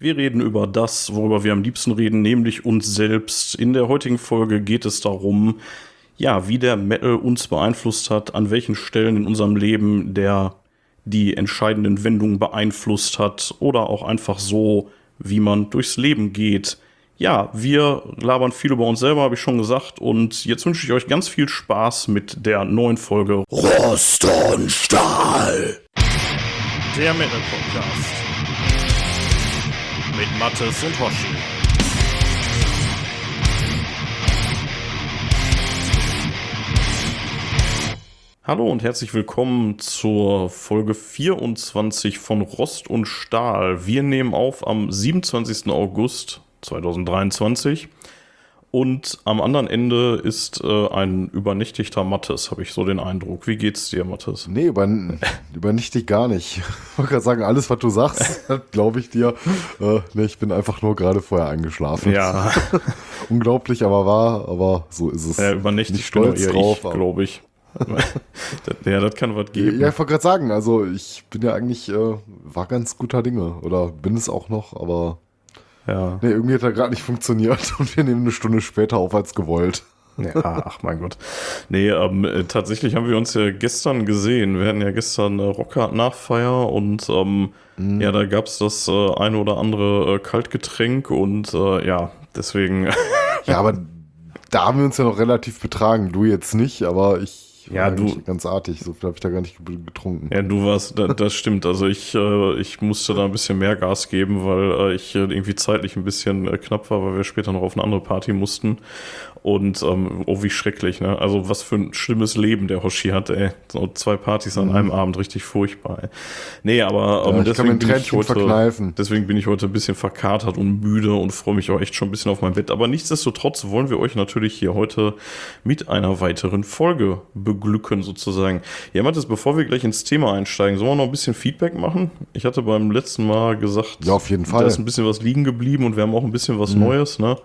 Wir reden über das, worüber wir am liebsten reden, nämlich uns selbst. In der heutigen Folge geht es darum, ja, wie der Metal uns beeinflusst hat, an welchen Stellen in unserem Leben der die entscheidenden Wendungen beeinflusst hat oder auch einfach so, wie man durchs Leben geht. Ja, wir labern viel über uns selber, habe ich schon gesagt, und jetzt wünsche ich euch ganz viel Spaß mit der neuen Folge Rost und Stahl. Der Metal Podcast. Mit Matthes und Hoshi. Hallo und herzlich willkommen zur Folge 24 von Rost und Stahl. Wir nehmen auf am 27. August 2023 und am anderen Ende ist ein übernächtigter Matthes, habe ich so den Eindruck. Wie geht's dir, Matthes? Nee, übernächtig gar nicht. Ich wollte gerade sagen, alles, was du sagst, glaube ich dir. Nee, ich bin einfach nur gerade vorher eingeschlafen. Ja. Unglaublich, aber wahr, aber so ist es. Übernächtig stolz drauf, glaube ich. Ja, das kann was geben. Ja, ich wollte gerade sagen, also ich bin ja eigentlich, war ganz guter Dinge oder bin es auch noch, aber ja. Nee, irgendwie hat er gerade nicht funktioniert und wir nehmen eine Stunde später auf als gewollt. Ja, ach mein Gott. Nee, tatsächlich haben wir uns ja gestern gesehen. Wir hatten ja gestern Rockhard-Nachfeier und ja, da gab es das eine oder andere Kaltgetränk und ja, deswegen. Ja, aber da haben wir uns ja noch relativ betragen. Du jetzt nicht, aber ich. Ja, du ganz artig, so viel habe ich da gar nicht getrunken. Ja, du warst, das stimmt. Also ich musste da ein bisschen mehr Gas geben, weil ich irgendwie zeitlich ein bisschen knapp war, weil wir später noch auf eine andere Party mussten. Und oh, wie schrecklich, ne? Also was für ein schlimmes Leben der Hoshi hat, ey. So 2 Partys an einem Abend, richtig furchtbar, ey. Nee, aber ja, deswegen bin ich heute ein bisschen verkatert und müde und freue mich auch echt schon ein bisschen auf mein Bett. Aber nichtsdestotrotz wollen wir euch natürlich hier heute mit einer weiteren Folge beglücken sozusagen. Ja, Matthes, bevor wir gleich ins Thema einsteigen, sollen wir noch ein bisschen Feedback machen? Ich hatte beim letzten Mal gesagt, ja, auf jeden Fall. Da ist ein bisschen was liegen geblieben und wir haben auch ein bisschen was Neues, ne?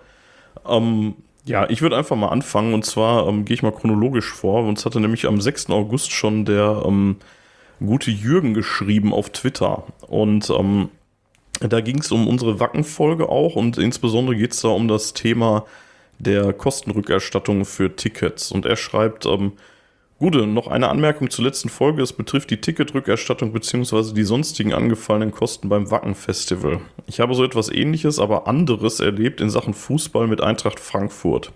Ja, ich würde einfach mal anfangen und zwar gehe ich mal chronologisch vor. Uns hatte nämlich am 6. August schon der gute Jürgen geschrieben auf Twitter und da ging es um unsere Wacken-Folge auch und insbesondere geht es da um das Thema der Kostenrückerstattung für Tickets und er schreibt, Gute, noch eine Anmerkung zur letzten Folge. Es betrifft die Ticketrückerstattung bzw. die sonstigen angefallenen Kosten beim Wacken-Festival. Ich habe so etwas Ähnliches, aber anderes erlebt in Sachen Fußball mit Eintracht Frankfurt.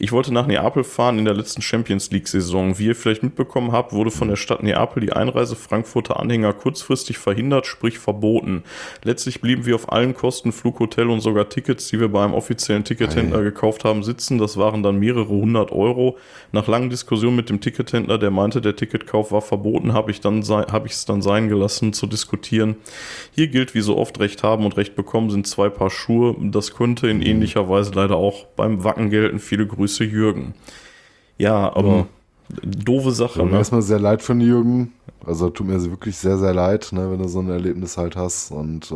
Ich wollte nach Neapel fahren in der letzten Champions League-Saison. Wie ihr vielleicht mitbekommen habt, wurde von der Stadt Neapel die Einreise Frankfurter Anhänger kurzfristig verhindert, sprich verboten. Letztlich blieben wir auf allen Kosten, Flug, Hotel und sogar Tickets, die wir bei einem offiziellen Tickethändler gekauft haben, sitzen. Das waren dann mehrere 100 €. Nach langen Diskussionen mit dem Tickethändler, der meinte, der Ticketkauf war verboten, habe ich es dann sein gelassen zu diskutieren. Hier gilt, wie so oft, Recht haben und Recht bekommen sind 2 Paar Schuhe. Das könnte in ähnlicher Weise leider auch beim Wacken gelten. Viele Grüße. Jürgen. Ja, aber doofe Sache. Ja, mir erstmal sehr leid von Jürgen. Also tut mir wirklich sehr, sehr leid, ne, wenn du so ein Erlebnis halt hast. Und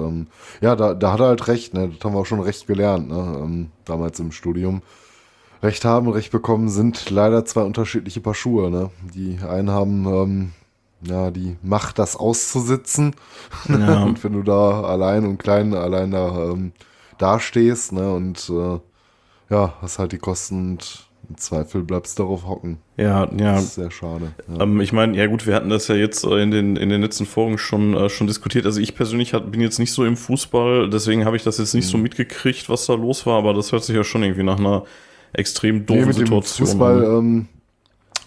ja, da hat er halt recht. Ne? Das haben wir auch schon recht gelernt, ne? Damals im Studium. Recht haben und Recht bekommen sind leider 2 unterschiedliche Paar Schuhe. Ne? Die einen haben die Macht, das auszusitzen. Ja. Und wenn du da allein da dastehst, ne, und ja, hast halt die Kosten und im Zweifel bleibst darauf hocken. Ja, ja. Das ist sehr schade. Ja. Ich meine, ja gut, wir hatten das ja jetzt in den letzten Folgen schon diskutiert. Also ich persönlich bin jetzt nicht so im Fußball, deswegen habe ich das jetzt nicht so mitgekriegt, was da los war, aber das hört sich ja schon irgendwie nach einer extrem doofen Situation an. Fußball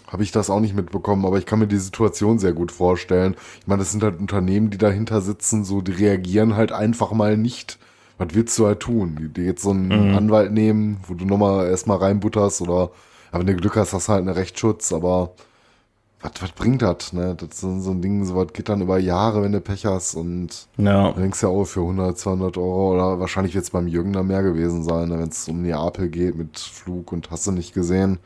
habe ich das auch nicht mitbekommen, aber ich kann mir die Situation sehr gut vorstellen. Ich meine, das sind halt Unternehmen, die dahinter sitzen, so die reagieren halt einfach mal nicht. Was willst du halt tun? Dir jetzt so einen Anwalt nehmen, wo du nochmal erstmal reinbutterst oder, ja, wenn du Glück hast, hast du halt einen Rechtsschutz, aber was bringt das, ne? Das ist so ein Ding, sowas geht dann über Jahre, wenn du Pech hast und dann denkst du ja auch für 100, 200 € oder wahrscheinlich wird es beim Jürgen da mehr gewesen sein, wenn es um Neapel geht mit Flug und hast du nicht gesehen.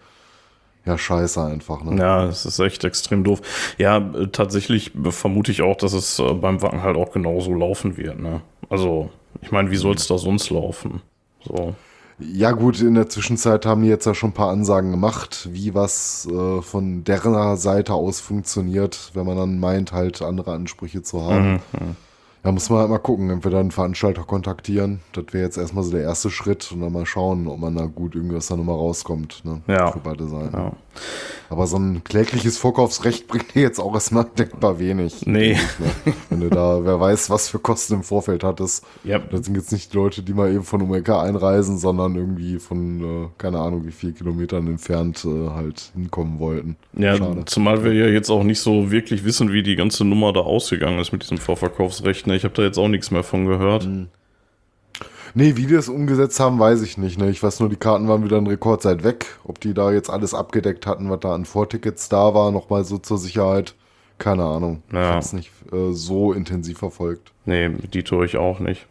Ja, scheiße einfach, ne? Ja, das ist echt extrem doof. Ja, tatsächlich vermute ich auch, dass es beim Wacken halt auch genauso laufen wird, ne? Also, ich meine, wie soll es da sonst laufen? So. Ja gut, in der Zwischenzeit haben die jetzt ja schon ein paar Ansagen gemacht, wie was von deren Seite aus funktioniert, wenn man dann meint, halt andere Ansprüche zu haben. Mhm. Da muss man halt mal gucken, entweder einen Veranstalter kontaktieren. Das wäre jetzt erstmal so der erste Schritt und dann mal schauen, ob man da gut irgendwas dann nochmal rauskommt. Ne? Ja. Für beide Seiten. Ja. Aber so ein klägliches Vorkaufsrecht bringt dir jetzt auch erstmal denkbar wenig. Nee. Wenn du da, wer weiß, was für Kosten im Vorfeld hattest. Yep. Das sind jetzt nicht die Leute, die mal eben von UMK einreisen, sondern irgendwie von, keine Ahnung, wie viel Kilometern entfernt halt hinkommen wollten. Ja, schade. Zumal wir ja jetzt auch nicht so wirklich wissen, wie die ganze Nummer da ausgegangen ist mit diesem Vorverkaufsrecht. Ich habe da jetzt auch nichts mehr von gehört. Nee, wie die das umgesetzt haben, weiß ich nicht. Ich weiß nur, die Karten waren wieder in Rekordzeit weg. Ob die da jetzt alles abgedeckt hatten, was da an Vortickets da war, nochmal so zur Sicherheit. Keine Ahnung. Ja. Ich habe es nicht so intensiv verfolgt. Nee, die tue ich auch nicht.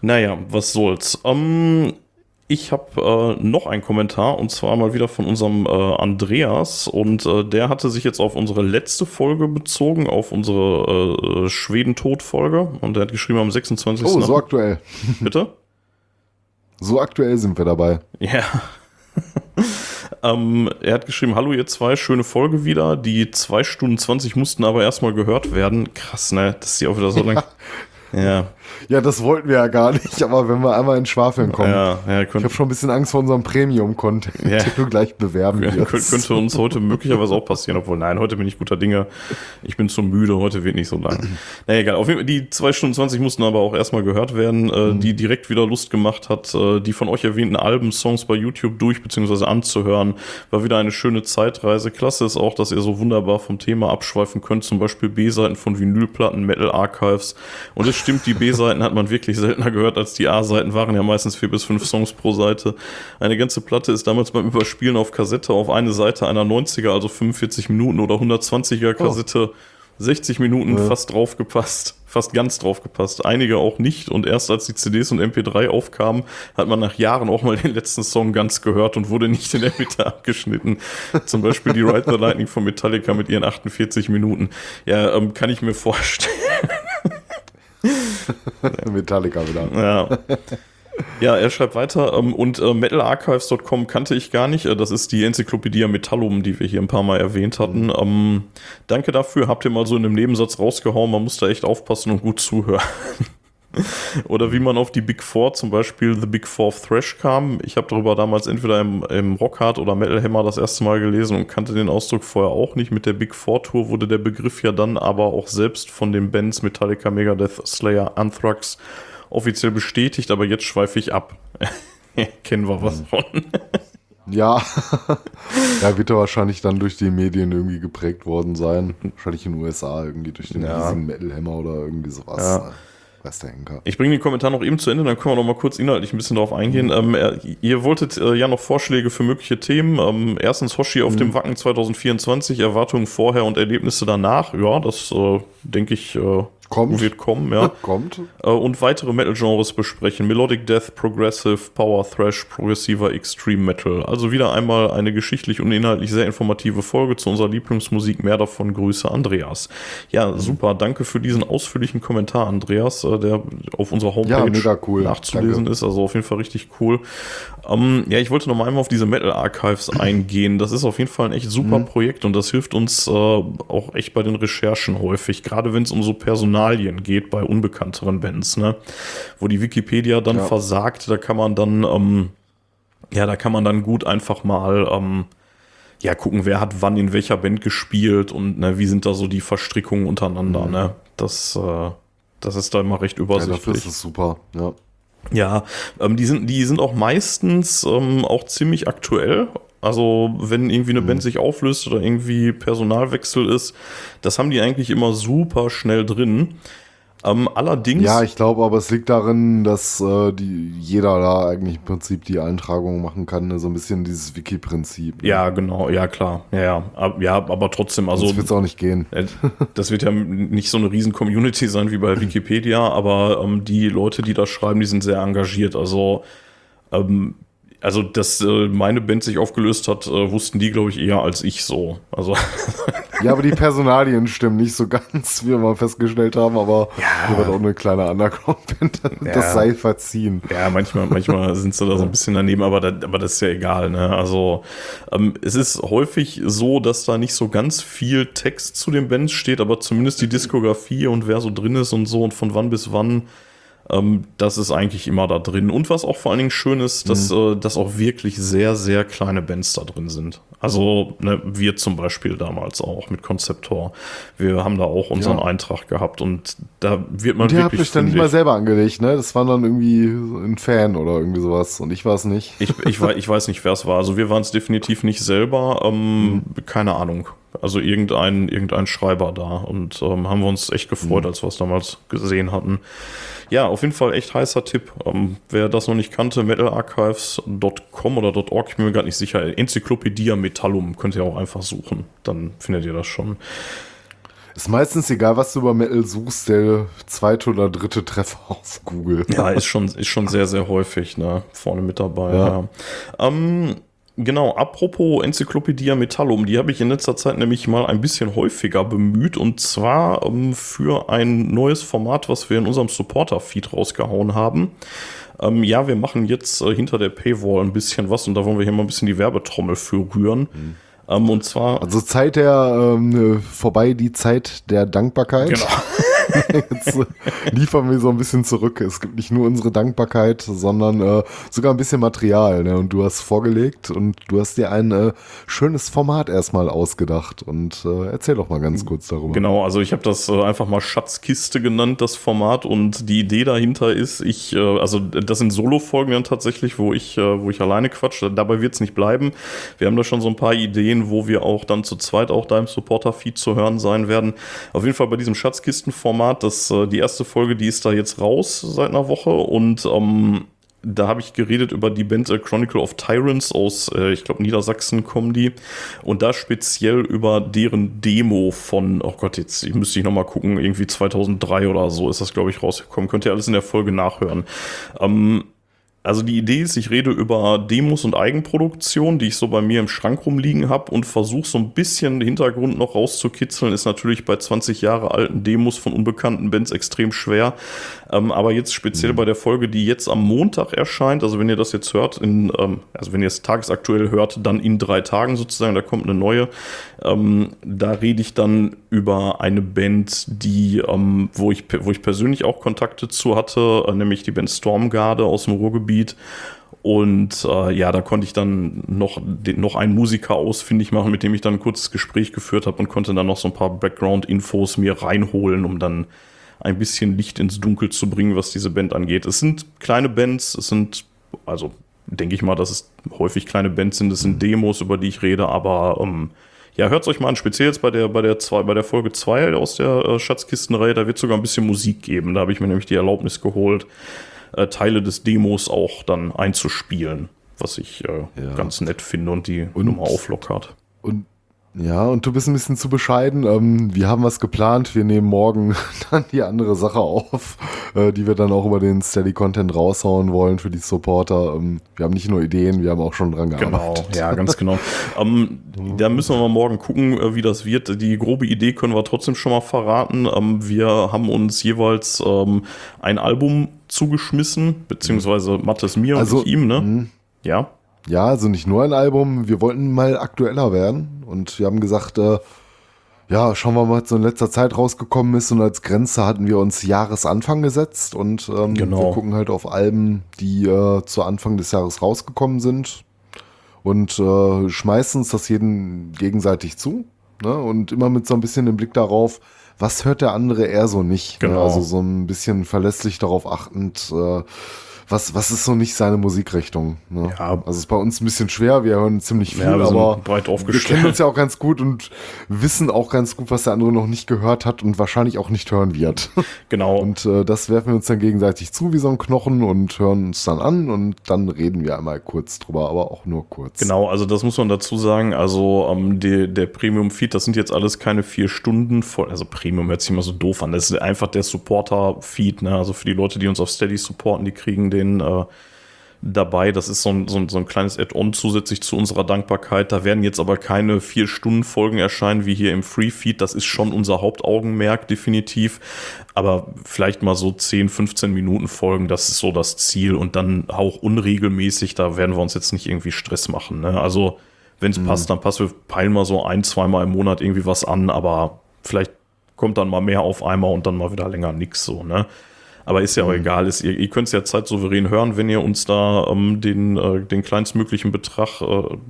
Naja, was soll's. Ich habe noch einen Kommentar, und zwar mal wieder von unserem Andreas, und der hatte sich jetzt auf unsere letzte Folge bezogen, auf unsere Schweden-Tod-Folge, und der hat geschrieben am 26. Oh, so aktuell. Bitte? So aktuell sind wir dabei. Ja. Er hat geschrieben, hallo ihr zwei, schöne Folge wieder, die 2 Stunden 20 mussten aber erstmal gehört werden. Krass, ne, dass die auch wieder so lang... Ja. Ja, das wollten wir ja gar nicht, aber wenn wir einmal in Schwafeln kommen. Ja, ich habe schon ein bisschen Angst vor unserem Premium-Content, den wir gleich bewerben. Ja, könnte uns heute möglicherweise auch passieren, obwohl nein, heute bin ich guter Dinge. Ich bin zu müde, heute wird nicht so lang. Naja, egal. Auf jeden Fall, die 2 Stunden 20 mussten aber auch erstmal gehört werden, die direkt wieder Lust gemacht hat, die von euch erwähnten Alben, Songs bei YouTube durch bzw. anzuhören. War wieder eine schöne Zeitreise. Klasse ist auch, dass ihr so wunderbar vom Thema abschweifen könnt, zum Beispiel B-Seiten von Vinylplatten, Metal-Archives und es stimmt, die B-Seiten hat man wirklich seltener gehört als die A-Seiten, waren ja meistens 4 bis 5 Songs pro Seite. Eine ganze Platte ist damals beim Überspielen auf Kassette auf eine Seite einer 90er, also 45 Minuten oder 120er Kassette, 60 Minuten fast ganz draufgepasst. Einige auch nicht und erst als die CDs und MP3 aufkamen, hat man nach Jahren auch mal den letzten Song ganz gehört und wurde nicht in der Mitte abgeschnitten. Zum Beispiel die Ride the Lightning von Metallica mit ihren 48 Minuten. Ja, kann ich mir vorstellen. Metallica wieder. Ja. Ja, er schreibt weiter und metalarchives.com kannte ich gar nicht. Das ist die Enzyklopädie Metallum, die wir hier ein paar Mal erwähnt hatten. Danke dafür, habt ihr mal so in einem Nebensatz rausgehauen. Man muss da echt aufpassen und gut zuhören. Oder wie man auf die Big Four, zum Beispiel The Big Four of Thrash kam. Ich habe darüber damals entweder im Rockhard oder Metal Hammer das erste Mal gelesen und kannte den Ausdruck vorher auch nicht. Mit der Big Four Tour wurde der Begriff ja dann aber auch selbst von den Bands Metallica, Megadeth, Slayer, Anthrax offiziell bestätigt, aber jetzt schweife ich ab. Kennen wir was von. Ja, da wird er wahrscheinlich dann durch die Medien irgendwie geprägt worden sein. Wahrscheinlich in den USA irgendwie durch den riesigen Metal Hammer oder irgendwie sowas. Ja. Ich bringe den Kommentar noch eben zu Ende, dann können wir noch mal kurz inhaltlich ein bisschen drauf eingehen. Ihr wolltet ja noch Vorschläge für mögliche Themen. Erstens Hoshi auf dem Wacken 2024, Erwartungen vorher und Erlebnisse danach. Ja, das denke ich wird kommen. Ja. Kommt. Und weitere Metal-Genres besprechen. Melodic Death, Progressive, Power Thrash, Progressiver, Extreme Metal. Also wieder einmal eine geschichtlich und inhaltlich sehr informative Folge zu unserer Lieblingsmusik. Mehr davon, Grüße, Andreas. Ja, super. Danke für diesen ausführlichen Kommentar, Andreas, der auf unserer Homepage nachzulesen ist. Also auf jeden Fall richtig cool. Ich wollte noch einmal auf diese Metal Archives eingehen. Das ist auf jeden Fall ein echt super Projekt und das hilft uns auch echt bei den Recherchen häufig. Gerade wenn es um so Personalien geht bei unbekannteren Bands, ne? Wo die Wikipedia dann versagt, da kann man dann gut einfach mal gucken, wer hat wann in welcher Band gespielt und ne, wie sind da so die Verstrickungen untereinander, ne? Das ist da immer recht übersichtlich. Ja, dafür ist es super, ja. Ja, die sind auch meistens auch ziemlich aktuell. Also wenn irgendwie eine Band sich auflöst oder irgendwie Personalwechsel ist, das haben die eigentlich immer super schnell drin. Allerdings... Ja, ich glaube, aber es liegt darin, dass jeder da eigentlich im Prinzip die Eintragung machen kann, ne? So ein bisschen dieses Wiki-Prinzip. Ne? Ja, genau, ja klar. Ja, aber trotzdem, also... Das wird es auch nicht gehen. Das wird ja nicht so eine riesen Community sein wie bei Wikipedia, aber die Leute, die da schreiben, die sind sehr engagiert. Also Also, dass meine Band sich aufgelöst hat, wussten die, glaube ich, eher als ich so. Also ja, aber die Personalien stimmen nicht so ganz, wie wir mal festgestellt haben, aber hier wird auch eine kleine Underground-Band, das sei verziehen. Ja, manchmal sind sie da so ein bisschen daneben, aber das ist ja egal, ne? Also, es ist häufig so, dass da nicht so ganz viel Text zu den Bands steht, aber zumindest die Diskografie und wer so drin ist und so und von wann bis wann. Das ist eigentlich immer da drin. Und was auch vor allen Dingen schön ist, dass auch wirklich sehr, sehr kleine Bands da drin sind. Also wir zum Beispiel damals auch mit Konzeptor. Wir haben da auch unseren Eintrag gehabt und da wird man wirklich... Der hat mich dann nicht mal selber angelegt, ne? Das war dann irgendwie ein Fan oder irgendwie sowas und ich war es nicht. Ich weiß nicht, wer es war. Also wir waren es definitiv nicht selber. Keine Ahnung. Also irgendein Schreiber da und haben wir uns echt gefreut, als wir es damals gesehen hatten. Ja, auf jeden Fall echt heißer Tipp. Wer das noch nicht kannte, metalarchives.com oder .org, ich bin mir gar nicht sicher. Enzyklopädie Metallum könnt ihr auch einfach suchen, dann findet ihr das schon. Ist meistens egal, was du über Metal suchst, der zweite oder dritte Treffer auf Google. Ja, ist schon sehr, sehr häufig, ne? Vorne mit dabei. Ja. Genau, apropos Enzyklopädie Metallum, die habe ich in letzter Zeit nämlich mal ein bisschen häufiger bemüht und zwar für ein neues Format, was wir in unserem Supporter-Feed rausgehauen haben. Ja, wir machen jetzt hinter der Paywall ein bisschen was und da wollen wir hier mal ein bisschen die Werbetrommel für rühren. Und zwar... Also die Zeit der Dankbarkeit. Genau. Jetzt liefern wir so ein bisschen zurück. Es gibt nicht nur unsere Dankbarkeit, sondern sogar ein bisschen Material. Ne? Und du hast vorgelegt und du hast dir ein schönes Format erstmal ausgedacht. Und erzähl doch mal ganz kurz darüber. Genau, also ich habe das einfach mal Schatzkiste genannt, das Format. Und die Idee dahinter ist, das sind Solo-Folgen dann tatsächlich, wo ich alleine quatsche. Dabei wird es nicht bleiben. Wir haben da schon so ein paar Ideen, wo wir auch dann zu zweit auch da im Supporter-Feed zu hören sein werden. Auf jeden Fall bei diesem Schatzkistenformat. Die erste Folge, die ist da jetzt raus seit einer Woche und da habe ich geredet über die Band Chronicle of Tyrants aus, ich glaube, Niedersachsen kommen die. Und da speziell über deren Demo von, ich müsste ich nochmal gucken, irgendwie 2003 oder so ist das, glaube ich, rausgekommen. Könnt ihr alles in der Folge nachhören. Also die Idee ist, ich rede über Demos und Eigenproduktion, die ich so bei mir im Schrank rumliegen habe und versuche so ein bisschen den Hintergrund noch rauszukitzeln. Ist natürlich bei 20 Jahre alten Demos von unbekannten Bands extrem schwer. Aber jetzt speziell bei der Folge, die jetzt am Montag erscheint, also wenn ihr das jetzt hört, also wenn ihr es tagesaktuell hört, dann in 3 Tagen sozusagen, da kommt eine neue. Da rede ich dann über eine Band, die, wo ich persönlich auch Kontakte zu hatte, nämlich die Band Stormgarde aus dem Ruhrgebiet. Und da konnte ich dann noch einen Musiker ausfindig machen, mit dem ich dann ein kurzes Gespräch geführt habe und konnte dann noch so ein paar Background-Infos mir reinholen, um dann ein bisschen Licht ins Dunkel zu bringen, was diese Band angeht. Es sind kleine Bands, also denke ich mal, dass es häufig kleine Bands sind, es sind Demos, über die ich rede, aber hört es euch mal an, speziell jetzt bei der Folge 2 aus der Schatzkistenreihe, da wird sogar ein bisschen Musik geben, da habe ich mir nämlich die Erlaubnis geholt, Teile des Demos auch dann einzuspielen, was ich ganz nett finde und die Nummer auflockert. Und du bist ein bisschen zu bescheiden. Wir haben was geplant. Wir nehmen morgen dann die andere Sache auf, die wir dann auch über den Steady-Content raushauen wollen für die Supporter. Wir haben nicht nur Ideen, wir haben auch schon dran gearbeitet. Genau, ja, ganz genau. Da müssen wir mal morgen gucken, wie das wird. Die grobe Idee können wir trotzdem schon mal verraten. Wir haben uns jeweils ein Album zugeschmissen, beziehungsweise Matthes mir und ihm, ne? Ja. Ja, also nicht nur ein Album. Wir wollten mal aktueller werden und wir haben gesagt, schauen wir mal, was so in letzter Zeit rausgekommen ist und als Grenze hatten wir uns Jahresanfang gesetzt und wir gucken halt auf Alben, die zu Anfang des Jahres rausgekommen sind und schmeißen uns das jeden gegenseitig zu, ne? Und immer mit so ein bisschen dem Blick darauf, was hört der andere eher so nicht. Genau. Ne? Also so ein bisschen verlässlich darauf achtend, was ist so nicht seine Musikrichtung? Ne? Ja. Also es ist bei uns ein bisschen schwer, wir hören ziemlich viel, aber breit aufgestellt. Wir kennen uns ja auch ganz gut und wissen auch ganz gut, was der andere noch nicht gehört hat und wahrscheinlich auch nicht hören wird. Genau. Und das werfen wir uns dann gegenseitig zu wie so ein Knochen und hören uns dann an und dann reden wir einmal kurz drüber, aber auch nur kurz. Genau, also das muss man dazu sagen, also der Premium-Feed, das sind jetzt alles keine 4 Stunden voll, also Premium hört sich immer so doof an, das ist einfach der Supporter-Feed, ne? Also für die Leute, die uns auf Steady supporten, die kriegen den dabei. Das ist so ein kleines Add-on zusätzlich zu unserer Dankbarkeit. Da werden jetzt aber keine 4-Stunden-Folgen erscheinen wie hier im Free-Feed. Das ist schon unser Hauptaugenmerk, definitiv. Aber vielleicht mal so 10, 15 Minuten Folgen, das ist so das Ziel. Und dann auch unregelmäßig, da werden wir uns jetzt nicht irgendwie Stress machen, ne? Also wenn es passt, dann passt. Wir peilen mal so 1-2 Mal im Monat irgendwie was an, aber vielleicht kommt dann mal mehr auf einmal und dann mal wieder länger nix so, ne? Aber ist ja auch egal. Ihr könnt es ja zeitsouverän hören, wenn ihr uns da den kleinstmöglichen Betrag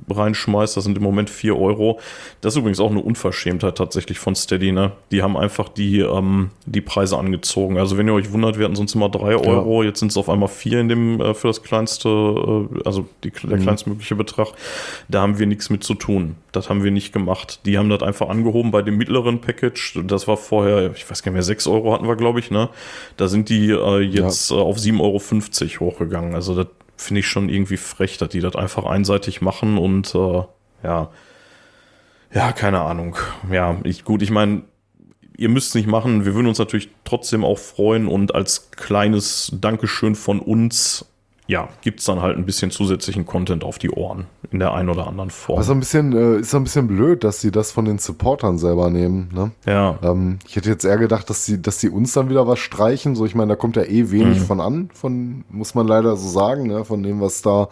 reinschmeißt. Das sind im Moment 4 €. Das ist übrigens auch eine Unverschämtheit tatsächlich von Steady, ne? Die haben einfach die Preise angezogen. Also wenn ihr euch wundert, wir hatten sonst immer 3 €. Ja. Jetzt sind es auf einmal 4 in dem für das kleinste, der kleinstmögliche Betrag. Da haben wir nichts mit zu tun. Das haben wir nicht gemacht. Die haben das einfach angehoben bei dem mittleren Package. Das war vorher, ich weiß gar nicht mehr, 6 € hatten wir, glaube ich, ne? Da sind die jetzt auf 7,50 € hochgegangen. Also das finde ich schon irgendwie frech, dass die das einfach einseitig machen und ja, keine Ahnung. Ja, ich meine, ihr müsst es nicht machen. Wir würden uns natürlich trotzdem auch freuen und als kleines Dankeschön von uns, ja, gibt es dann halt ein bisschen zusätzlichen Content auf die Ohren in der einen oder anderen Form. Also ist ein bisschen blöd, dass sie das von den Supportern selber nehmen, ne? Ja. Ich hätte jetzt eher gedacht, dass sie uns dann wieder was streichen. So, ich meine, da kommt ja wenig von an, muss man leider so sagen, ne? Von dem, was da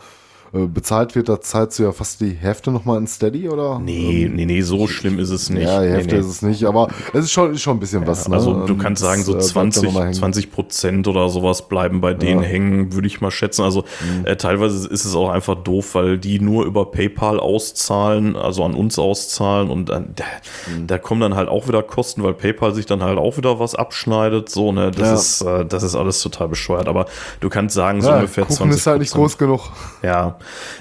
bezahlt wird, da zahlst du ja fast die Hälfte nochmal in Steady, oder? Nee, so schlimm ist es nicht. Ja, die Hälfte ist es nicht, aber es ist schon ein bisschen was. Ne? Also du kannst sagen, so 20% oder sowas bleiben bei denen hängen, würde ich mal schätzen. Also teilweise ist es auch einfach doof, weil die nur über PayPal auszahlen, also an uns auszahlen und da kommen dann halt auch wieder Kosten, weil PayPal sich dann halt auch wieder was abschneidet. So, ne? Das ist alles total bescheuert, aber du kannst sagen, so ungefähr 20%. Kuchen ist halt nicht groß genug. Ja.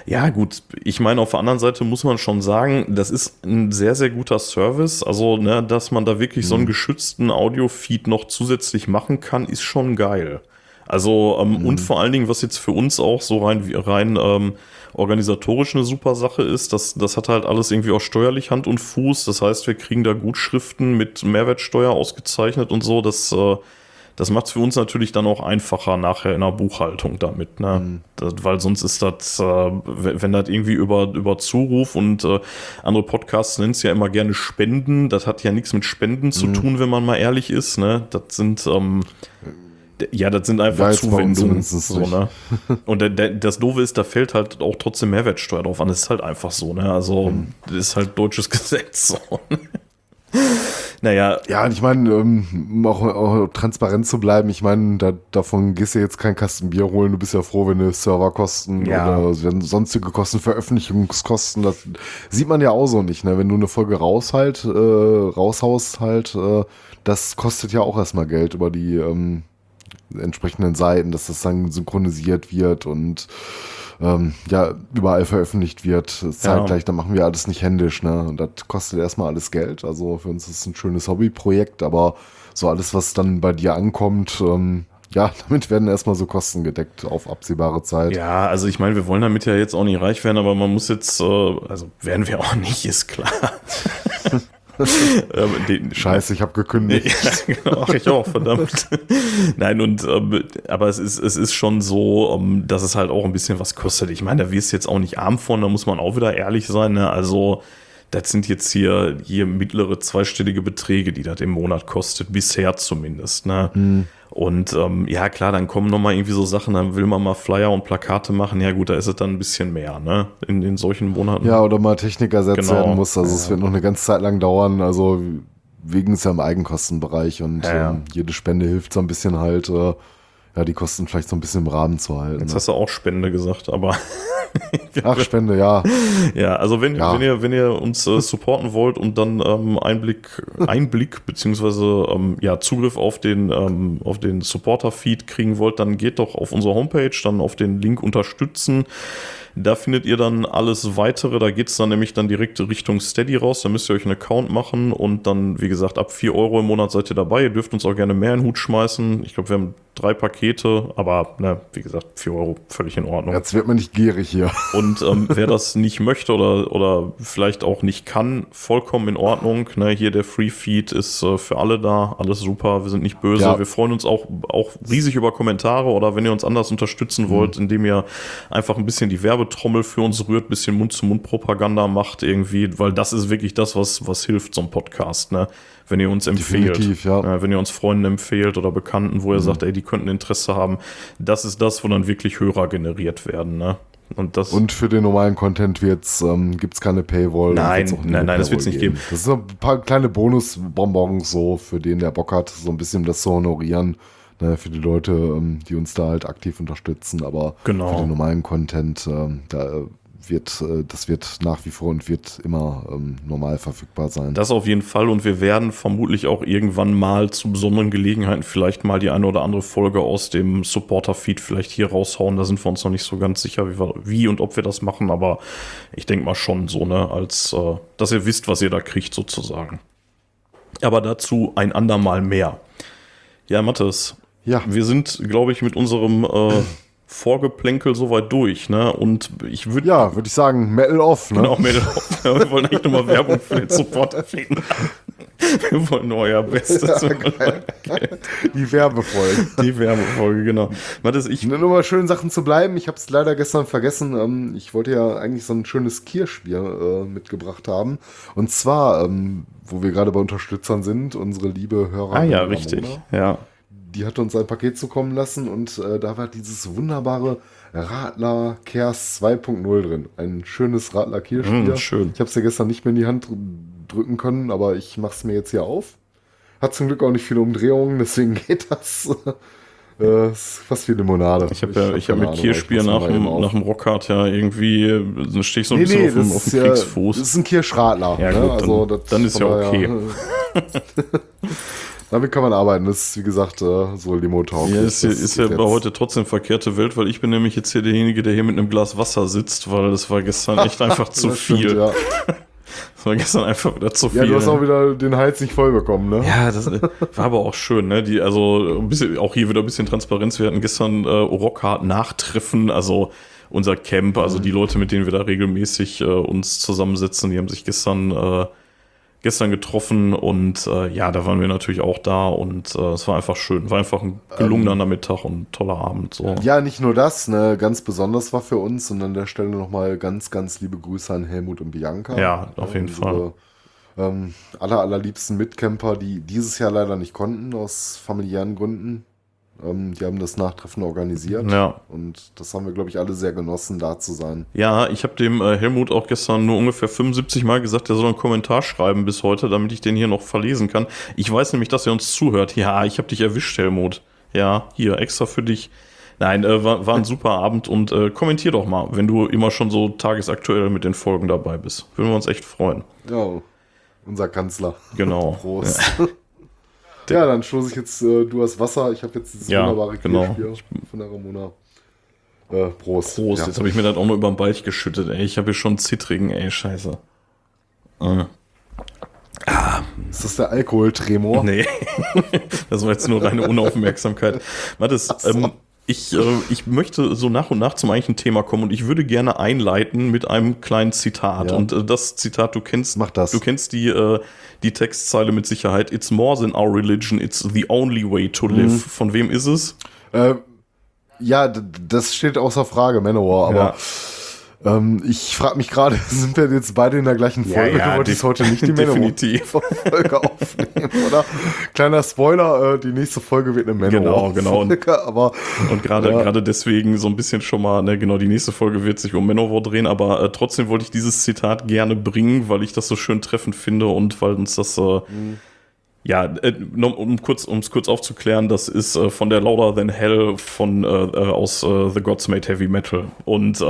Ja, gut. Ich meine, auf der anderen Seite muss man schon sagen, das ist ein sehr, sehr guter Service. Also, ne, dass man da wirklich so einen geschützten Audio-Feed noch zusätzlich machen kann, ist schon geil. Also, und vor allen Dingen, was jetzt für uns auch so rein organisatorisch eine super Sache ist, das hat halt alles irgendwie auch steuerlich Hand und Fuß. Das heißt, wir kriegen da Gutschriften mit Mehrwertsteuer ausgezeichnet und so. Das macht es für uns natürlich dann auch einfacher nachher in der Buchhaltung damit, ne? Weil sonst ist das, wenn das irgendwie über Zuruf und andere Podcasts nennen es ja immer gerne Spenden, das hat ja nichts mit Spenden zu tun, wenn man mal ehrlich ist, ne? Das sind das sind einfach Zuwendungen. So, ne? Und das Doofe ist, da fällt halt auch trotzdem Mehrwertsteuer drauf an. Das ist halt einfach so, ne? Also das ist halt deutsches Gesetz so, ne? Naja. Ja, und ich meine, um auch transparent zu bleiben, ich meine, davon gehst du jetzt keinen Kasten Bier holen, du bist ja froh, wenn du Serverkosten oder wenn sonstige Kosten, Veröffentlichungskosten, das sieht man ja auch so nicht, ne? Wenn du eine Folge raushaust, das kostet ja auch erstmal Geld über die entsprechenden Seiten, dass das dann synchronisiert wird und überall veröffentlicht wird, zeitgleich, dann machen wir alles nicht händisch, ne? Und das kostet erstmal alles Geld. Also für uns ist es ein schönes Hobbyprojekt, aber so alles, was dann bei dir ankommt, damit werden erstmal so Kosten gedeckt auf absehbare Zeit. Ja, also ich meine, wir wollen damit ja jetzt auch nicht reich werden, aber man muss jetzt, werden wir auch nicht, ist klar. Scheiße, ich habe gekündigt. Ja, genau, ich auch, verdammt. Nein, aber es ist schon so, dass es halt auch ein bisschen was kostet. Ich meine, da wirst du jetzt auch nicht arm von, da muss man auch wieder ehrlich sein, ne? Also das sind jetzt hier mittlere zweistellige Beträge, die das im Monat kostet, bisher zumindest, ne? Und klar, dann kommen nochmal irgendwie so Sachen, dann will man mal Flyer und Plakate machen. Ja gut, da ist es dann ein bisschen mehr, ne? In solchen Monaten. Ja, oder mal Technikersätze werden muss. Also es wird noch eine ganze Zeit lang dauern. Also wegen ist ja im Eigenkostenbereich und jede Spende hilft so ein bisschen halt, die Kosten vielleicht so ein bisschen im Rahmen zu halten. Jetzt hast du auch Spende gesagt, aber... Ach, Spende, ja. Ja, also wenn ihr uns supporten wollt und dann Einblick beziehungsweise Zugriff auf den Supporter-Feed kriegen wollt, dann geht doch auf unsere Homepage, dann auf den Link unterstützen. Da findet ihr dann alles Weitere. Da geht es dann nämlich dann direkt Richtung Steady raus. Da müsst ihr euch einen Account machen und dann, wie gesagt, ab 4 Euro im Monat seid ihr dabei. Ihr dürft uns auch gerne mehr in den Hut schmeißen. Ich glaube, wir haben 3 Pakete, aber ne, wie gesagt, 4 Euro völlig in Ordnung. Jetzt wird man nicht gierig hier. Und wer das nicht möchte oder vielleicht auch nicht kann, vollkommen in Ordnung. Ne, hier der Free Feed ist für alle da, alles super, wir sind nicht böse. Ja. Wir freuen uns auch riesig über Kommentare oder wenn ihr uns anders unterstützen wollt, indem ihr einfach ein bisschen die Werbetrommel für uns rührt, ein bisschen Mund-zu-Mund-Propaganda macht irgendwie, weil das ist wirklich das, was hilft so einem Podcast, ne? Wenn ihr uns empfehlt, ja. Wenn ihr uns Freunden empfehlt oder Bekannten, wo ihr sagt, ey, die könnten Interesse haben, das ist das, wo dann wirklich Hörer generiert werden, ne? Und für den normalen Content gibt es keine Paywall. Nein, das wird es nicht geben. Das ist ein paar kleine Bonusbonbons so, für den, der Bock hat, so ein bisschen das zu honorieren. Ne, für die Leute, die uns da halt aktiv unterstützen. Aber für den normalen Content, das wird nach wie vor und wird immer normal verfügbar sein. Das auf jeden Fall. Und wir werden vermutlich auch irgendwann mal zu besonderen Gelegenheiten vielleicht mal die eine oder andere Folge aus dem Supporter-Feed vielleicht hier raushauen. Da sind wir uns noch nicht so ganz sicher, wie und ob wir das machen. Aber ich denke mal schon so, ne, dass ihr wisst, was ihr da kriegt sozusagen. Aber dazu ein andermal mehr. Ja, Matthes. Ja. Wir sind, glaube ich, mit unserem Vorgeplänkel soweit durch, ne? Und ich würde. Ja, würde ich sagen, Metal off, ne? Genau, Metal off. Ja, wir wollen eigentlich nochmal Werbung für den Support erfinden. Wir wollen euer Bestes. Ja, die Werbefolge. Die Werbefolge, genau. Matthes, nur noch mal schön Sachen zu bleiben. Ich habe es leider gestern vergessen. Ich wollte ja eigentlich so ein schönes Kirschbier mitgebracht haben. Und zwar, wo wir gerade bei Unterstützern sind, unsere liebe Hörer. Ah ja, Ramona. Richtig, ja. Die hat uns ein Paket zukommen lassen und da war dieses wunderbare Radler Kers 2.0 drin. Ein schönes Radler Kirschbier. Schön. Ich habe es ja gestern nicht mehr in die Hand drücken können, aber ich mache es mir jetzt hier auf. Hat zum Glück auch nicht viele Umdrehungen, deswegen geht das. Ist fast wie Limonade. Ich hab mit Kirschbier nach dem Rockhard ja irgendwie stehe ich so ein bisschen auf dem Kriegsfuß. Das ist ein Kirschradler. Ja, gut, ne? Also, dann ist ja okay. Damit kann man arbeiten, das ist wie gesagt so Limo-Talk. Ja, ist ja aber heute trotzdem verkehrte Welt, weil ich bin nämlich jetzt hier derjenige, der hier mit einem Glas Wasser sitzt, weil das war gestern echt einfach zu viel. Stimmt, ja. Das war gestern einfach wieder zu viel. Ja, du hast auch wieder den Hals nicht voll bekommen, ne? Ja, das war aber auch schön, ne? Auch hier wieder ein bisschen Transparenz. Wir hatten gestern Rockhard-Nachtreffen, also unser Camp, also die Leute, mit denen wir da regelmäßig uns zusammensitzen, die haben sich gestern getroffen und ja, da waren wir natürlich auch da und es war einfach schön. War einfach ein gelungener Nachmittag und ein toller Abend. So. Ja, nicht nur das, ne, ganz besonders war für uns und an der Stelle nochmal ganz, ganz liebe Grüße an Helmut und Bianca. Ja, auf jeden Fall. Allerliebsten Mitcamper, die dieses Jahr leider nicht konnten, aus familiären Gründen. Die haben das Nachtreffen organisiert und das haben wir, glaube ich, alle sehr genossen, da zu sein. Ja, ich habe dem Helmut auch gestern nur ungefähr 75 Mal gesagt, er soll einen Kommentar schreiben bis heute, damit ich den hier noch verlesen kann. Ich weiß nämlich, dass er uns zuhört. Ja, ich habe dich erwischt, Helmut. Ja, hier, extra für dich. Nein, war ein super Abend und kommentier doch mal, wenn du immer schon so tagesaktuell mit den Folgen dabei bist. Würden wir uns echt freuen. Ja, unser Kanzler. Genau. Prost. Ja. Ja, dann stoße ich jetzt, du hast Wasser, ich habe jetzt dieses wunderbare Kirschbier von der Ramona. Prost. Prost, ja. Jetzt habe ich mir das auch noch über den Balch geschüttet, ey. Ich habe hier schon zittrigen, ey, scheiße. Ist das der Alkoholtremor? Nee, das war jetzt nur reine Unaufmerksamkeit. Matthes, ich möchte so nach und nach zum eigentlichen Thema kommen und ich würde gerne einleiten mit einem kleinen Zitat. Ja. Und das Zitat, du kennst die Textzeile mit Sicherheit. It's more than our religion, it's the only way to live. Von wem ist es? Ja, das steht außer Frage, Manowar, aber ich frage mich gerade, sind wir jetzt beide in der gleichen Folge? Ja, du wolltest heute nicht die Manowar-Folge aufnehmen, oder? Kleiner Spoiler, die nächste Folge wird eine Manowar-Folge. Genau. Und gerade deswegen so ein bisschen schon mal, ne, genau, die nächste Folge wird sich um Manowar drehen, aber trotzdem wollte ich dieses Zitat gerne bringen, weil ich das so schön treffend finde und weil uns das... Ja, um es kurz aufzuklären, das ist von der Louder Than Hell aus The Gods Made Heavy Metal. Und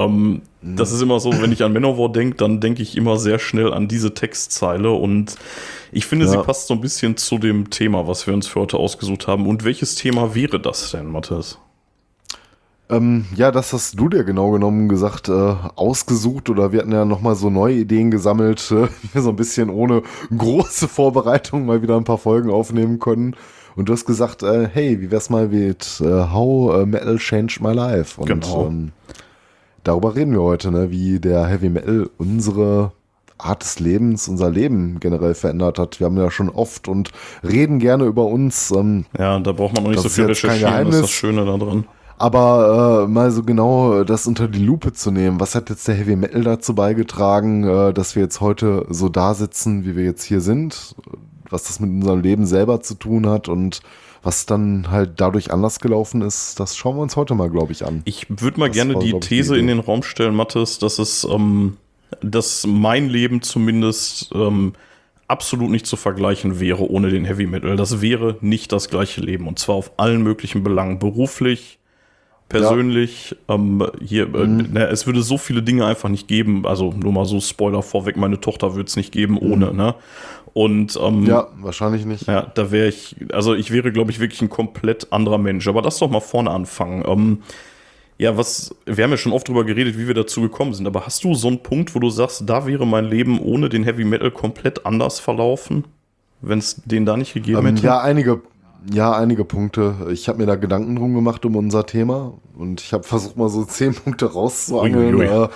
das ist immer so, wenn ich an Manowar denke, dann denke ich immer sehr schnell an diese Textzeile. Und ich finde, sie passt so ein bisschen zu dem Thema, was wir uns für heute ausgesucht haben. Und welches Thema wäre das denn, Matthes? Ja, das hast du dir genau genommen gesagt, ausgesucht, oder wir hatten ja nochmal so neue Ideen gesammelt, so ein bisschen ohne große Vorbereitung mal wieder ein paar Folgen aufnehmen können. Und du hast gesagt, hey, wie wär's mal mit How Metal Changed My Life? Und genau. Darüber reden wir heute, ne? Wie der Heavy Metal unsere Art des Lebens, unser Leben generell verändert hat. Wir haben ja schon oft und reden gerne über uns. Ja, da braucht man noch nicht so viel recherchieren, das ist das Schöne da dran. Aber mal so genau das unter die Lupe zu nehmen, was hat jetzt der Heavy Metal dazu beigetragen, dass wir jetzt heute so da sitzen, wie wir jetzt hier sind, was das mit unserem Leben selber zu tun hat und was dann halt dadurch anders gelaufen ist, das schauen wir uns heute mal, glaube ich, an. Ich würde mal gerne die These in den Raum stellen, Matthes, dass es, dass mein Leben zumindest absolut nicht zu vergleichen wäre ohne den Heavy Metal. Das wäre nicht das gleiche Leben, und zwar auf allen möglichen Belangen, beruflich, persönlich. Ja. Es würde so viele Dinge einfach nicht geben, also nur mal so Spoiler vorweg, meine Tochter würde es nicht geben ohne, ne? Und ja, wahrscheinlich nicht. Ja, da wäre ich, also ich wäre, glaube ich, wirklich ein komplett anderer Mensch. Aber lass doch mal vorne anfangen. Ja, wir haben ja schon oft drüber geredet, wie wir dazu gekommen sind. Aber hast du so einen Punkt, wo du sagst, da wäre mein Leben ohne den Heavy Metal komplett anders verlaufen, wenn es den da nicht gegeben hätte? Ja, einige Punkte. Ich habe mir da Gedanken drum gemacht um unser Thema und ich habe versucht, mal so 10 Punkte rauszuangeln,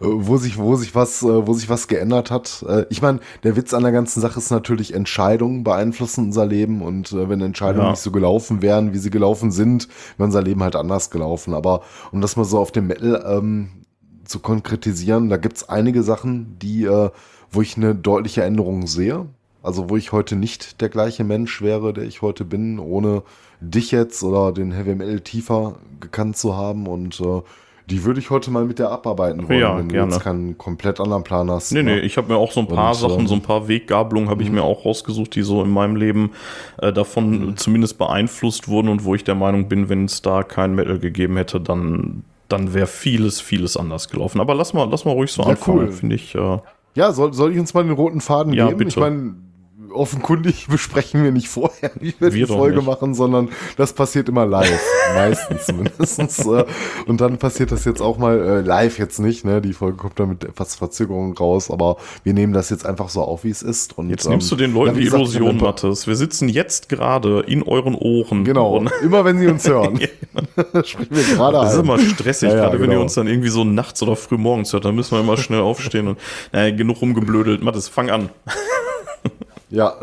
wo sich was geändert hat. Ich meine, der Witz an der ganzen Sache ist natürlich, Entscheidungen beeinflussen unser Leben, und wenn Entscheidungen nicht so gelaufen wären, wie sie gelaufen sind, wäre unser Leben halt anders gelaufen. Aber um das mal so auf dem Metal zu konkretisieren, da gibt's einige Sachen, die, wo ich eine deutliche Änderung sehe. Also wo ich heute nicht der gleiche Mensch wäre, der ich heute bin, ohne dich jetzt oder den Heavy Metal tiefer gekannt zu haben. Und die würde ich heute mal mit dir abarbeiten wollen, ja, wenn du jetzt keinen komplett anderen Plan hast. Nee, ich habe mir auch so ein paar Sachen, so ein paar Weggabelungen habe ich mir auch rausgesucht, die so in meinem Leben davon zumindest beeinflusst wurden und wo ich der Meinung bin, wenn es da kein Metal gegeben hätte, dann wäre vieles anders gelaufen. Aber lass mal ruhig so anfangen, cool. Finde ich. Ja, soll ich uns mal den roten Faden geben? Bitte. Ich meine, offenkundig besprechen wir nicht vorher, wie wir die Folge machen, sondern das passiert immer live. Meistens zumindest. Und dann passiert das jetzt auch mal live jetzt nicht, ne? Die Folge kommt dann mit etwas Verzögerung raus, aber wir nehmen das jetzt einfach so auf, wie es ist. Und jetzt nimmst du den Leuten die Illusion, Matthes. Wir sitzen jetzt gerade in euren Ohren. Genau, immer wenn sie uns hören. Sprechen wir gerade an. Das ist immer stressig, wenn ihr uns dann irgendwie so nachts oder früh morgens hört, dann müssen wir immer schnell aufstehen und genug rumgeblödelt. Matthes, fang an. Ja,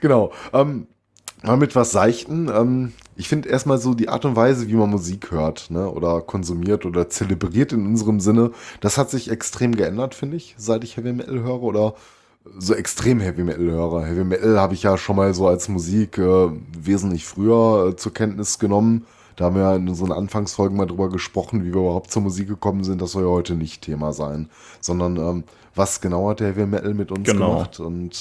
genau. Mal mit was Seichten. Ich finde erstmal so die Art und Weise, wie man Musik hört, ne, oder konsumiert oder zelebriert in unserem Sinne, das hat sich extrem geändert, finde ich, seit ich Heavy Metal höre oder so extrem Heavy Metal höre. Heavy Metal habe ich ja schon mal so als Musik wesentlich früher zur Kenntnis genommen. Da haben wir ja in unseren Anfangsfolgen mal drüber gesprochen, wie wir überhaupt zur Musik gekommen sind. Das soll ja heute nicht Thema sein, sondern was genau hat der Heavy Metal mit uns gemacht? Und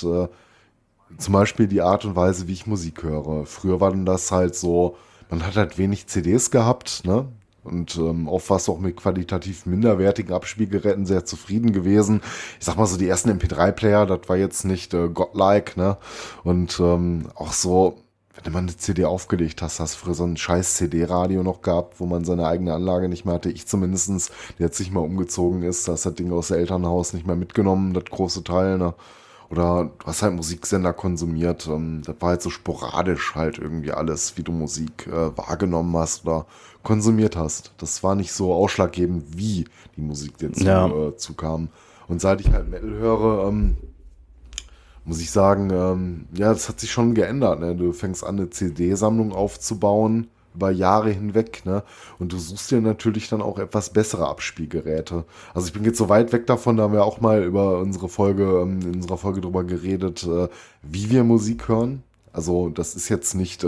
zum Beispiel die Art und Weise, wie ich Musik höre. Früher war dann das halt so, man hat halt wenig CDs gehabt, ne? Und oft war es auch mit qualitativ minderwertigen Abspielgeräten sehr zufrieden gewesen. Ich sag mal so, die ersten MP3-Player, das war jetzt nicht godlike, ne? Und auch so, wenn du mal eine CD aufgelegt hast, hast du früher so ein scheiß CD-Radio noch gehabt, wo man seine eigene Anlage nicht mehr hatte. Ich zumindest, der jetzt nicht mal umgezogen ist, da ist das Ding aus dem Elternhaus nicht mehr mitgenommen, das große Teil, ne? Oder du hast halt Musiksender konsumiert. Das war halt so sporadisch halt irgendwie alles, wie du Musik wahrgenommen hast oder konsumiert hast. Das war nicht so ausschlaggebend, wie die Musik dir zukam. Und seit ich halt Metal höre, muss ich sagen, ja, das hat sich schon geändert, ne? Du fängst an, eine CD-Sammlung aufzubauen über Jahre hinweg, ne? Und du suchst dir natürlich dann auch etwas bessere Abspielgeräte. Also ich bin jetzt so weit weg davon, da haben wir auch mal in unserer Folge drüber geredet, wie wir Musik hören. Also das ist jetzt nicht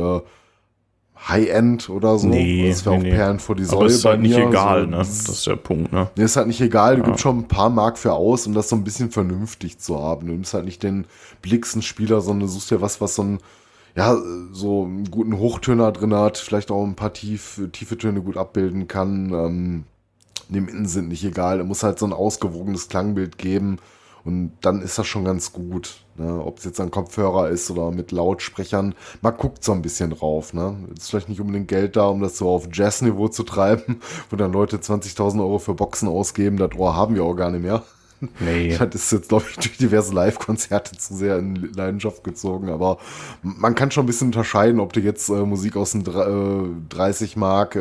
High-End oder so. Nee, das wäre auch Perlen vor die Säule. Aber ist halt nicht egal, ne? Das ist der Punkt, ne? Nee, ist halt nicht egal. Du gibst schon ein paar Mark für aus, um das so ein bisschen vernünftig zu haben. Du nimmst halt nicht den billigsten Spieler, sondern du suchst dir was so ein, ja, so einen guten Hochtöner drin hat, vielleicht auch ein paar tiefe Töne gut abbilden kann. Die Mitten sind nicht egal. Da muss halt so ein ausgewogenes Klangbild geben. Und dann ist das schon ganz gut. Ne? Ob es jetzt ein Kopfhörer ist oder mit Lautsprechern, man guckt so ein bisschen drauf. Ne? Ist vielleicht nicht unbedingt Geld da, um das so auf Jazzniveau zu treiben, wo dann Leute 20.000 Euro für Boxen ausgeben, das Ohr haben wir auch gar nicht mehr. Nee. Das ist jetzt, glaube ich, durch diverse Live-Konzerte zu sehr in Leidenschaft gezogen, aber man kann schon ein bisschen unterscheiden, ob du jetzt Musik aus dem 30 Mark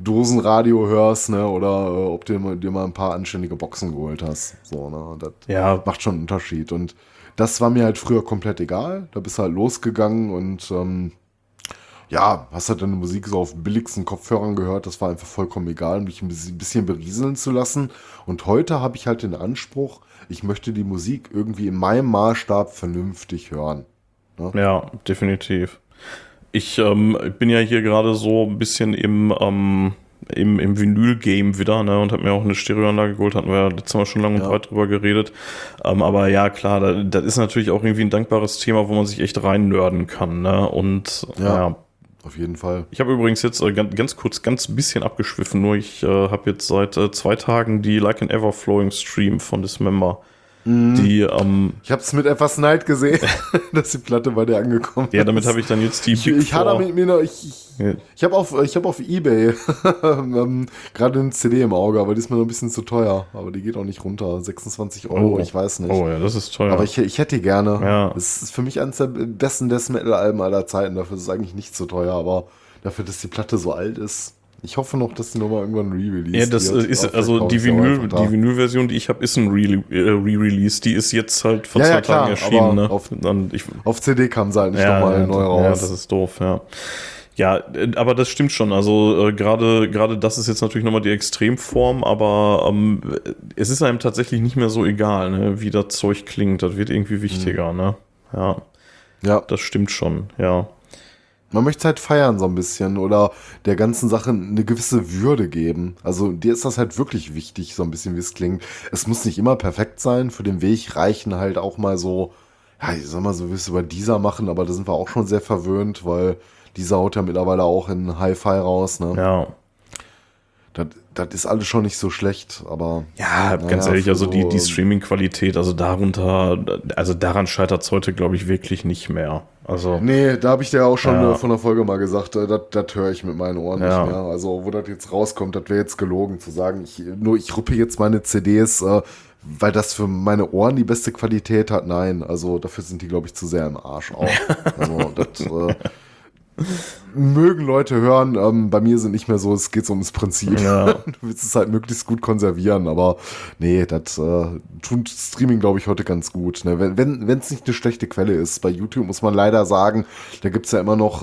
Dosenradio hörst, ne, oder ob du dir mal ein paar anständige Boxen geholt hast. So, ne, das macht schon einen Unterschied. Und das war mir halt früher komplett egal. Da bist du halt losgegangen und hast halt deine Musik so auf billigsten Kopfhörern gehört, das war einfach vollkommen egal, mich ein bisschen berieseln zu lassen. Und heute habe ich halt den Anspruch, ich möchte die Musik irgendwie in meinem Maßstab vernünftig hören. Ne? Ja, definitiv. Ich bin ja hier gerade so ein bisschen im Vinyl-Game wieder, ne, und habe mir auch eine Stereoanlage geholt, hatten wir ja letztes Mal schon lang und breit drüber geredet. Aber ja, klar, das ist natürlich auch irgendwie ein dankbares Thema, wo man sich echt reinnörden kann. Ne? Und auf jeden Fall. Ich habe übrigens jetzt ganz kurz, ganz bisschen abgeschwiffen, nur ich habe jetzt seit 2 Tagen die Like an Everflowing Stream von Dismember. Ich habe es mit etwas Neid gesehen, dass die Platte bei dir angekommen ist. Ja, damit habe ich dann jetzt die Big Four. Ich habe auf eBay gerade eine CD im Auge, aber die ist mir noch ein bisschen zu teuer. Aber die geht auch nicht runter. 26 Euro, ich weiß nicht. Oh ja, das ist teuer. Aber ich hätte die gerne. Ja. Das ist für mich eines der besten Death Metal-Alben aller Zeiten. Dafür ist es eigentlich nicht so teuer, aber dafür, dass die Platte so alt ist. Ich hoffe noch, dass die nochmal irgendwann re-released. Ja, das ist, also die Vinyl-Version, die ich habe, ist ein Re-Release. Die ist jetzt halt vor 2 Tagen erschienen. Ne? Auf CD kam es halt nicht nochmal neu raus. Ja, das ist doof, ja. Ja, aber das stimmt schon. Also gerade das ist jetzt natürlich nochmal die Extremform, aber es ist einem tatsächlich nicht mehr so egal, ne, wie das Zeug klingt. Das wird irgendwie wichtiger, ne? Ja, das stimmt schon, ja. Man möchte halt feiern so ein bisschen oder der ganzen Sache eine gewisse Würde geben. Also dir ist das halt wirklich wichtig, so ein bisschen wie es klingt. Es muss nicht immer perfekt sein. Für den Weg reichen halt auch mal so, ja, ich sag mal, so willst du bei Deezer machen, aber da sind wir auch schon sehr verwöhnt, weil Deezer haut ja mittlerweile auch in Hi-Fi raus, ne? Ja. Das ist alles schon nicht so schlecht, aber... Ja, ganz ehrlich, also die Streaming-Qualität, daran scheitert es heute, glaube ich, wirklich nicht mehr. Also, nee, da habe ich dir auch schon von der Folge mal gesagt, das höre ich mit meinen Ohren nicht mehr. Also, wo das jetzt rauskommt, das wäre jetzt gelogen, zu sagen, ich rüppe jetzt meine CDs, weil das für meine Ohren die beste Qualität hat. Nein, also dafür sind die, glaube ich, zu sehr im Arsch auch. Also, mögen Leute hören, bei mir sind nicht mehr so, es geht so ums Prinzip. Ja. Du willst es halt möglichst gut konservieren, aber nee, das tut Streaming, glaube ich, heute ganz gut. Ne? Wenn es nicht eine schlechte Quelle ist. Bei YouTube muss man leider sagen, da gibt es ja immer noch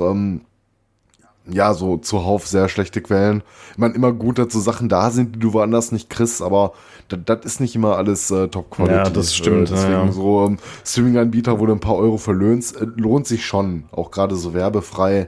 so zuhauf sehr schlechte Quellen. Ich meine, immer gut, dass so Sachen da sind, die du woanders nicht kriegst, aber das ist nicht immer alles Top-Qualität. Ja, das stimmt. Deswegen Streaming-Anbieter, wo du ein paar Euro verlöhnst, lohnt sich schon, auch gerade so werbefrei.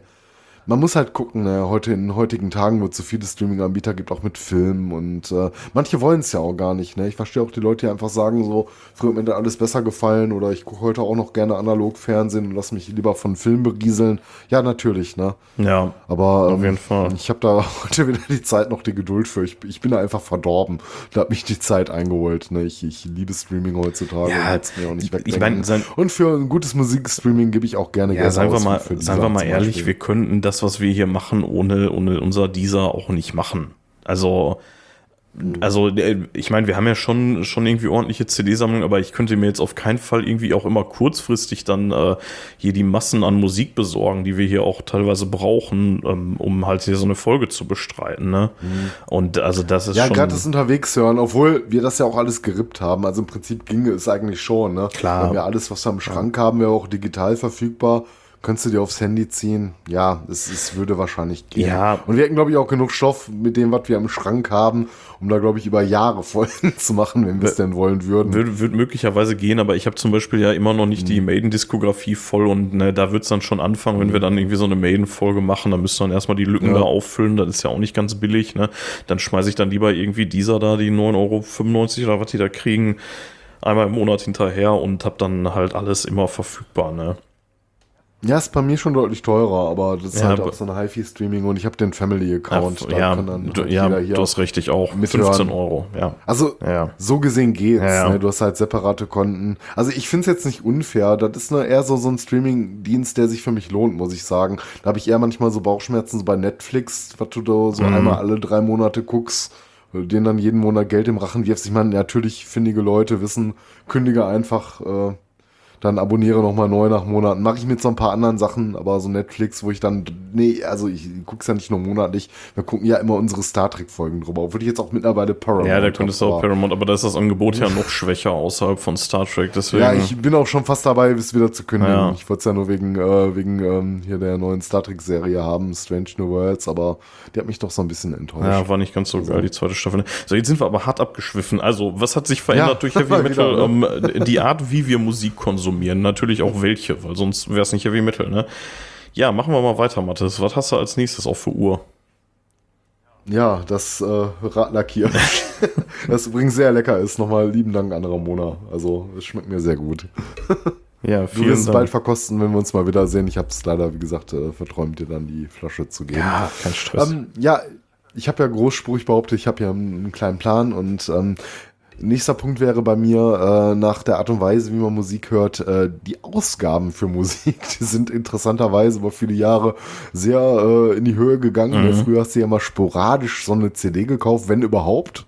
Man muss halt gucken, ne? In heutigen Tagen, wo es so viele Streaming-Anbieter gibt, auch mit Filmen und manche wollen es ja auch gar nicht. Ne? Ich verstehe auch die Leute, die einfach sagen so, früher hat mir das alles besser gefallen oder ich gucke heute auch noch gerne analog Fernsehen und lass mich lieber von Filmen berieseln. Ja, natürlich, ne? Ja, aber auf jeden Fall. Ich habe da heute weder die Zeit noch die Geduld für. Ich bin da einfach verdorben. Da hat mich die Zeit eingeholt. Ne? Ich liebe Streaming heutzutage. Ja, und mir auch nicht wegdenken. Und für ein gutes Musikstreaming gebe ich auch gerne Geld aus. Seien wir mal ehrlich, wir könnten das, was wir hier machen, ohne unser Deezer auch nicht machen. Also ich meine, wir haben ja schon irgendwie ordentliche CD-Sammlung, aber ich könnte mir jetzt auf keinen Fall irgendwie auch immer kurzfristig dann hier die Massen an Musik besorgen, die wir hier auch teilweise brauchen, um halt hier so eine Folge zu bestreiten. Ne? Mhm. Und also das ist schon... Ja, gerade das unterwegs hören, obwohl wir das ja auch alles gerippt haben. Also im Prinzip ginge es eigentlich schon. Ne? Klar. Weil wir alles, was wir im Schrank haben, wäre auch digital verfügbar. Könntest du dir aufs Handy ziehen? Ja, es würde wahrscheinlich gehen. Ja. Und wir hätten, glaube ich, auch genug Stoff mit dem, was wir im Schrank haben, um da, glaube ich, über Jahre Folgen zu machen, wenn wir es denn wollen würden. Würde möglicherweise gehen, aber ich habe zum Beispiel ja immer noch nicht die Maiden-Diskografie voll und ne, da wird es dann schon anfangen, wenn wir dann irgendwie so eine Maiden-Folge machen, dann müsst ihr dann erstmal die Lücken da auffüllen, das ist ja auch nicht ganz billig. Ne? Dann schmeiße ich dann lieber irgendwie dieser da, die 9,95 € oder was die da kriegen, einmal im Monat hinterher und habe dann halt alles immer verfügbar, ne? Ja, ist bei mir schon deutlich teurer, aber das ist halt auch so ein HiFi-Streaming und ich habe den Family-Account. Ja, kann dann du hast richtig auch. Mit 15 Euro, ja. Also, so gesehen geht's. Ja, ja. Ne? Du hast halt separate Konten. Also, ich finde es jetzt nicht unfair. Das ist nur eher so ein Streaming-Dienst, der sich für mich lohnt, muss ich sagen. Da habe ich eher manchmal so Bauchschmerzen so bei Netflix, was du da so einmal alle 3 Monate guckst. Denen dann jeden Monat Geld im Rachen wirfst. Ich meine, natürlich findige Leute wissen, kündige einfach, dann abonniere nochmal neu nach Monaten. Mache ich mit so ein paar anderen Sachen, aber so Netflix, wo ich dann, ich guck's ja nicht nur monatlich, wir gucken ja immer unsere Star Trek Folgen drüber, obwohl ich jetzt auch mittlerweile Paramount. Ja, da könntest du auch Paramount, aber da ist das Angebot ja noch schwächer außerhalb von Star Trek, deswegen. Ja, ich bin auch schon fast dabei, es wieder zu kündigen. Ja. Ich wollte es ja nur wegen hier der neuen Star Trek Serie haben, Strange New Worlds, aber die hat mich doch so ein bisschen enttäuscht. Ja, war nicht ganz so geil, die zweite Staffel. So, jetzt sind wir aber hart abgeschwiffen. Also, was hat sich verändert durch Heavy Metal? Die Art, wie wir Musik konsumieren. Natürlich auch welche, weil sonst wäre es nicht Heavy Metal, ne? Ja, machen wir mal weiter, Matthes. Was hast du als nächstes auch für Uhr? Ja, das Radlackier. Das übrigens sehr lecker ist. Nochmal lieben Dank an Ramona. Also, es schmeckt mir sehr gut. Ja, vielen Dank. Du wirst es bald verkosten, wenn wir uns mal wiedersehen. Ich habe es leider, wie gesagt, verträumt, dir dann die Flasche zu geben. Ja, kein Stress. Ich habe ja großspurig behauptet, ich habe ja einen kleinen Plan und nächster Punkt wäre bei mir, nach der Art und Weise, wie man Musik hört, die Ausgaben für Musik, die sind interessanterweise über viele Jahre sehr in die Höhe gegangen. Mhm. Früher hast du ja mal sporadisch so eine CD gekauft, wenn überhaupt.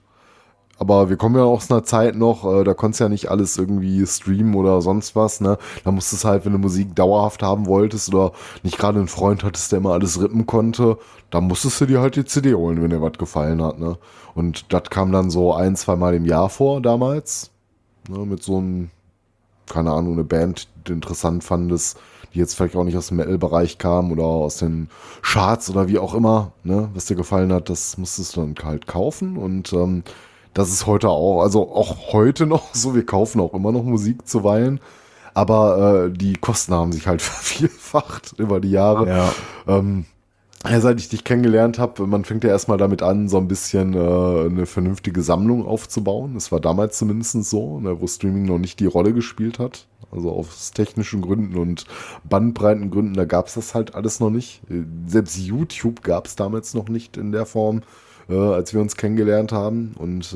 Aber wir kommen ja aus einer Zeit noch, da konntest du ja nicht alles irgendwie streamen oder sonst was, ne? Da musstest halt, wenn du Musik dauerhaft haben wolltest oder nicht gerade einen Freund hattest, der immer alles rippen konnte, da musstest du dir halt die CD holen, wenn dir was gefallen hat, ne? Und das kam dann so 1-2 Mal im Jahr vor damals, ne? Mit so einem, keine Ahnung, eine Band, die du interessant fandest, die jetzt vielleicht auch nicht aus dem Metal-Bereich kam oder aus den Charts oder wie auch immer, ne? Was dir gefallen hat, das musstest du dann halt kaufen und, das ist heute auch, also auch heute noch so, wir kaufen auch immer noch Musik zuweilen, aber die Kosten haben sich halt vervielfacht über die Jahre. Ja. Seit ich dich kennengelernt habe, man fängt ja erstmal damit an, so ein bisschen eine vernünftige Sammlung aufzubauen. Das war damals zumindest so, ne, wo Streaming noch nicht die Rolle gespielt hat. Also aus technischen Gründen und Bandbreitengründen, da gab's das halt alles noch nicht. Selbst YouTube gab's damals noch nicht in der Form, als wir uns kennengelernt haben und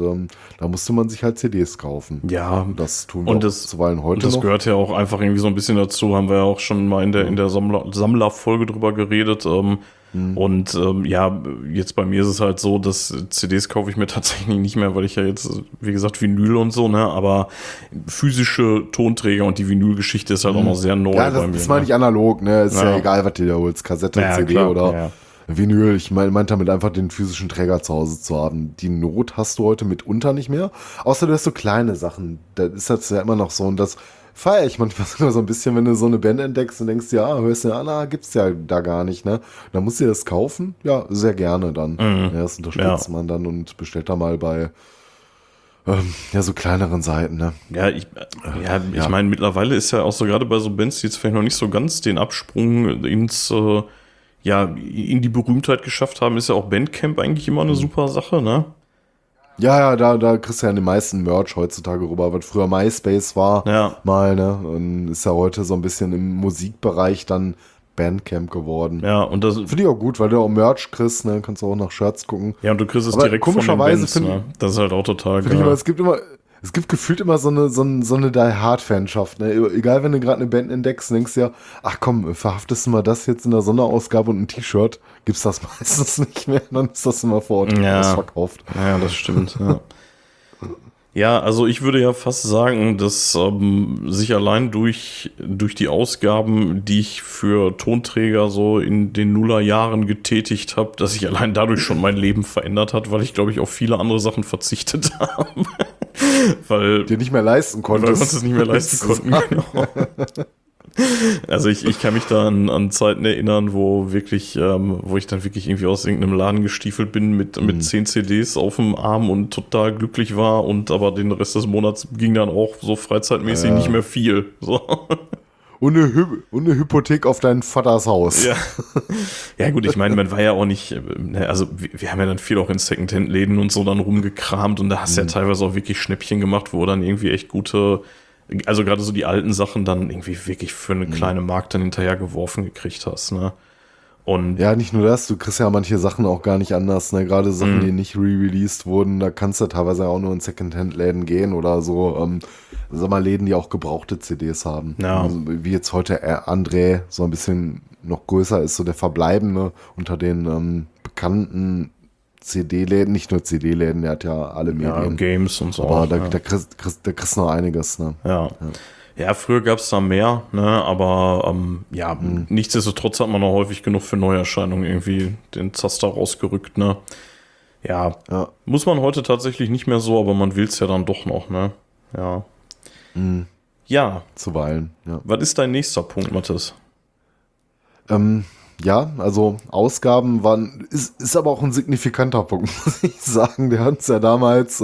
da musste man sich halt CDs kaufen. Ja, das tun wir auch zuweilen heute noch. Und das gehört ja auch einfach irgendwie so ein bisschen dazu, haben wir ja auch schon mal in der Sammlerfolge drüber geredet. Und jetzt bei mir ist es halt so, dass CDs kaufe ich mir tatsächlich nicht mehr, weil ich ja jetzt, wie gesagt, Vinyl und so, ne, aber physische Tonträger und die Vinylgeschichte ist halt auch noch sehr neu bei mir. Das meine ich analog, ne, ist ja egal, was du da holst, Kassette, CD oder... Ja. Vinyl, ich meinte damit einfach den physischen Träger zu Hause zu haben. Die Not hast du heute mitunter nicht mehr. Außer du hast so kleine Sachen. Da ist das ja immer noch so. Und das feiere ich manchmal sogar so ein bisschen, wenn du so eine Band entdeckst und denkst, ja, hörst du ja, na, gibt's ja da gar nicht, ne? Dann musst du dir das kaufen. Ja, sehr gerne dann. Mhm. Ja, das unterstützt man dann und bestellt da mal bei so kleineren Seiten, ne? Ich meine, mittlerweile ist ja auch so gerade bei so Bands, die jetzt vielleicht noch nicht so ganz den Absprung ins in die Berühmtheit geschafft haben, ist ja auch Bandcamp eigentlich immer eine super Sache, ne? Ja, da kriegst du ja den meisten Merch heutzutage rüber, was früher MySpace war, mal, ne? Und ist ja heute so ein bisschen im Musikbereich dann Bandcamp geworden. Ja, und das finde ich auch gut, weil du auch Merch kriegst, ne? Kannst du auch nach Shirts gucken. Ja, und du kriegst es direkt komischerweise von den Bands, ne? Das ist halt auch total geil. Es gibt gefühlt immer so eine Die-Hard-Fanschaft. Ne? Egal, wenn du gerade eine Band entdeckst, denkst du ja, ach komm, verhaftest du mal das jetzt in der Sonderausgabe und ein T-Shirt, gibt's das meistens nicht mehr, dann ist das immer vor Ort ausverkauft. Ja, das stimmt. Ja. Ja, also ich würde ja fast sagen, dass sich allein durch die Ausgaben, die ich für Tonträger so in den Nullerjahren getätigt habe, dass sich allein dadurch schon mein Leben verändert hat, weil ich, glaube ich, auf viele andere Sachen verzichtet habe. Weil dir nicht mehr leisten konntest. Weil wir uns das nicht mehr leisten konnten, genau. Also ich kann mich da an Zeiten erinnern, wo ich dann wirklich irgendwie aus irgendeinem Laden gestiefelt bin mit 10 CDs auf dem Arm und total glücklich war und aber den Rest des Monats ging dann auch so freizeitmäßig nicht mehr viel. So. Und eine Hypothek auf dein Vaters Haus. Ja, ja gut, ich meine, man war ja auch nicht, also wir haben ja dann viel auch in Secondhand-Läden und so dann rumgekramt und da hast ja teilweise auch wirklich Schnäppchen gemacht, wo dann irgendwie echt gute also gerade so die alten Sachen dann irgendwie wirklich für eine kleine Mark dann hinterher geworfen gekriegt hast, ne? Und ja, nicht nur das, du kriegst ja manche Sachen auch gar nicht anders, ne? Gerade Sachen, die nicht re-released wurden, da kannst du teilweise auch nur in Secondhand-Läden gehen oder so, sag mal, Läden, die auch gebrauchte CDs haben. Ja. Also, wie jetzt heute André so ein bisschen noch größer ist, so der Verbleibende unter den bekannten CD-Läden, nicht nur CD-Läden, der hat ja alle Medien. Ja, Games und so. Aber auch, da kriegst du noch einiges, ne? Ja. Ja, früher gab's da mehr, ne, aber nichtsdestotrotz hat man noch häufig genug für Neuerscheinungen irgendwie den Zaster rausgerückt, ne. Ja, muss man heute tatsächlich nicht mehr so, aber man will's ja dann doch noch, ne. Ja. Mhm. Ja. Zuweilen, ja. Was ist dein nächster Punkt, Matthes? Ja, also Ausgaben waren, ist aber auch ein signifikanter Punkt, muss ich sagen. Der hat uns ja damals,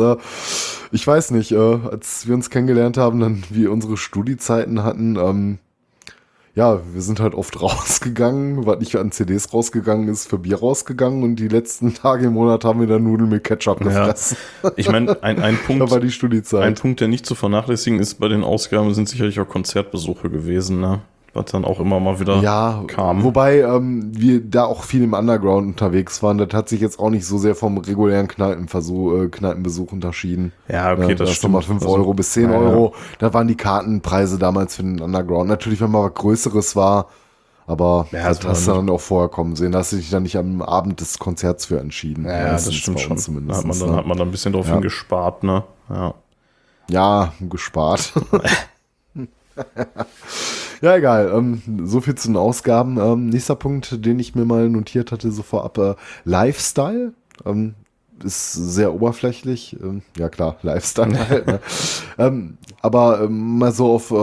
ich weiß nicht, als wir uns kennengelernt haben, dann wie unsere Studiezeiten hatten, ja, wir sind halt oft rausgegangen, was nicht an CDs rausgegangen ist, für Bier rausgegangen und die letzten Tage im Monat haben wir dann Nudeln mit Ketchup gefressen. Ja. Ich meine, ein Punkt, da war die Studiezeit. Ein Punkt, der nicht zu vernachlässigen ist bei den Ausgaben, sind sicherlich auch Konzertbesuche gewesen, ne? Was dann auch immer mal wieder kam. Wobei wir da auch viel im Underground unterwegs waren. Das hat sich jetzt auch nicht so sehr vom regulären Kneipenbesuch unterschieden. Ja, okay, das stimmt. Schon mal 5 Euro bis 10 Euro. Da waren die Kartenpreise damals für den Underground. Natürlich, wenn mal was Größeres war, aber das hast du dann auch vorher kommen sehen. Da hast du dich dann nicht am Abend des Konzerts für entschieden. Ja, das stimmt schon. Zumindest, hat man dann ein bisschen drauf hingespart, ne? Ja, gespart. Ja, egal. So viel zu den Ausgaben. Nächster Punkt, den ich mir mal notiert hatte, so vorab. Lifestyle. Ist sehr oberflächlich. Ja klar, Lifestyle halt. Ne? Aber mal so auf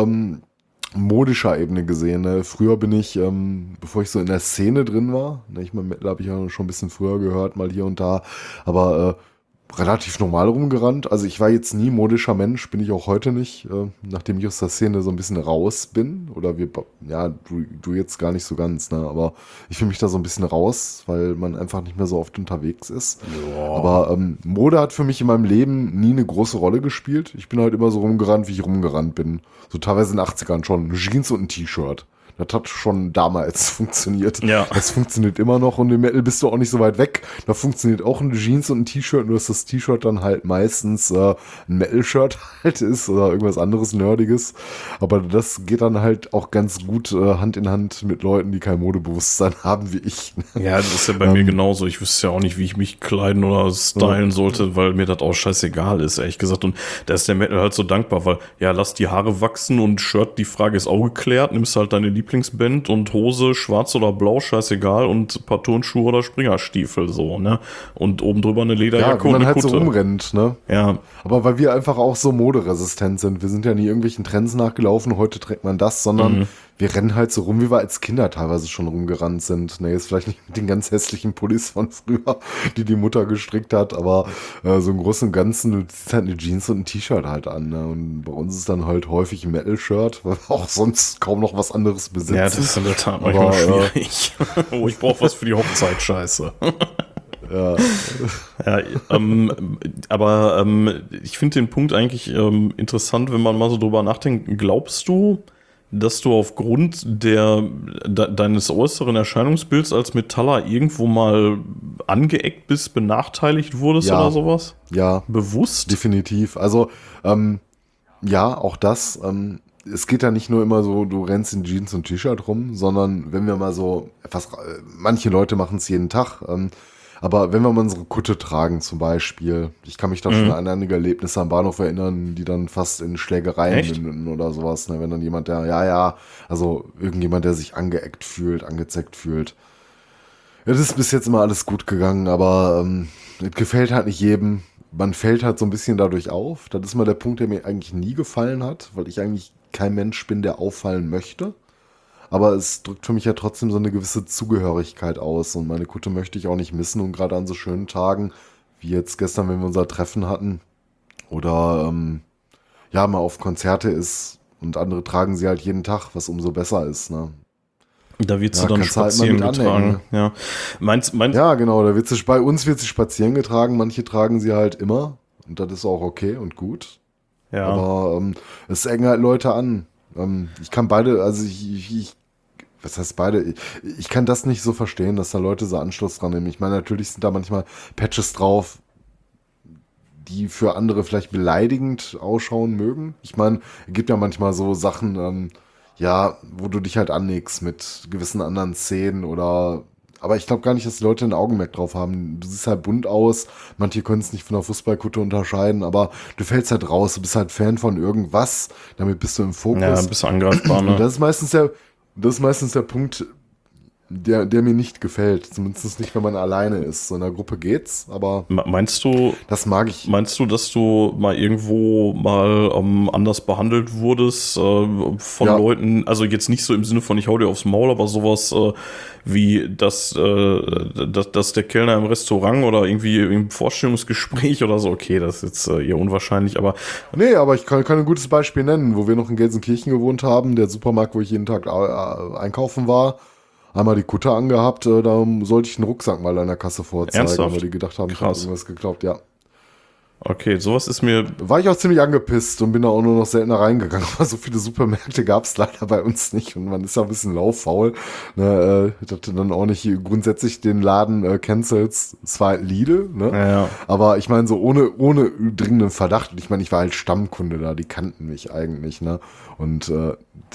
modischer Ebene gesehen. Ne? Früher bin ich, bevor ich so in der Szene drin war, ne, ich meine, Metal habe ich ja schon ein bisschen früher gehört, mal hier und da, aber relativ normal rumgerannt. Also ich war jetzt nie modischer Mensch, bin ich auch heute nicht, nachdem ich aus der Szene so ein bisschen raus bin. Oder du jetzt gar nicht so ganz, ne? Aber ich fühle mich da so ein bisschen raus, weil man einfach nicht mehr so oft unterwegs ist. Ja. Aber Mode hat für mich in meinem Leben nie eine große Rolle gespielt. Ich bin halt immer so rumgerannt, wie ich rumgerannt bin. So teilweise in den 80ern schon. Eine Jeans und ein T-Shirt. Das hat schon damals funktioniert. Ja. Das funktioniert immer noch und im Metal bist du auch nicht so weit weg. Da funktioniert auch eine Jeans und ein T-Shirt, nur dass das T-Shirt dann halt meistens ein Metal-Shirt halt ist oder irgendwas anderes Nerdiges. Aber das geht dann halt auch ganz gut Hand in Hand mit Leuten, die kein Modebewusstsein haben wie ich. Ja, das ist ja bei mir genauso. Ich wüsste ja auch nicht, wie ich mich kleiden oder stylen sollte, weil mir das auch scheißegal ist, ehrlich gesagt. Und da ist der Metal halt so dankbar, weil lass die Haare wachsen und Shirt, die Frage ist auch geklärt. Nimmst halt deine Lieblingsband und Hose, schwarz oder blau, scheißegal, und ein paar Turnschuhe oder Springerstiefel, so, ne? Und oben drüber eine Lederjacke und eine Kutte. Ja, wenn man halt so rumrennt, ne? Ja. Aber weil wir einfach auch so moderesistent sind. Wir sind ja nie irgendwelchen Trends nachgelaufen, heute trägt man das, sondern wir rennen halt so rum, wie wir als Kinder teilweise schon rumgerannt sind. Ne, jetzt vielleicht nicht mit den ganz hässlichen Pullis von früher, die Mutter gestrickt hat, aber so im Großen und Ganzen, du ziehst halt eine Jeans und ein T-Shirt halt an. Ne? Und bei uns ist dann halt häufig ein Metal-Shirt, weil wir auch sonst kaum noch was anderes besitzen. Ja, das ist in der Tat manchmal schwierig. Oh, ich brauche was für die Hochzeit, scheiße. Aber ich finde den Punkt eigentlich interessant, wenn man mal so drüber nachdenkt. Glaubst du, dass du aufgrund deines äußeren Erscheinungsbilds als Metaller irgendwo mal angeeckt bist, benachteiligt wurdest oder sowas? Ja. Bewusst? Definitiv. Also, auch das. Es geht ja nicht nur immer so, du rennst in Jeans und T-Shirt rum, sondern wenn wir mal so etwas, manche Leute machen es jeden Tag, aber wenn wir mal unsere Kutte tragen zum Beispiel, ich kann mich da schon an einige Erlebnisse am Bahnhof erinnern, die dann fast in Schlägereien münden oder sowas. Ne? Wenn dann jemand, irgendjemand, der sich angezeckt fühlt. Es ist bis jetzt immer alles gut gegangen, aber es gefällt halt nicht jedem. Man fällt halt so ein bisschen dadurch auf. Das ist mal der Punkt, der mir eigentlich nie gefallen hat, weil ich eigentlich kein Mensch bin, der auffallen möchte. Aber es drückt für mich ja trotzdem so eine gewisse Zugehörigkeit aus. Und meine Kutte möchte ich auch nicht missen. Und gerade an so schönen Tagen, wie jetzt gestern, wenn wir unser Treffen hatten, oder mal auf Konzerte ist und andere tragen sie halt jeden Tag, was umso besser ist, ne? Da wird sie dann spazieren halt getragen. Ja. Genau, bei uns wird sie spazieren getragen. Manche tragen sie halt immer. Und das ist auch okay und gut. Ja. Aber es engen halt Leute an. Ich kann beide, also ich was heißt beide? Ich kann das nicht so verstehen, dass da Leute so Anschluss dran nehmen. Ich meine, natürlich sind da manchmal Patches drauf, die für andere vielleicht beleidigend ausschauen mögen. Ich meine, es gibt ja manchmal so Sachen, ja, wo du dich halt anlegst mit gewissen anderen Szenen oder... Aber ich glaube gar nicht, dass die Leute ein Augenmerk drauf haben. Du siehst halt bunt aus, manche können es nicht von der Fußballkutte unterscheiden, aber du fällst halt raus, du bist halt Fan von irgendwas, damit bist du im Fokus. Ja, bist angreifbar, ne? Und das ist meistens der Punkt, der mir nicht gefällt. Zumindest nicht, wenn man alleine ist. So in der Gruppe geht's, aber meinst du, das mag ich. Meinst du, dass du mal irgendwo mal anders behandelt wurdest von ja. Leuten, also jetzt nicht so im Sinne von ich hau dir aufs Maul, aber sowas wie, dass der Kellner im Restaurant oder irgendwie im Vorstellungsgespräch oder so, okay, das ist jetzt eher unwahrscheinlich, aber... Nee, aber ich kann ein gutes Beispiel nennen, wo wir noch in Gelsenkirchen gewohnt haben, der Supermarkt, wo ich jeden Tag einkaufen war, einmal die Kutte angehabt, da sollte ich einen Rucksack mal an der Kasse vorzeigen, ernsthaft? Weil die gedacht haben, Krass. Ich habe irgendwas geglaubt, ja. Okay, sowas ist mir... War ich auch ziemlich angepisst und bin da auch nur noch seltener reingegangen, aber so viele Supermärkte gab es leider bei uns nicht und man ist ja ein bisschen lauffaul, ne, dass du dann auch nicht grundsätzlich den Laden cancelst, es war halt Lidl, ne, ja. Aber ich meine so ohne dringenden Verdacht und ich meine, ich war halt Stammkunde da, die kannten mich eigentlich, ne, und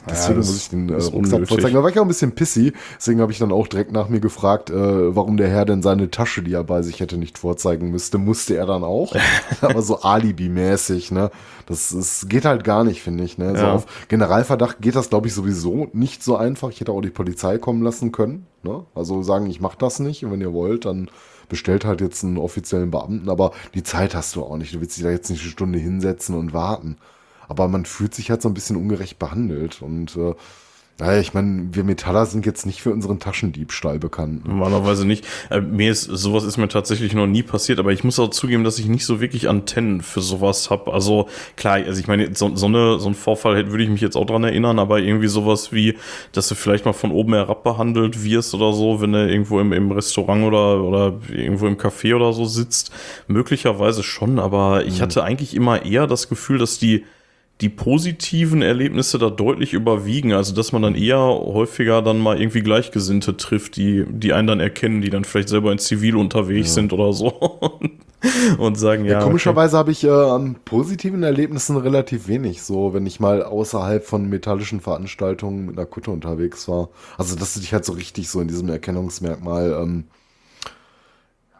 deswegen ja, muss ich den Rucksack vorzeigen, da war ich auch ein bisschen pissy, deswegen habe ich dann auch direkt nach mir gefragt, warum der Herr denn seine Tasche, die er bei sich hätte, nicht vorzeigen müsste, musste er dann auch. Aber so Alibi-mäßig, ne? Das geht halt gar nicht, finde ich, ne? Ja. So auf Generalverdacht geht das, glaube ich, sowieso nicht so einfach. Ich hätte auch die Polizei kommen lassen können, ne? Also sagen, ich mache das nicht. Und wenn ihr wollt, dann bestellt halt jetzt einen offiziellen Beamten. Aber die Zeit hast du auch nicht. Du willst dich da jetzt nicht eine Stunde hinsetzen und warten. Aber man fühlt sich halt so ein bisschen ungerecht behandelt. Und naja, ich meine, wir Metaller sind jetzt nicht für unseren Taschendiebstahl bekannt. Normalerweise nicht. Sowas ist mir tatsächlich noch nie passiert, aber ich muss auch zugeben, dass ich nicht so wirklich Antennen für sowas habe. Also klar, also ich meine, so ein Vorfall würde ich mich jetzt auch dran erinnern, aber irgendwie sowas wie, dass du vielleicht mal von oben herab behandelt wirst oder so, wenn du irgendwo im Restaurant oder irgendwo im Café oder so sitzt. Möglicherweise schon, aber ich hatte eigentlich immer eher das Gefühl, dass die positiven Erlebnisse da deutlich überwiegen, also dass man dann eher häufiger dann mal irgendwie Gleichgesinnte trifft, die einen dann erkennen, die dann vielleicht selber in Zivil unterwegs sind oder so und sagen ja. Komischerweise habe ich an positiven Erlebnissen relativ wenig, so wenn ich mal außerhalb von metallischen Veranstaltungen mit einer Kutte unterwegs war. Also dass du dich halt so richtig so in diesem Erkennungsmerkmal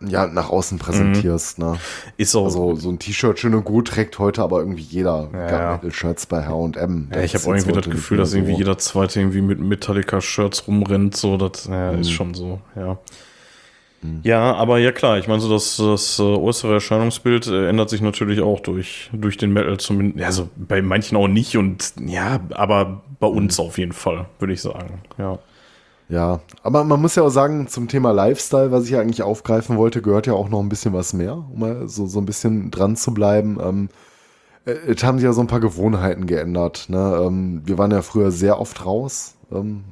ja, nach außen präsentierst, ne? Ist so. Also, so ein T-Shirt schön und gut trägt heute aber irgendwie jeder. Ja. Metal-Shirts bei H&M. Ja, ich habe auch irgendwie das Gefühl, dass irgendwie jeder Zweite irgendwie mit Metallica-Shirts rumrennt, so, das ist schon so, ja. Ja, aber ja klar, ich meine so, das äußere Erscheinungsbild ändert sich natürlich auch durch den Metal zumindest, also bei manchen auch nicht und ja, aber bei uns auf jeden Fall, würde ich sagen, ja. Ja, aber man muss ja auch sagen, zum Thema Lifestyle, was ich ja eigentlich aufgreifen wollte, gehört ja auch noch ein bisschen was mehr, um mal so ein bisschen dran zu bleiben. Es haben sich ja so ein paar Gewohnheiten geändert, ne? Wir waren ja früher sehr oft raus,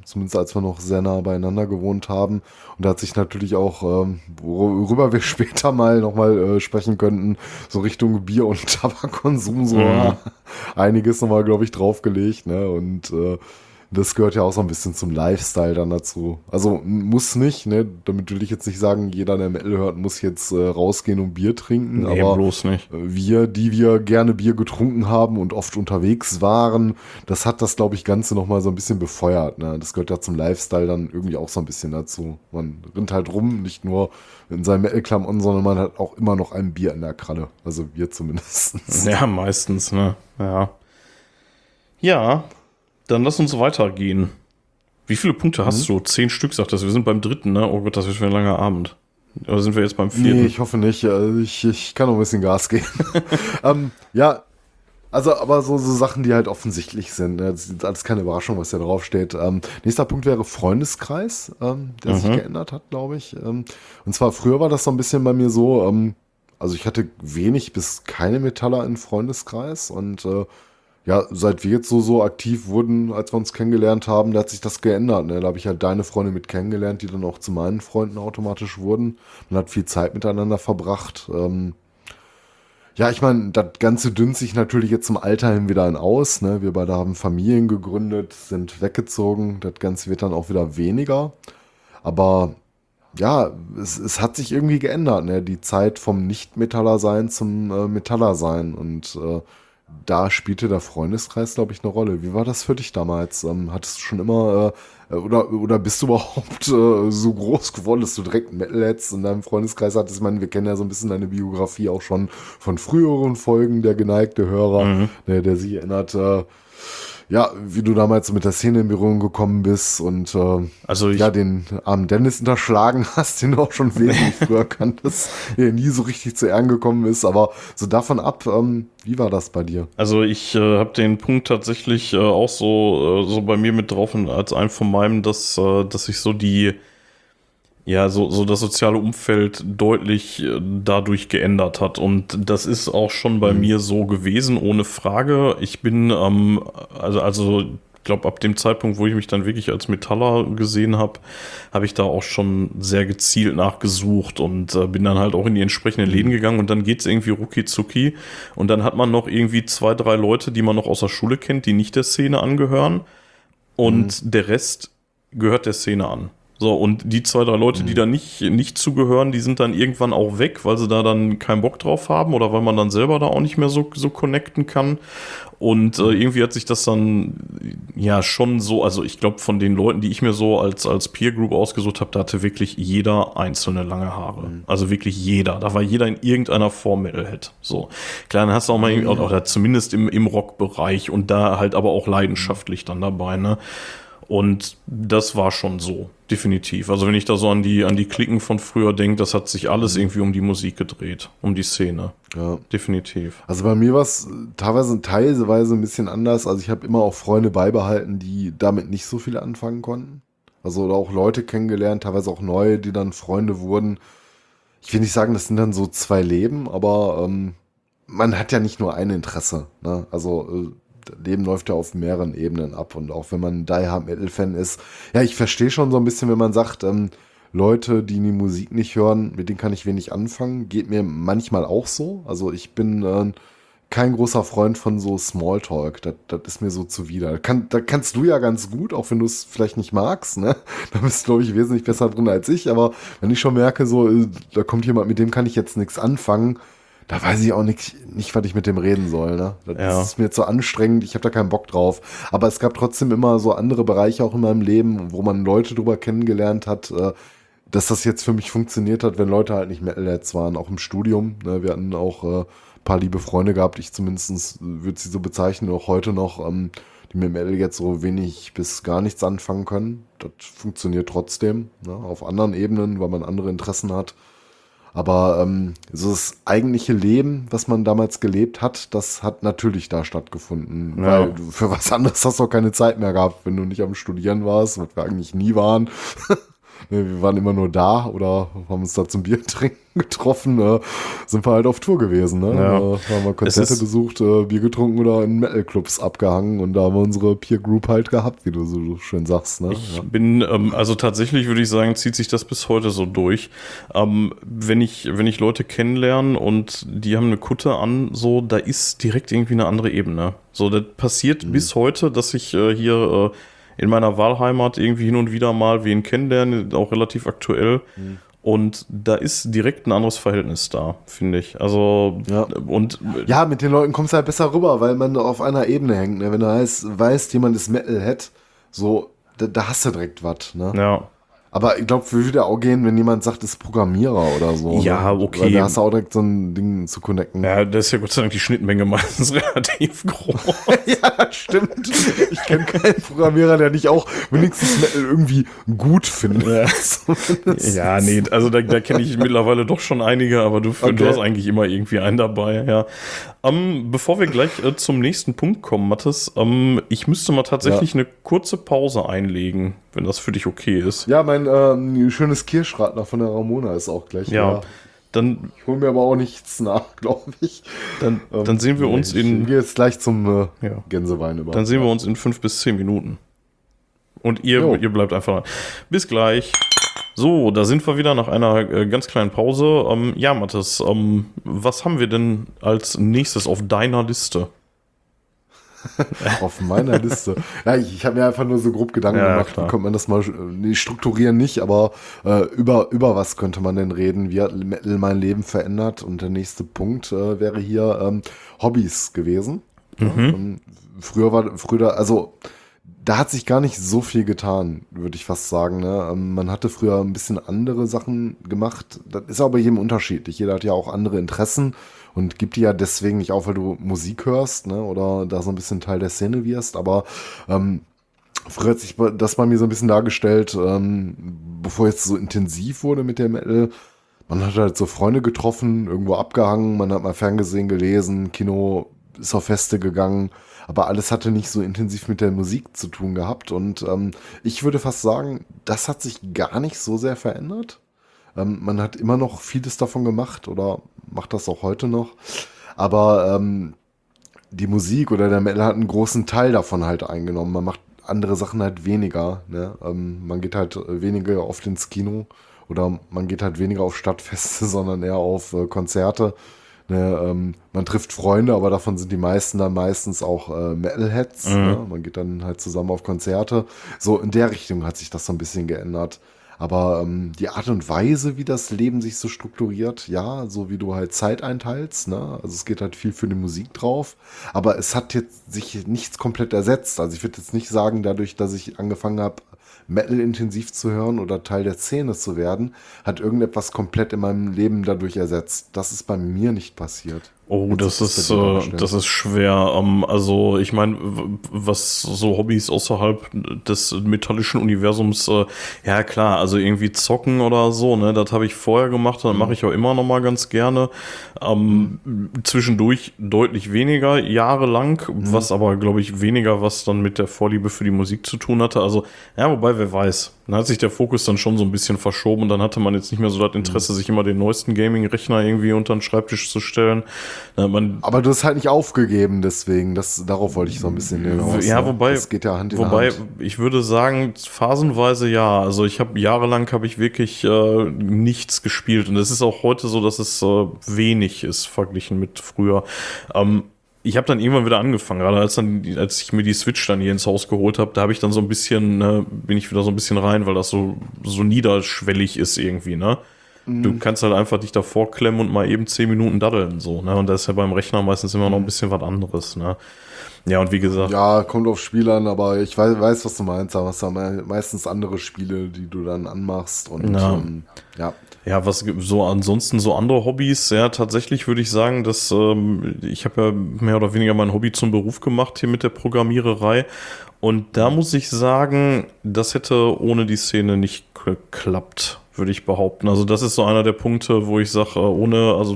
zumindest als wir noch sehr nah beieinander gewohnt haben. Und da hat sich natürlich auch, worüber wir später mal nochmal sprechen könnten, so Richtung Bier- und Tabakkonsum so einiges nochmal, glaube ich, draufgelegt, ne? Und das gehört ja auch so ein bisschen zum Lifestyle dann dazu. Also muss nicht, ne? Damit will ich jetzt nicht sagen, jeder, der Metal hört, muss jetzt rausgehen und Bier trinken. Nee, aber bloß nicht. Wir gerne Bier getrunken haben und oft unterwegs waren, das hat das, glaube ich, Ganze nochmal so ein bisschen befeuert, ne? Das gehört ja zum Lifestyle dann irgendwie auch so ein bisschen dazu. Man rennt halt rum, nicht nur in seinem Metal-Klamotten, sondern man hat auch immer noch ein Bier in der Kralle. Also wir zumindest. Ja, meistens, ne? Ja. Ja. Dann lass uns weitergehen. Wie viele Punkte hast du? 10 Stück, sagtest du. Wir sind beim 3., ne? Oh Gott, das wird schon ein langer Abend. Oder sind wir jetzt beim 4.? Nee, ich hoffe nicht. Also ich kann noch ein bisschen Gas geben. Ja, also aber so Sachen, die halt offensichtlich sind. Das ist alles keine Überraschung, was da draufsteht. Nächster Punkt wäre Freundeskreis, der sich geändert hat, glaube ich. Und zwar früher war das so ein bisschen bei mir so, also ich hatte wenig bis keine Metaller im Freundeskreis und ja, seit wir jetzt so aktiv wurden, als wir uns kennengelernt haben, da hat sich das geändert, ne? Da habe ich halt deine Freunde mit kennengelernt, die dann auch zu meinen Freunden automatisch wurden. Man hat viel Zeit miteinander verbracht. Ja, ich meine, das Ganze dünnt sich natürlich jetzt zum Alter hin wieder aus. Ne? Wir beide haben Familien gegründet, sind weggezogen. Das Ganze wird dann auch wieder weniger. Aber ja, es hat sich irgendwie geändert. Ne? Die Zeit vom Nicht-Metaller-Sein zum Metaller-Sein. Und da spielte der Freundeskreis, glaube ich, eine Rolle. Wie war das für dich damals? Hattest du schon immer oder bist du überhaupt so groß geworden, dass du direkt Metalheads in deinem Freundeskreis hattest? Ich meine, wir kennen ja so ein bisschen deine Biografie auch schon von früheren Folgen, der geneigte Hörer, der sich erinnert, ja, wie du damals mit der Szene in Berührung gekommen bist und also ja, den armen Dennis unterschlagen hast, den du auch schon wesentlich früher kanntest, der nie so richtig zu Ehren gekommen ist, aber so davon ab, wie war das bei dir? Also ich habe den Punkt tatsächlich auch so bei mir mit drauf als ein von meinem, dass ich so die, ja, so das soziale Umfeld deutlich dadurch geändert hat. Und das ist auch schon bei mir so gewesen, ohne Frage. Ich bin, also ich glaube, ab dem Zeitpunkt, wo ich mich dann wirklich als Metaller gesehen habe, habe ich da auch schon sehr gezielt nachgesucht und bin dann halt auch in die entsprechenden Läden gegangen und dann geht's irgendwie rucki zucki. Und dann hat man noch irgendwie 2, 3 Leute, die man noch aus der Schule kennt, die nicht der Szene angehören. Und der Rest gehört der Szene an. So, und die 2, 3 Leute, die da nicht zugehören, die sind dann irgendwann auch weg, weil sie da dann keinen Bock drauf haben oder weil man dann selber da auch nicht mehr so connecten kann. Und irgendwie hat sich das dann ja schon so, also ich glaube, von den Leuten, die ich mir so als Peer Group ausgesucht habe, da hatte wirklich jeder einzelne lange Haare. Also wirklich jeder. Da war jeder in irgendeiner Form Metalhead. So. Klar, dann hast du auch mal oder zumindest im Rockbereich und da halt aber auch leidenschaftlich dann dabei, ne? Und das war schon so, definitiv. Also wenn ich da so an die Klicken von früher denke, das hat sich alles irgendwie um die Musik gedreht, um die Szene. Ja. Definitiv. Also bei mir war es teilweise ein bisschen anders. Also ich habe immer auch Freunde beibehalten, die damit nicht so viel anfangen konnten. Also auch Leute kennengelernt, teilweise auch neue, die dann Freunde wurden. Ich will nicht sagen, das sind dann so 2 Leben, aber man hat ja nicht nur ein Interesse, ne? Also Leben läuft ja auf mehreren Ebenen ab und auch wenn man ein Die-Hard-Metal-Fan ist, ja, ich verstehe schon so ein bisschen, wenn man sagt, Leute, die die Musik nicht hören, mit denen kann ich wenig anfangen, geht mir manchmal auch so, also ich bin kein großer Freund von so Smalltalk, das ist mir so zuwider. Da kannst du ja ganz gut, auch wenn du es vielleicht nicht magst, ne? Da bist du, glaube ich, wesentlich besser drin als ich, aber wenn ich schon merke, so, da kommt jemand, mit dem kann ich jetzt nichts anfangen, da weiß ich auch nicht, was ich mit dem reden soll, ne? Das ist mir zu anstrengend, ich habe da keinen Bock drauf. Aber es gab trotzdem immer so andere Bereiche auch in meinem Leben, wo man Leute drüber kennengelernt hat, dass das jetzt für mich funktioniert hat, wenn Leute halt nicht Metalheads waren, auch im Studium. Ne? Wir hatten auch ein paar liebe Freunde gehabt, ich zumindest würde sie so bezeichnen, auch heute noch, die mit Metal jetzt so wenig bis gar nichts anfangen können. Das funktioniert trotzdem, ne? Auf anderen Ebenen, weil man andere Interessen hat. Aber so das eigentliche Leben, was man damals gelebt hat, das hat natürlich da stattgefunden. Ja. Weil du für was anderes hast du auch keine Zeit mehr gehabt, wenn du nicht am Studieren warst, was wir eigentlich nie waren. Wir waren immer nur da oder haben uns da zum Bier trinken getroffen, sind wir halt auf Tour gewesen. Ne? Ja. Haben wir Konzerte besucht, Bier getrunken oder in Metal-Clubs abgehangen und da haben wir unsere Peer-Group halt gehabt, wie du so schön sagst. Ne? Ich bin, also tatsächlich würde ich sagen, zieht sich das bis heute so durch. Wenn ich Leute kennenlerne und die haben eine Kutte an, so, da ist direkt irgendwie eine andere Ebene. So, das passiert bis heute, dass ich hier in meiner Wahlheimat irgendwie hin und wieder mal wen kennenlernen, auch relativ aktuell. Und da ist direkt ein anderes Verhältnis da, finde ich. Also, ja. Und ja, mit den Leuten kommst du halt besser rüber, weil man auf einer Ebene hängt. Ne? Wenn du weißt, jemand ist Metalhead, so, da hast du direkt was. Ne? Ja. Aber ich glaube, würde auch gehen, wenn jemand sagt, ist Programmierer oder so. Ja, okay. Weil da hast du auch direkt so ein Ding zu connecten. Ja, das ist ja Gott sei Dank die Schnittmenge meistens relativ groß. Ja, stimmt. Ich kenne keinen Programmierer, der nicht auch wenigstens Metal irgendwie gut findet. Ja, nee, also da kenne ich mittlerweile doch schon einige, aber du hast eigentlich immer irgendwie einen dabei, ja. Bevor wir gleich zum nächsten Punkt kommen, Matthes, ich müsste mal tatsächlich eine kurze Pause einlegen, wenn das für dich okay ist. Ja, mein schönes Kirschradler von der Ramona ist auch gleich. Ja, dann. Ich hole mir aber auch nichts nach, glaube ich. Dann sehen wir uns Ich gehe jetzt gleich zum Gänsewein über. Dann sehen wir uns in 5 bis 10 Minuten. Und ihr bleibt einfach dran. Bis gleich. So, da sind wir wieder nach einer ganz kleinen Pause. Ja, Matthes, was haben wir denn als nächstes auf deiner Liste? Auf meiner Liste. Ja, ich habe mir einfach nur so grob Gedanken gemacht, klar. Wie könnte man das mal strukturieren nicht, aber über was könnte man denn reden? Wie hat Metal mein Leben verändert? Und der nächste Punkt wäre hier Hobbys gewesen. Mhm. Ja, da hat sich gar nicht so viel getan, würde ich fast sagen. Ne? Man hatte früher ein bisschen andere Sachen gemacht. Das ist aber jedem unterschiedlich. Jeder hat ja auch andere Interessen und gibt die ja deswegen nicht auf, weil du Musik hörst, ne? Oder da so ein bisschen Teil der Szene wirst. Aber früher hat sich das bei mir so ein bisschen dargestellt, bevor jetzt so intensiv wurde mit der Metal. Man hat halt so Freunde getroffen, irgendwo abgehangen, man hat mal Fernsehen gelesen, Kino, ist auf Feste gegangen. Aber alles hatte nicht so intensiv mit der Musik zu tun gehabt. Und ich würde fast sagen, das hat sich gar nicht so sehr verändert. Man hat immer noch vieles davon gemacht oder macht das auch heute noch. Aber die Musik oder der Metal hat einen großen Teil davon halt eingenommen. Man macht andere Sachen halt weniger. Ne? Man geht halt weniger oft ins Kino oder man geht halt weniger auf Stadtfeste, sondern eher auf Konzerte. Ne, man trifft Freunde, aber davon sind die meisten dann meistens auch Metalheads. Mhm. Ne? Man geht dann halt zusammen auf Konzerte. So in der Richtung hat sich das so ein bisschen geändert. Aber die Art und Weise, wie das Leben sich so strukturiert, ja, so wie du halt Zeit einteilst, ne? Also es geht halt viel für die Musik drauf, aber es hat jetzt sich nichts komplett ersetzt. Also ich würde jetzt nicht sagen, dadurch, dass ich angefangen habe, Metal intensiv zu hören oder Teil der Szene zu werden, hat irgendetwas komplett in meinem Leben dadurch ersetzt. Das ist bei mir nicht passiert. Oh, das ist schwer. Also ich meine, was so Hobbys außerhalb des metallischen Universums, ja klar, also irgendwie zocken oder so, ne, das habe ich vorher gemacht, das mache ich auch immer noch mal ganz gerne. Zwischendurch deutlich weniger, jahrelang, was aber, glaube ich, weniger was dann mit der Vorliebe für die Musik zu tun hatte. Also, ja, wobei, wer weiß. Dann hat sich der Fokus dann schon so ein bisschen verschoben und dann hatte man jetzt nicht mehr so das Interesse, sich immer den neuesten Gaming-Rechner irgendwie unter den Schreibtisch zu stellen. Aber du hast halt nicht aufgegeben, deswegen. Darauf wollte ich so ein bisschen hinaus. Ja, wobei, das geht ja Hand in Hand. Ich würde sagen, phasenweise ja. Also ich habe jahrelang wirklich nichts gespielt und es ist auch heute so, dass es wenig ist verglichen mit früher. Ich habe dann irgendwann wieder angefangen, gerade als ich mir die Switch dann hier ins Haus geholt habe, da habe ich dann so ein bisschen, bin ich wieder so ein bisschen rein, weil das so niederschwellig ist irgendwie, ne? Mhm. Du kannst halt einfach dich davor klemmen und mal eben 10 Minuten daddeln, so, ne? Und da ist ja beim Rechner meistens immer noch ein bisschen was anderes, ne? Ja, und wie gesagt. Ja, kommt auf Spiel an, aber ich weiß, was du meinst, da hast du meistens andere Spiele, die du dann anmachst und, ja. Ja, was so ansonsten so andere Hobbys, ja, tatsächlich würde ich sagen, dass ich habe ja mehr oder weniger mein Hobby zum Beruf gemacht hier mit der Programmiererei und da muss ich sagen, das hätte ohne die Szene nicht geklappt, würde ich behaupten. Also das ist so einer der Punkte, wo ich sage,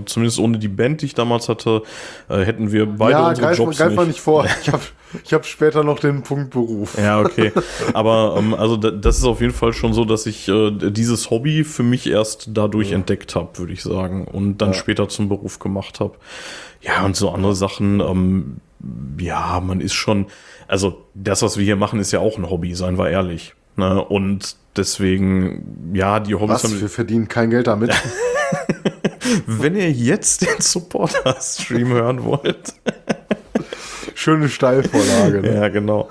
zumindest ohne die Band, die ich damals hatte, hätten wir beide unsere Jobs nicht. Ja, greif mal nicht vor. Ich hab später noch den Punkt Beruf. Ja, okay. Aber das ist auf jeden Fall schon so, dass ich dieses Hobby für mich erst dadurch entdeckt habe, würde ich sagen. Und dann später zum Beruf gemacht habe. Ja, und so andere Sachen, ja, man ist schon, also das, was wir hier machen, ist ja auch ein Hobby, seien wir ehrlich. Ne? Und deswegen, ja, die Hobbys haben... Was, wir verdienen kein Geld damit? Wenn ihr jetzt den Supporter-Stream hören wollt... Schöne Steilvorlage. Ne? Ja, genau.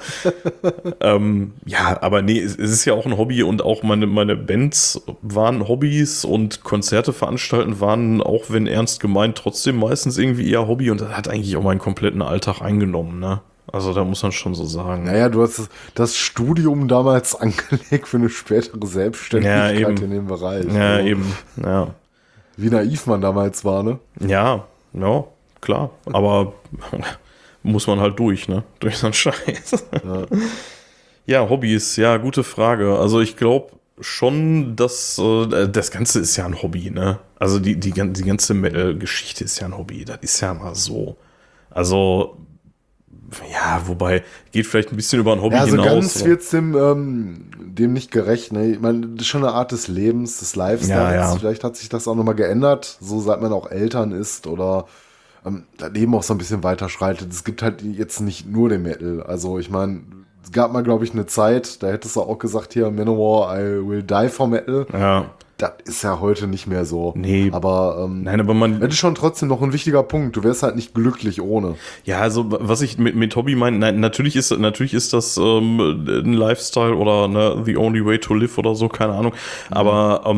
Ja, aber nee, es ist ja auch ein Hobby und auch meine Bands waren Hobbys und Konzerte veranstalten waren, auch wenn ernst gemeint, trotzdem meistens irgendwie eher Hobby und das hat eigentlich auch meinen kompletten Alltag eingenommen, ne? Also da muss man schon so sagen. Naja, du hast das Studium damals angelegt für eine spätere Selbstständigkeit in dem Bereich. Ja, also, eben. Ja. Wie naiv man damals war, ne? Ja, klar. Aber... muss man halt durch, ne? Durch so einen Scheiß. Ja, Hobbys, ja, gute Frage. Also ich glaube schon, dass das Ganze ist ja ein Hobby, ne? Also die ganze Metal-Geschichte ist ja ein Hobby. Das ist ja mal so. Also, ja, wobei, geht vielleicht ein bisschen über ein Hobby hinaus. Also ganz wird es dem nicht gerecht, ne? Ich meine, das ist schon eine Art des Lebens, des Lifestyles. Ja. Vielleicht hat sich das auch nochmal geändert, so seit man auch Eltern ist oder das Leben auch so ein bisschen weiterschreitet. Es gibt halt jetzt nicht nur den Metal. Also ich meine, gab mal, glaube ich, eine Zeit, da hättest du auch gesagt, hier, Manowar, I will die for Metal. Ja. Das ist ja heute nicht mehr so. Nee. Aber, nein, aber man. Das ist schon trotzdem noch ein wichtiger Punkt. Du wärst halt nicht glücklich ohne. Ja, also, was ich mit Hobby meine, nein, natürlich ist das ein Lifestyle oder ne, the only way to live oder so, keine Ahnung. Aber,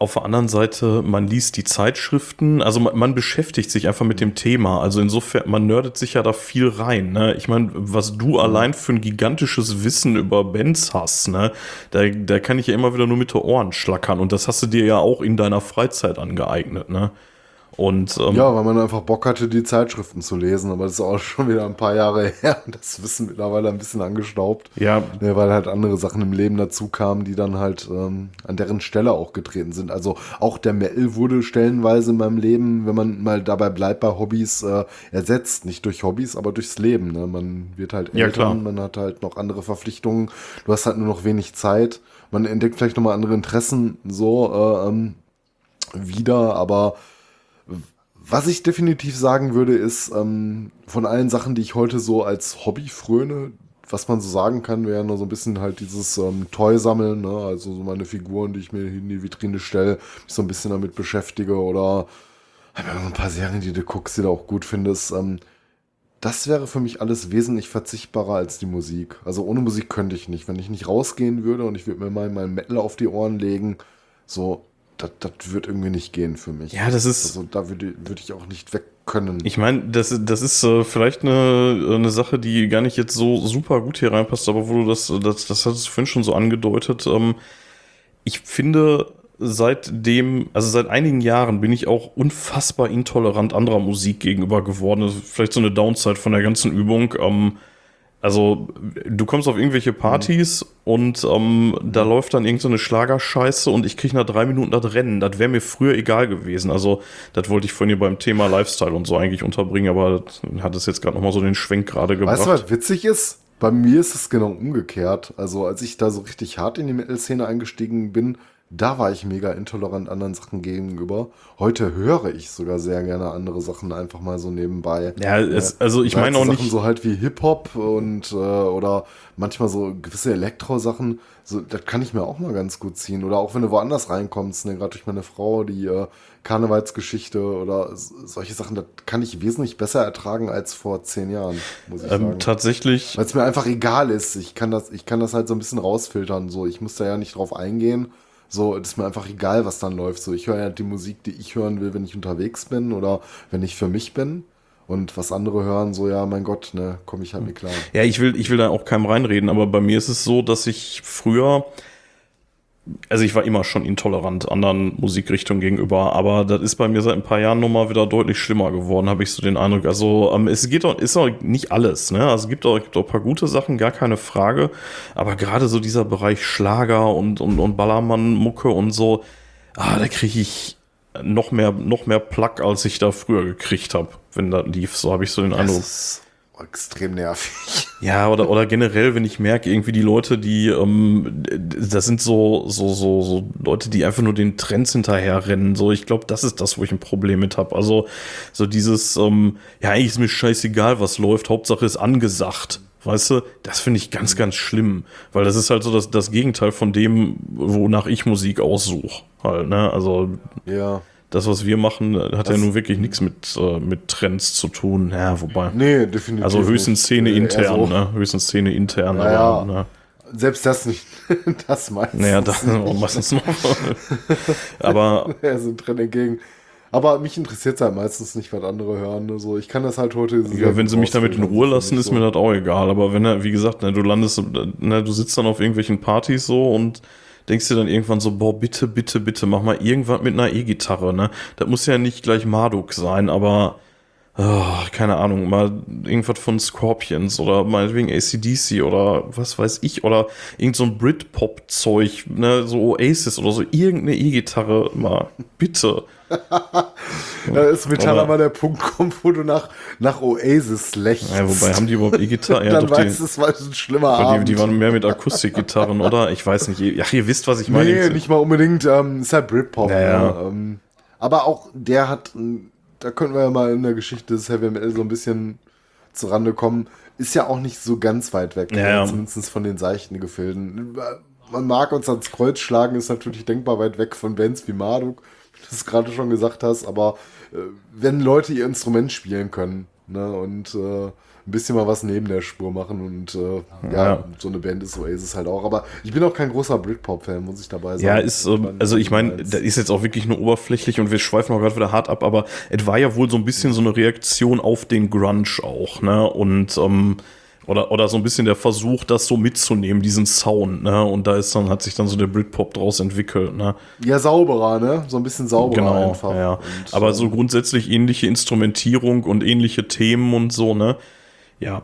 auf der anderen Seite, man liest die Zeitschriften, also man beschäftigt sich einfach mit dem Thema. Also insofern, man nerdet sich ja da viel rein. Ne? Ich meine, was du allein für ein gigantisches Wissen über Bands hast, ne? Da kann ich ja immer wieder nur mit den Ohren schlackern. Und das hast du dir ja auch in deiner Freizeit angeeignet, ne? Und, ja, weil man einfach Bock hatte, die Zeitschriften zu lesen, aber das ist auch schon wieder ein paar Jahre her. Das Wissen mittlerweile ein bisschen angestaubt, ja. Ne, weil halt andere Sachen im Leben dazu kamen, die dann halt an deren Stelle auch getreten sind. Also auch der Metal wurde stellenweise in meinem Leben, wenn man mal dabei bleibt bei Hobbys, ersetzt. Nicht durch Hobbys, aber durchs Leben. Ne? Man wird halt Eltern, ja, man hat halt noch andere Verpflichtungen, du hast halt nur noch wenig Zeit. Man entdeckt vielleicht nochmal andere Interessen so wieder, aber was ich definitiv sagen würde, ist, von allen Sachen, die ich heute so als Hobby fröne, was man so sagen kann, wäre nur so ein bisschen halt dieses Toy-Sammeln, ne? Also so meine Figuren, die ich mir in die Vitrine stelle, mich so ein bisschen damit beschäftige oder so ein paar Serien, die du guckst, die du auch gut findest. Das wäre für mich alles wesentlich verzichtbarer als die Musik. Also ohne Musik könnte ich nicht. Wenn ich nicht rausgehen würde und ich würde mir mal meinen Metal auf die Ohren legen, so... Das wird irgendwie nicht gehen für mich. Ja, das ist... Also da würde ich auch nicht weg können. Ich meine, das ist vielleicht eine Sache, die gar nicht jetzt so super gut hier reinpasst, aber wo du das hattest du vorhin schon so angedeutet. Ich finde, seit einigen Jahren bin ich auch unfassbar intolerant anderer Musik gegenüber geworden. Das ist vielleicht so eine Downside von der ganzen Übung. Also du kommst auf irgendwelche Partys und da läuft dann irgend so eine Schlagerscheiße und ich kriege nach 3 Minuten das Rennen. Das wäre mir früher egal gewesen. Also das wollte ich vorhin hier beim Thema Lifestyle und so eigentlich unterbringen, aber das hat es jetzt gerade nochmal so den Schwenk gerade gebracht. Weißt du, was witzig ist? Bei mir ist es genau umgekehrt. Also als ich da so richtig hart in die Metal-Szene eingestiegen bin, da war ich mega intolerant anderen Sachen gegenüber. Heute höre ich sogar sehr gerne andere Sachen einfach mal so nebenbei. Ja, also ich meine auch Sachen nicht so halt wie Hip-Hop und oder manchmal so gewisse Elektro-Sachen. So, das kann ich mir auch mal ganz gut ziehen. Oder auch wenn du woanders reinkommst, ne, gerade durch meine Frau, die Karnevalsgeschichte oder solche Sachen, das kann ich wesentlich besser ertragen als vor 10 Jahren, muss ich sagen. Tatsächlich. Weil es mir einfach egal ist. Ich kann das halt so ein bisschen rausfiltern. So, ich muss da ja nicht drauf eingehen. So, es ist mir einfach egal, was dann läuft. So, ich höre ja die Musik, die ich hören will, wenn ich unterwegs bin oder wenn ich für mich bin. Und was andere hören, so, ja, mein Gott, ne, komme ich halt nicht klar. Ja, ich will da auch keinem reinreden, aber bei mir ist es so, dass ich früher, also ich war immer schon intolerant anderen Musikrichtungen gegenüber, aber das ist bei mir seit ein paar Jahren nochmal wieder deutlich schlimmer geworden, habe ich so den Eindruck. Also es geht doch, ist auch nicht alles, ne? Also es gibt auch ein paar gute Sachen, gar keine Frage, aber gerade so dieser Bereich Schlager und Ballermann-Mucke und so, da kriege ich noch mehr Plack, als ich da früher gekriegt habe, wenn das lief. So habe ich so den Eindruck. Das ist extrem nervig. Ja, oder generell, wenn ich merke, irgendwie die Leute, die, das sind so Leute, die einfach nur den Trends hinterherrennen. So, ich glaube, das ist das, wo ich ein Problem mit habe. Also, so dieses, ja, eigentlich ist mir scheißegal, was läuft, Hauptsache ist angesagt. Weißt du, das finde ich ganz, ganz schlimm. Weil das ist halt so das Gegenteil von dem, wonach ich Musik aussuche. Halt, ne? Also, ja. Das, was wir machen, hat das ja nun wirklich nichts mit Trends zu tun. Ja, wobei. Nee, definitiv. Also höchstens Szene intern, so. Ne? Höchstens Szene intern, naja, aber. Ne? Selbst das nicht. Das meistens. Naja, das meistens noch. Aber. Ja, so ein Trend entgegen. Aber mich interessiert es halt meistens nicht, was andere hören. Also ich kann das halt heute. Ja, wenn sie mich damit in Ruhe lassen, ist mir das auch egal. Aber wenn, wie gesagt, du landest, du sitzt dann auf irgendwelchen Partys so und denkst du dann irgendwann so, boah, bitte, bitte, bitte, mach mal irgendwas mit einer E-Gitarre, ne? Das muss ja nicht gleich Marduk sein, aber, keine Ahnung, mal irgendwas von Scorpions oder meinetwegen AC/DC oder was weiß ich, oder irgend so ein Britpop-Zeug, ne? So Oasis oder so, irgendeine E-Gitarre mal, bitte. Da ist Metal Hammer der Punkt kommt, wo du nach Oasis lächelst. Ja, wobei, haben die überhaupt E-Gitarre? Ja, dann weißt du, es war ein schlimmer Abend. Die waren mehr mit Akustikgitarren, oder? Ich weiß nicht. Ja, ihr wisst, was ich meine. Nee, nicht mal unbedingt. Ist halt Britpop. Naja. Ja, aber auch der hat, da können wir ja mal in der Geschichte des Heavy Metal so ein bisschen zurande kommen, ist ja auch nicht so ganz weit weg, ja. Zumindest von den seichten Gefilden. Man mag uns ans Kreuz schlagen, ist natürlich denkbar weit weg von Bands wie Marduk, wie du es gerade schon gesagt hast, aber wenn Leute ihr Instrument spielen können, ne, und ein bisschen mal was neben der Spur machen und ja, so eine Band ist Oasis halt auch, aber ich bin auch kein großer Britpop-Fan, muss ich dabei sagen. Ja, ist, also ich meine, das ist jetzt auch wirklich nur oberflächlich und wir schweifen auch gerade wieder hart ab, aber es war ja wohl so ein bisschen so eine Reaktion auf den Grunge auch, ne, und oder so ein bisschen der Versuch, das so mitzunehmen, diesen Sound, ne? Und da ist dann, hat sich dann so der Britpop draus entwickelt, ne? Ja, sauberer, ne? So ein bisschen sauberer, genau, einfach. Ja. Und, aber so grundsätzlich ähnliche Instrumentierung und ähnliche Themen und so, ne? Ja.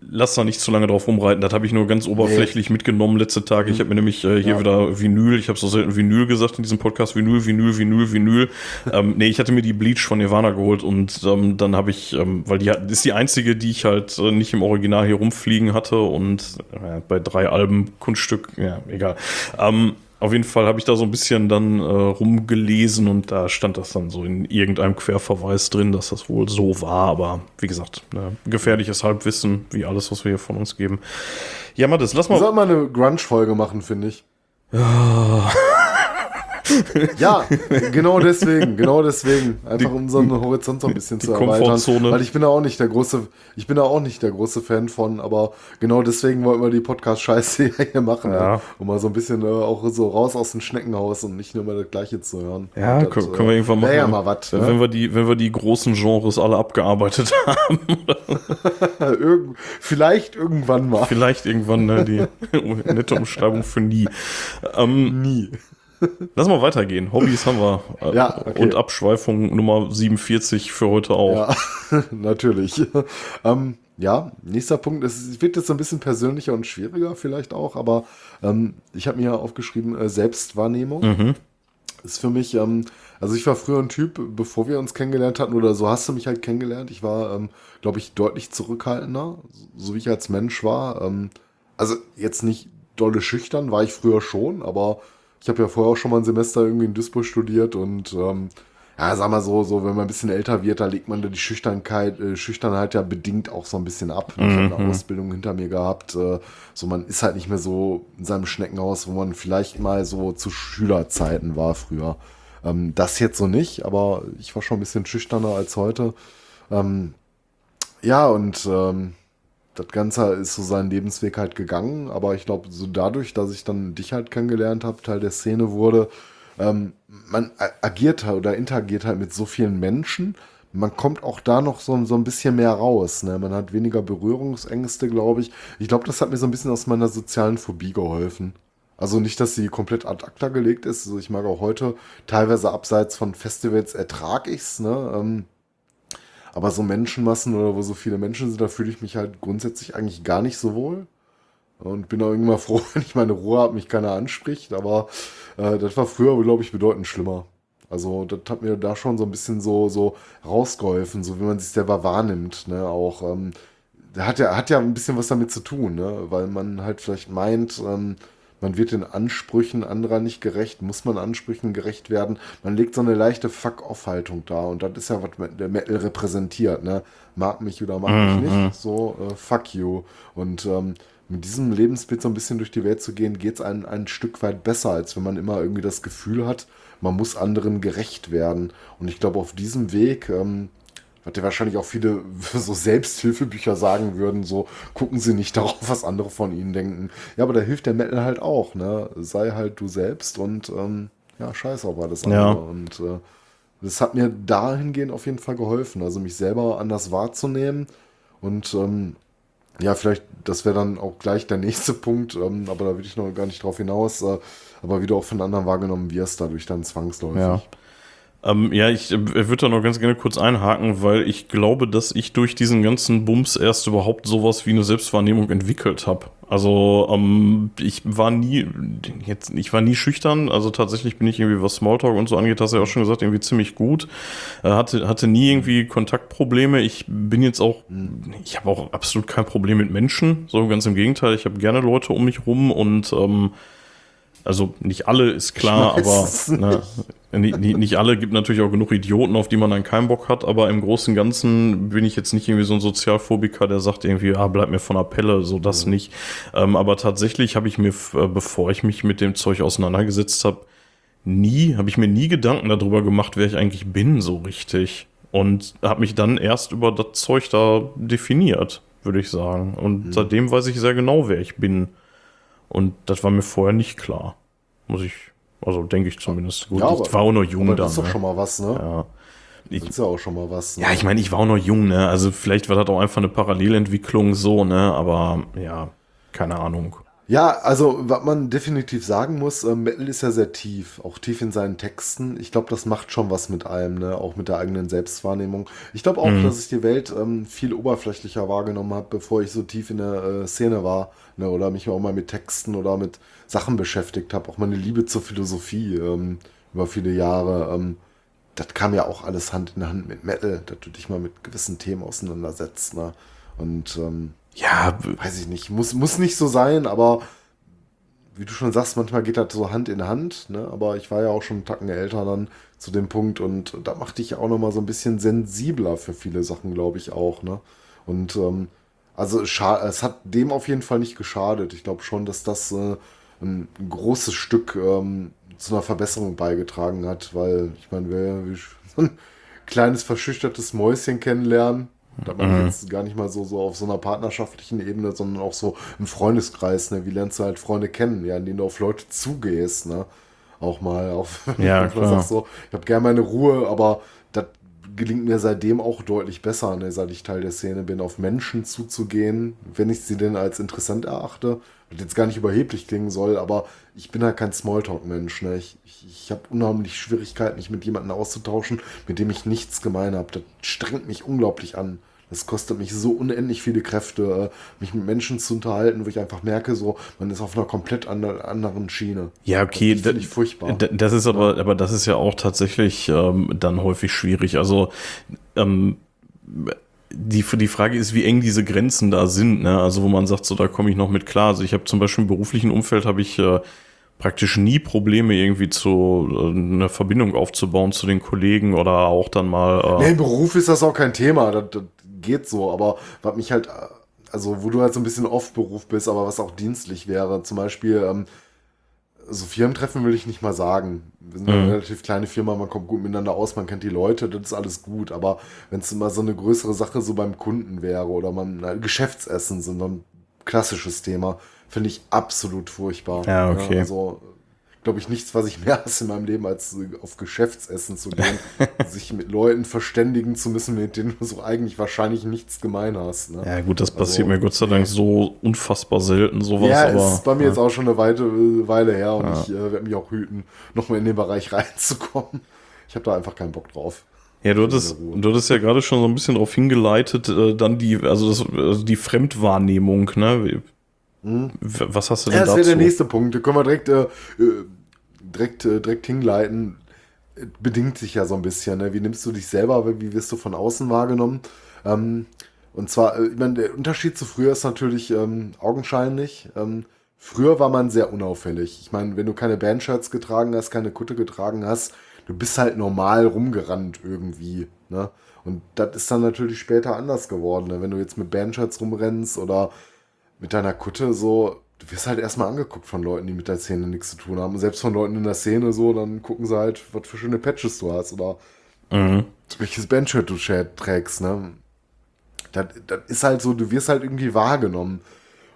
Lass da nicht zu lange drauf rumreiten. Das habe ich nur ganz oberflächlich mitgenommen letzte Tage. Ich habe mir nämlich hier wieder Vinyl, ich habe so selten Vinyl gesagt in diesem Podcast, Vinyl. Ich hatte mir die Bleach von Nirvana geholt und dann habe ich, weil die ist die einzige, die ich halt nicht im Original hier rumfliegen hatte und bei 3 Alben Kunststück, ja, egal. Auf jeden Fall habe ich da so ein bisschen dann rumgelesen und da stand das dann so in irgendeinem Querverweis drin, dass das wohl so war, aber wie gesagt, gefährliches Halbwissen, wie alles, was wir hier von uns geben. Ja, Matthes, lass mal... Wir sollten mal eine Grunge-Folge machen, finde ich. Ja, genau deswegen. Einfach um so einen Horizont so ein bisschen zu erweitern. Weil ich bin da auch nicht der große, Fan von, aber genau deswegen wollten wir die Podcast-Scheiße hier machen. Ja. Um mal so ein bisschen auch so raus aus dem Schneckenhaus und nicht nur mal das Gleiche zu hören. Ja, das, können wir irgendwann machen. Ja, mal wat, wenn wir die, großen Genres alle abgearbeitet haben. Vielleicht irgendwann mal. Vielleicht irgendwann, ne, die nette Umschreibung für nie. Nie. Lass mal weitergehen. Hobbys haben wir. Ja, okay. Und Abschweifung Nummer 47 für heute auch. Ja, natürlich. Ja, nächster Punkt. Es wird jetzt so ein bisschen persönlicher und schwieriger vielleicht auch, aber ich habe mir aufgeschrieben, Selbstwahrnehmung. Mhm. Ist für mich, also ich war früher ein Typ, bevor wir uns kennengelernt hatten, oder so hast du mich halt kennengelernt. Ich war, glaube ich, deutlich zurückhaltender, so wie ich als Mensch war. Also jetzt nicht dolle schüchtern, war ich früher schon, aber ich habe ja vorher auch schon mal ein Semester irgendwie in Duisburg studiert und ja, sag mal so, wenn man ein bisschen älter wird, da legt man da die Schüchternheit ja bedingt auch so ein bisschen ab. Mhm. Ich habe eine Ausbildung hinter mir gehabt, so man ist halt nicht mehr so in seinem Schneckenhaus, wo man vielleicht mal so zu Schülerzeiten war früher. Das jetzt so nicht, aber ich war schon ein bisschen schüchterner als heute. Ja, und das Ganze ist so seinen Lebensweg halt gegangen, aber ich glaube, so dadurch, dass ich dann dich halt kennengelernt habe, Teil der Szene wurde, man agiert halt oder interagiert halt mit so vielen Menschen, man kommt auch da noch so ein bisschen mehr raus, ne? Man hat weniger Berührungsängste, glaube ich. Ich glaube, das hat mir so ein bisschen aus meiner sozialen Phobie geholfen. Also nicht, dass sie komplett ad acta gelegt ist, also ich mag auch heute, teilweise abseits von Festivals ertrage ich's, ne, aber so Menschenmassen oder wo so viele Menschen sind, da fühle ich mich halt grundsätzlich eigentlich gar nicht so wohl. Und bin auch immer froh, wenn ich meine Ruhe habe, mich keiner anspricht. Aber das war früher, glaube ich, bedeutend schlimmer. Also das hat mir da schon so ein bisschen so rausgeholfen, so wie man sich selber wahrnimmt. Ne? Auch hat ja ein bisschen was damit zu tun, ne? Weil man halt vielleicht meint, man wird den Ansprüchen anderer nicht gerecht, muss man Ansprüchen gerecht werden. Man legt so eine leichte Fuck-Off-Haltung da und das ist ja, was der Metal repräsentiert, ne? Mag mich oder mag mich nicht, so fuck you. Und mit diesem Lebensbild so ein bisschen durch die Welt zu gehen, geht's einem ein Stück weit besser, als wenn man immer irgendwie das Gefühl hat, man muss anderen gerecht werden. Und ich glaube, auf diesem Weg... was ja wahrscheinlich auch viele so Selbsthilfebücher sagen würden, so gucken sie nicht darauf, was andere von ihnen denken. Ja, aber da hilft der Metal halt auch, ne? Sei halt du selbst und ja, scheiß auf alles andere. Ja. Und das hat mir dahingehend auf jeden Fall geholfen, also mich selber anders wahrzunehmen und ja, vielleicht, das wäre dann auch gleich der nächste Punkt, aber da will ich noch gar nicht drauf hinaus, aber wie du auch von anderen wahrgenommen wirst, dadurch dann zwangsläufig. Ja. Ja, ich würde da noch ganz gerne kurz einhaken, weil ich glaube, dass ich durch diesen ganzen Bums erst überhaupt sowas wie eine Selbstwahrnehmung entwickelt habe. Also ich war nie schüchtern, also tatsächlich bin ich irgendwie, was Smalltalk und so angeht, hast du ja auch schon gesagt, irgendwie ziemlich gut, hatte nie irgendwie Kontaktprobleme, ich habe auch absolut kein Problem mit Menschen, so ganz im Gegenteil, ich habe gerne Leute um mich rum und also nicht alle, ist klar, aber Nicht alle, gibt natürlich auch genug Idioten, auf die man dann keinen Bock hat, aber im Großen und Ganzen bin ich jetzt nicht irgendwie so ein Sozialphobiker, der sagt irgendwie, bleib mir von der Pelle, so das nicht. Aber tatsächlich habe ich mir, bevor ich mich mit dem Zeug auseinandergesetzt habe, habe ich mir nie Gedanken darüber gemacht, wer ich eigentlich bin, so richtig. Und habe mich dann erst über das Zeug da definiert, würde ich sagen. Und seitdem weiß ich sehr genau, wer ich bin. Und das war mir vorher nicht klar. Also denke ich zumindest. Gut, ja, aber ich war auch noch jung dann. Das ist doch schon mal was, ne? Ja. Das ist ja auch schon mal was. Ne? Ja, ich meine, ich war auch noch jung, ne? Also vielleicht war das auch einfach eine Parallelentwicklung so, ne? Aber ja, keine Ahnung. Ja, also was man definitiv sagen muss, Metal ist ja sehr tief, auch tief in seinen Texten. Ich glaube, das macht schon was mit allem, ne? Auch mit der eigenen Selbstwahrnehmung. Ich glaube auch, dass ich die Welt viel oberflächlicher wahrgenommen habe, bevor ich so tief in der Szene war, ne? Oder mich auch mal mit Texten oder mit Sachen beschäftigt habe. Auch meine Liebe zur Philosophie über viele Jahre. Das kam ja auch alles Hand in Hand mit Metal, dass du dich mal mit gewissen Themen auseinandersetzt, ne? Und ja, weiß ich nicht, muss nicht so sein, aber wie du schon sagst, manchmal geht das so Hand in Hand, ne? Aber ich war ja auch schon einen Tacken älter dann zu dem Punkt und da machte ich auch nochmal so ein bisschen sensibler für viele Sachen, glaube ich auch, ne? Und also es hat dem auf jeden Fall nicht geschadet. Ich glaube schon, dass das ein großes Stück zu einer Verbesserung beigetragen hat, weil ich meine, wir so ein kleines verschüchtertes Mäuschen kennenlernen. Da man jetzt gar nicht mal so auf so einer partnerschaftlichen Ebene, sondern auch so im Freundeskreis, ne? Wie lernst du halt Freunde kennen, ja, indem du auf Leute zugehst, ne? Auch mal auf, ja, klar. So, ich habe gerne meine Ruhe, aber das gelingt mir seitdem auch deutlich besser, ne? Seit ich Teil der Szene bin, auf Menschen zuzugehen, wenn ich sie denn als interessant erachte. Was jetzt gar nicht überheblich klingen soll, aber ich bin halt kein Smalltalk-Mensch, ne? Ich habe unheimlich Schwierigkeiten, mich mit jemandem auszutauschen, mit dem ich nichts gemein habe. Das strengt mich unglaublich an. Das kostet mich so unendlich viele Kräfte, mich mit Menschen zu unterhalten, wo ich einfach merke, so, man ist auf einer komplett anderen Schiene. Ja, okay. Das finde ich furchtbar. Das ist aber das ist ja auch tatsächlich dann häufig schwierig. Also, Die Frage ist, wie eng diese Grenzen da sind, ne? Also wo man sagt, so da komme ich noch mit klar. Also ich habe zum Beispiel im beruflichen Umfeld habe ich praktisch nie Probleme irgendwie eine Verbindung aufzubauen zu den Kollegen oder auch dann mal. Nee, im Beruf ist das auch kein Thema, das geht so. Aber was mich halt, also wo du halt so ein bisschen off-Beruf bist, aber was auch dienstlich wäre, zum Beispiel. So Firmentreffen würde ich nicht mal sagen. Wir sind eine relativ kleine Firma, man kommt gut miteinander aus, man kennt die Leute, das ist alles gut. Aber wenn es mal so eine größere Sache so beim Kunden wäre oder Geschäftsessen, so ein klassisches Thema, finde ich absolut furchtbar. Ja, okay. Ja, also, glaube ich, nichts, was ich mehr hasse in meinem Leben, als auf Geschäftsessen zu gehen, sich mit Leuten verständigen zu müssen, mit denen du so eigentlich wahrscheinlich nichts gemein hast. Ne? Ja gut, das passiert mir Gott sei Dank so unfassbar selten, sowas. Ja, aber, ist bei mir jetzt auch schon eine Weile her und ich werde mich auch hüten, nochmal in den Bereich reinzukommen. Ich habe da einfach keinen Bock drauf. Ja, du hattest ja gerade schon so ein bisschen darauf hingeleitet, dann die Fremdwahrnehmung, ne? Hm? Was hast du denn dazu? Das wäre der nächste Punkt. Da können wir direkt hingleiten, bedingt sich ja so ein bisschen, ne? Wie nimmst du dich selber, wie wirst du von außen wahrgenommen? Und zwar, ich meine, der Unterschied zu früher ist natürlich augenscheinlich. Früher war man sehr unauffällig. Ich meine, wenn du keine Bandshirts getragen hast, keine Kutte getragen hast, du bist halt normal rumgerannt irgendwie, ne? Und das ist dann natürlich später anders geworden, ne? Wenn du jetzt mit Bandshirts rumrennst oder mit deiner Kutte so, du wirst halt erstmal angeguckt von Leuten, die mit der Szene nichts zu tun haben. Und selbst von Leuten in der Szene so, dann gucken sie halt, was für schöne Patches du hast oder welches Bandshirt du trägst, ne? Das ist halt so, du wirst halt irgendwie wahrgenommen.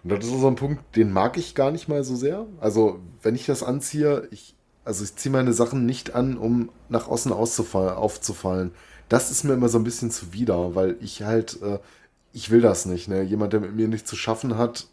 Und das ist so ein Punkt, den mag ich gar nicht mal so sehr. Also, wenn ich das anziehe, ich ziehe meine Sachen nicht an, um nach außen aufzufallen. Das ist mir immer so ein bisschen zuwider, weil ich halt, ich will das nicht, ne? Jemand, der mit mir nichts zu schaffen hat,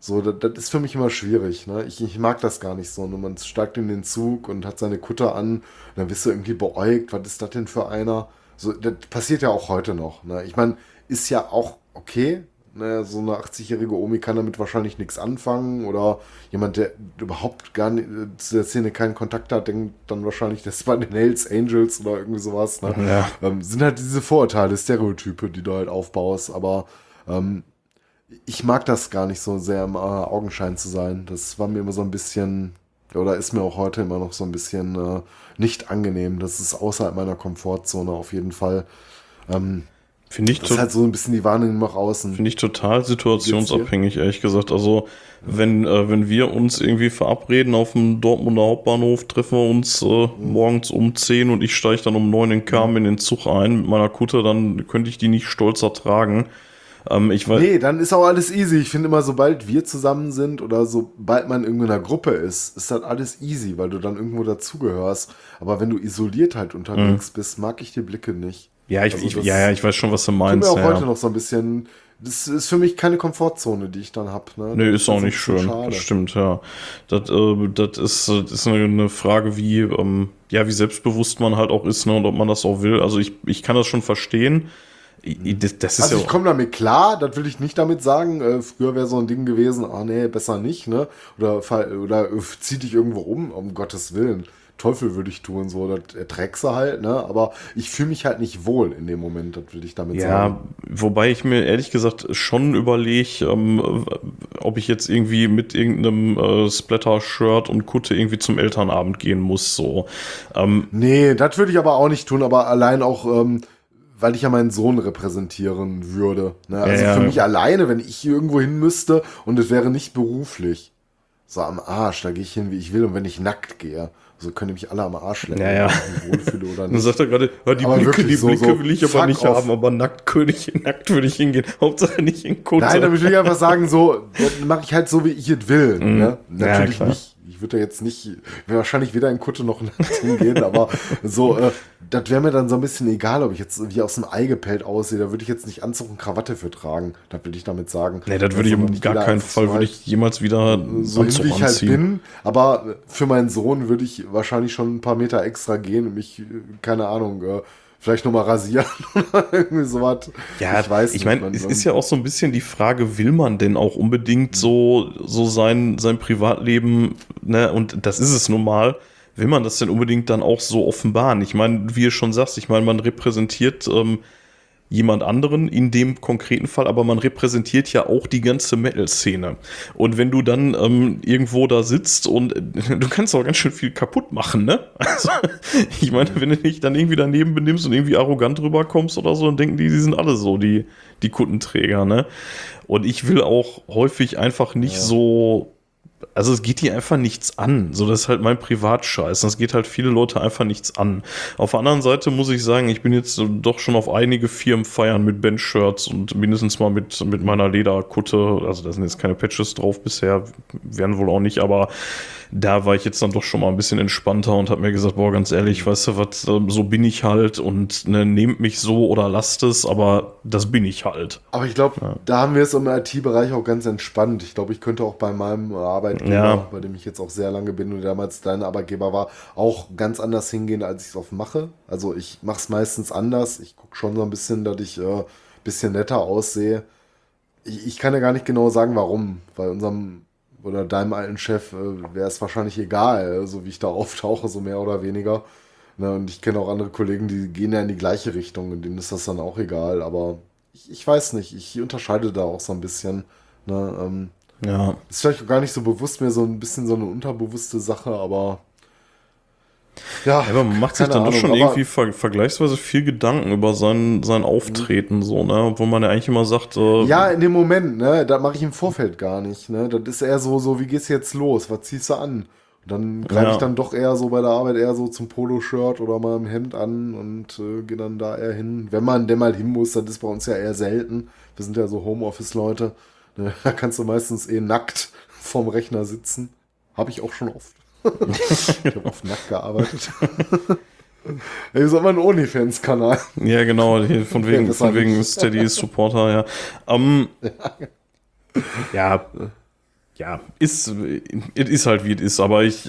so, das ist für mich immer schwierig, ne? Ich mag das gar nicht so. Ne? Man steigt in den Zug und hat seine Kutte an, dann wirst du irgendwie beäugt, was ist das denn für einer? So, das passiert ja auch heute noch, ne? Ich meine, ist ja auch okay, ne? So eine 80-jährige Omi kann damit wahrscheinlich nichts anfangen oder jemand, der überhaupt gar nicht zu der Szene keinen Kontakt hat, denkt dann wahrscheinlich, das ist bei den Hells Angels oder irgendwie sowas, ne? Ja. Sind halt diese Vorurteile, Stereotype, die du halt aufbaust, aber ich mag das gar nicht so sehr, im Augenschein zu sein. Das war mir immer so ein bisschen, oder ist mir auch heute immer noch so ein bisschen nicht angenehm. Das ist außerhalb meiner Komfortzone auf jeden Fall. Finde ich, das ist halt so ein bisschen die Wahrnehmung nach außen. Finde ich total situationsabhängig, ehrlich gesagt. Also, wenn wir uns irgendwie verabreden auf dem Dortmunder Hauptbahnhof, treffen wir uns morgens um 10 und ich steige dann um 9 in Kamen in den Zug ein mit meiner Kutte, dann könnte ich die nicht stolzer tragen. Nee, dann ist auch alles easy. Ich finde immer, sobald wir zusammen sind oder sobald man irgendwo in einer Gruppe ist, ist das alles easy, weil du dann irgendwo dazugehörst. Aber wenn du isoliert halt unterwegs bist, mag ich die Blicke nicht. Ja, ich weiß schon, was du meinst. Ich bin auch heute noch so ein bisschen. Das ist für mich keine Komfortzone, die ich dann habe. Ne? Nee, ist auch nicht schön. Schade. Das stimmt, ja. Das ist eine Frage, wie selbstbewusst man halt auch ist, ne, und ob man das auch will. Also ich kann das schon verstehen. Ich komme damit klar, das will ich nicht damit sagen. Früher wäre so ein Ding gewesen, besser nicht, ne? Oder zieh dich irgendwo um Gottes Willen. Teufel würde ich tun, so, das erträgst du halt, ne? Aber ich fühle mich halt nicht wohl in dem Moment, das würde ich damit sagen. Ja, wobei ich mir ehrlich gesagt schon überlege, ob ich jetzt irgendwie mit irgendeinem Splatter-Shirt und Kutte irgendwie zum Elternabend gehen muss, so. Nee, das würde ich aber auch nicht tun, aber allein auch, weil ich ja meinen Sohn repräsentieren würde, ne? Also für mich alleine, wenn ich hier irgendwo hin müsste und es wäre nicht beruflich. So am Arsch, da gehe ich hin, wie ich will, und wenn ich nackt gehe. So können mich alle am Arsch lecken, ja. Wenn ich wohlfühle oder nicht. Dann sagt er gerade, die Blicke will ich aber nicht haben, aber nackt würde ich hingehen. Hauptsache nicht in Kurze. Nein, dann würde ich einfach sagen, so, mache ich halt so, wie ich es will. Ne? Natürlich nicht. Ich würde jetzt nicht, wahrscheinlich weder in Kutte noch nackt hingehen, aber so, das wäre mir dann so ein bisschen egal, ob ich jetzt wie aus dem Ei gepellt aussehe, da würde ich jetzt nicht Anzug und Krawatte für tragen, das würde ich damit sagen. Nee, das würde ich auf gar keinen Fall, würde ich jemals wieder so Anzug anziehen. So wie ich halt bin, aber für meinen Sohn würde ich wahrscheinlich schon ein paar Meter extra gehen und mich, keine Ahnung, vielleicht nochmal rasieren oder irgendwie sowas. Ja, ich weiß nicht. Ich meine, es ist ja auch so ein bisschen die Frage, will man denn auch unbedingt so sein Privatleben, ne, und das ist es nun mal, will man das denn unbedingt dann auch so offenbaren? Ich meine, wie ihr schon sagst, ich meine, man repräsentiert jemand anderen in dem konkreten Fall, aber man repräsentiert ja auch die ganze Metal-Szene. Und wenn du dann irgendwo da sitzt und du kannst auch ganz schön viel kaputt machen, ne? Also, ich meine, wenn du dich dann irgendwie daneben benimmst und irgendwie arrogant rüberkommst oder so, dann denken die sind alle so, die Kuttenträger, ne? Und ich will auch häufig einfach nicht so. Also es geht die einfach nichts an. So, das ist halt mein Privatscheiß. Das geht halt viele Leute einfach nichts an. Auf der anderen Seite muss ich sagen, ich bin jetzt doch schon auf einige Firmenfeiern mit Bandshirts und mindestens mal mit meiner Lederkutte. Also da sind jetzt keine Patches drauf bisher, werden wohl auch nicht, aber da war ich jetzt dann doch schon mal ein bisschen entspannter und habe mir gesagt, boah, ganz ehrlich, weißt du was, so bin ich halt und ne, nehmt mich so oder lasst es, aber das bin ich halt. Aber ich glaube, da haben wir es im IT-Bereich auch ganz entspannt. Ich glaube, ich könnte auch bei meinem Arbeitgeber, bei dem ich jetzt auch sehr lange bin und damals dein Arbeitgeber war, auch ganz anders hingehen, als ich es oft mache. Also ich mache es meistens anders. Ich gucke schon so ein bisschen, dass ich ein bisschen netter aussehe. Ich kann ja gar nicht genau sagen, warum. Bei unserem oder deinem alten Chef wäre es wahrscheinlich egal, so wie ich da auftauche, so mehr oder weniger. Na, und ich kenne auch andere Kollegen, die gehen ja in die gleiche Richtung und denen ist das dann auch egal. Aber ich weiß nicht, ich unterscheide da auch so ein bisschen. Ne, ist vielleicht gar nicht so bewusst mehr, so ein bisschen so eine unterbewusste Sache, aber ja, aber man macht sich dann doch schon irgendwie vergleichsweise viel Gedanken über sein Auftreten, so, ne? Obwohl man ja eigentlich immer sagt, in dem Moment, ne, da mache ich im Vorfeld gar nicht, ne? Das ist eher so, wie geht's jetzt los? Was ziehst du an? Und dann greife ich dann doch eher so bei der Arbeit eher so zum Poloshirt oder mal im Hemd an und gehe dann da eher hin. Wenn man denn mal hin muss, das ist bei uns ja eher selten. Wir sind ja so Homeoffice-Leute. Ne? Da kannst du meistens nackt vorm Rechner sitzen. Habe ich auch schon oft. Ich habe oft nackt gearbeitet. Ey, soll man einen OnlyFans-Kanal? Ja, genau, von wegen Steady-Supporter, ja. Ja, ist halt wie es ist, aber ich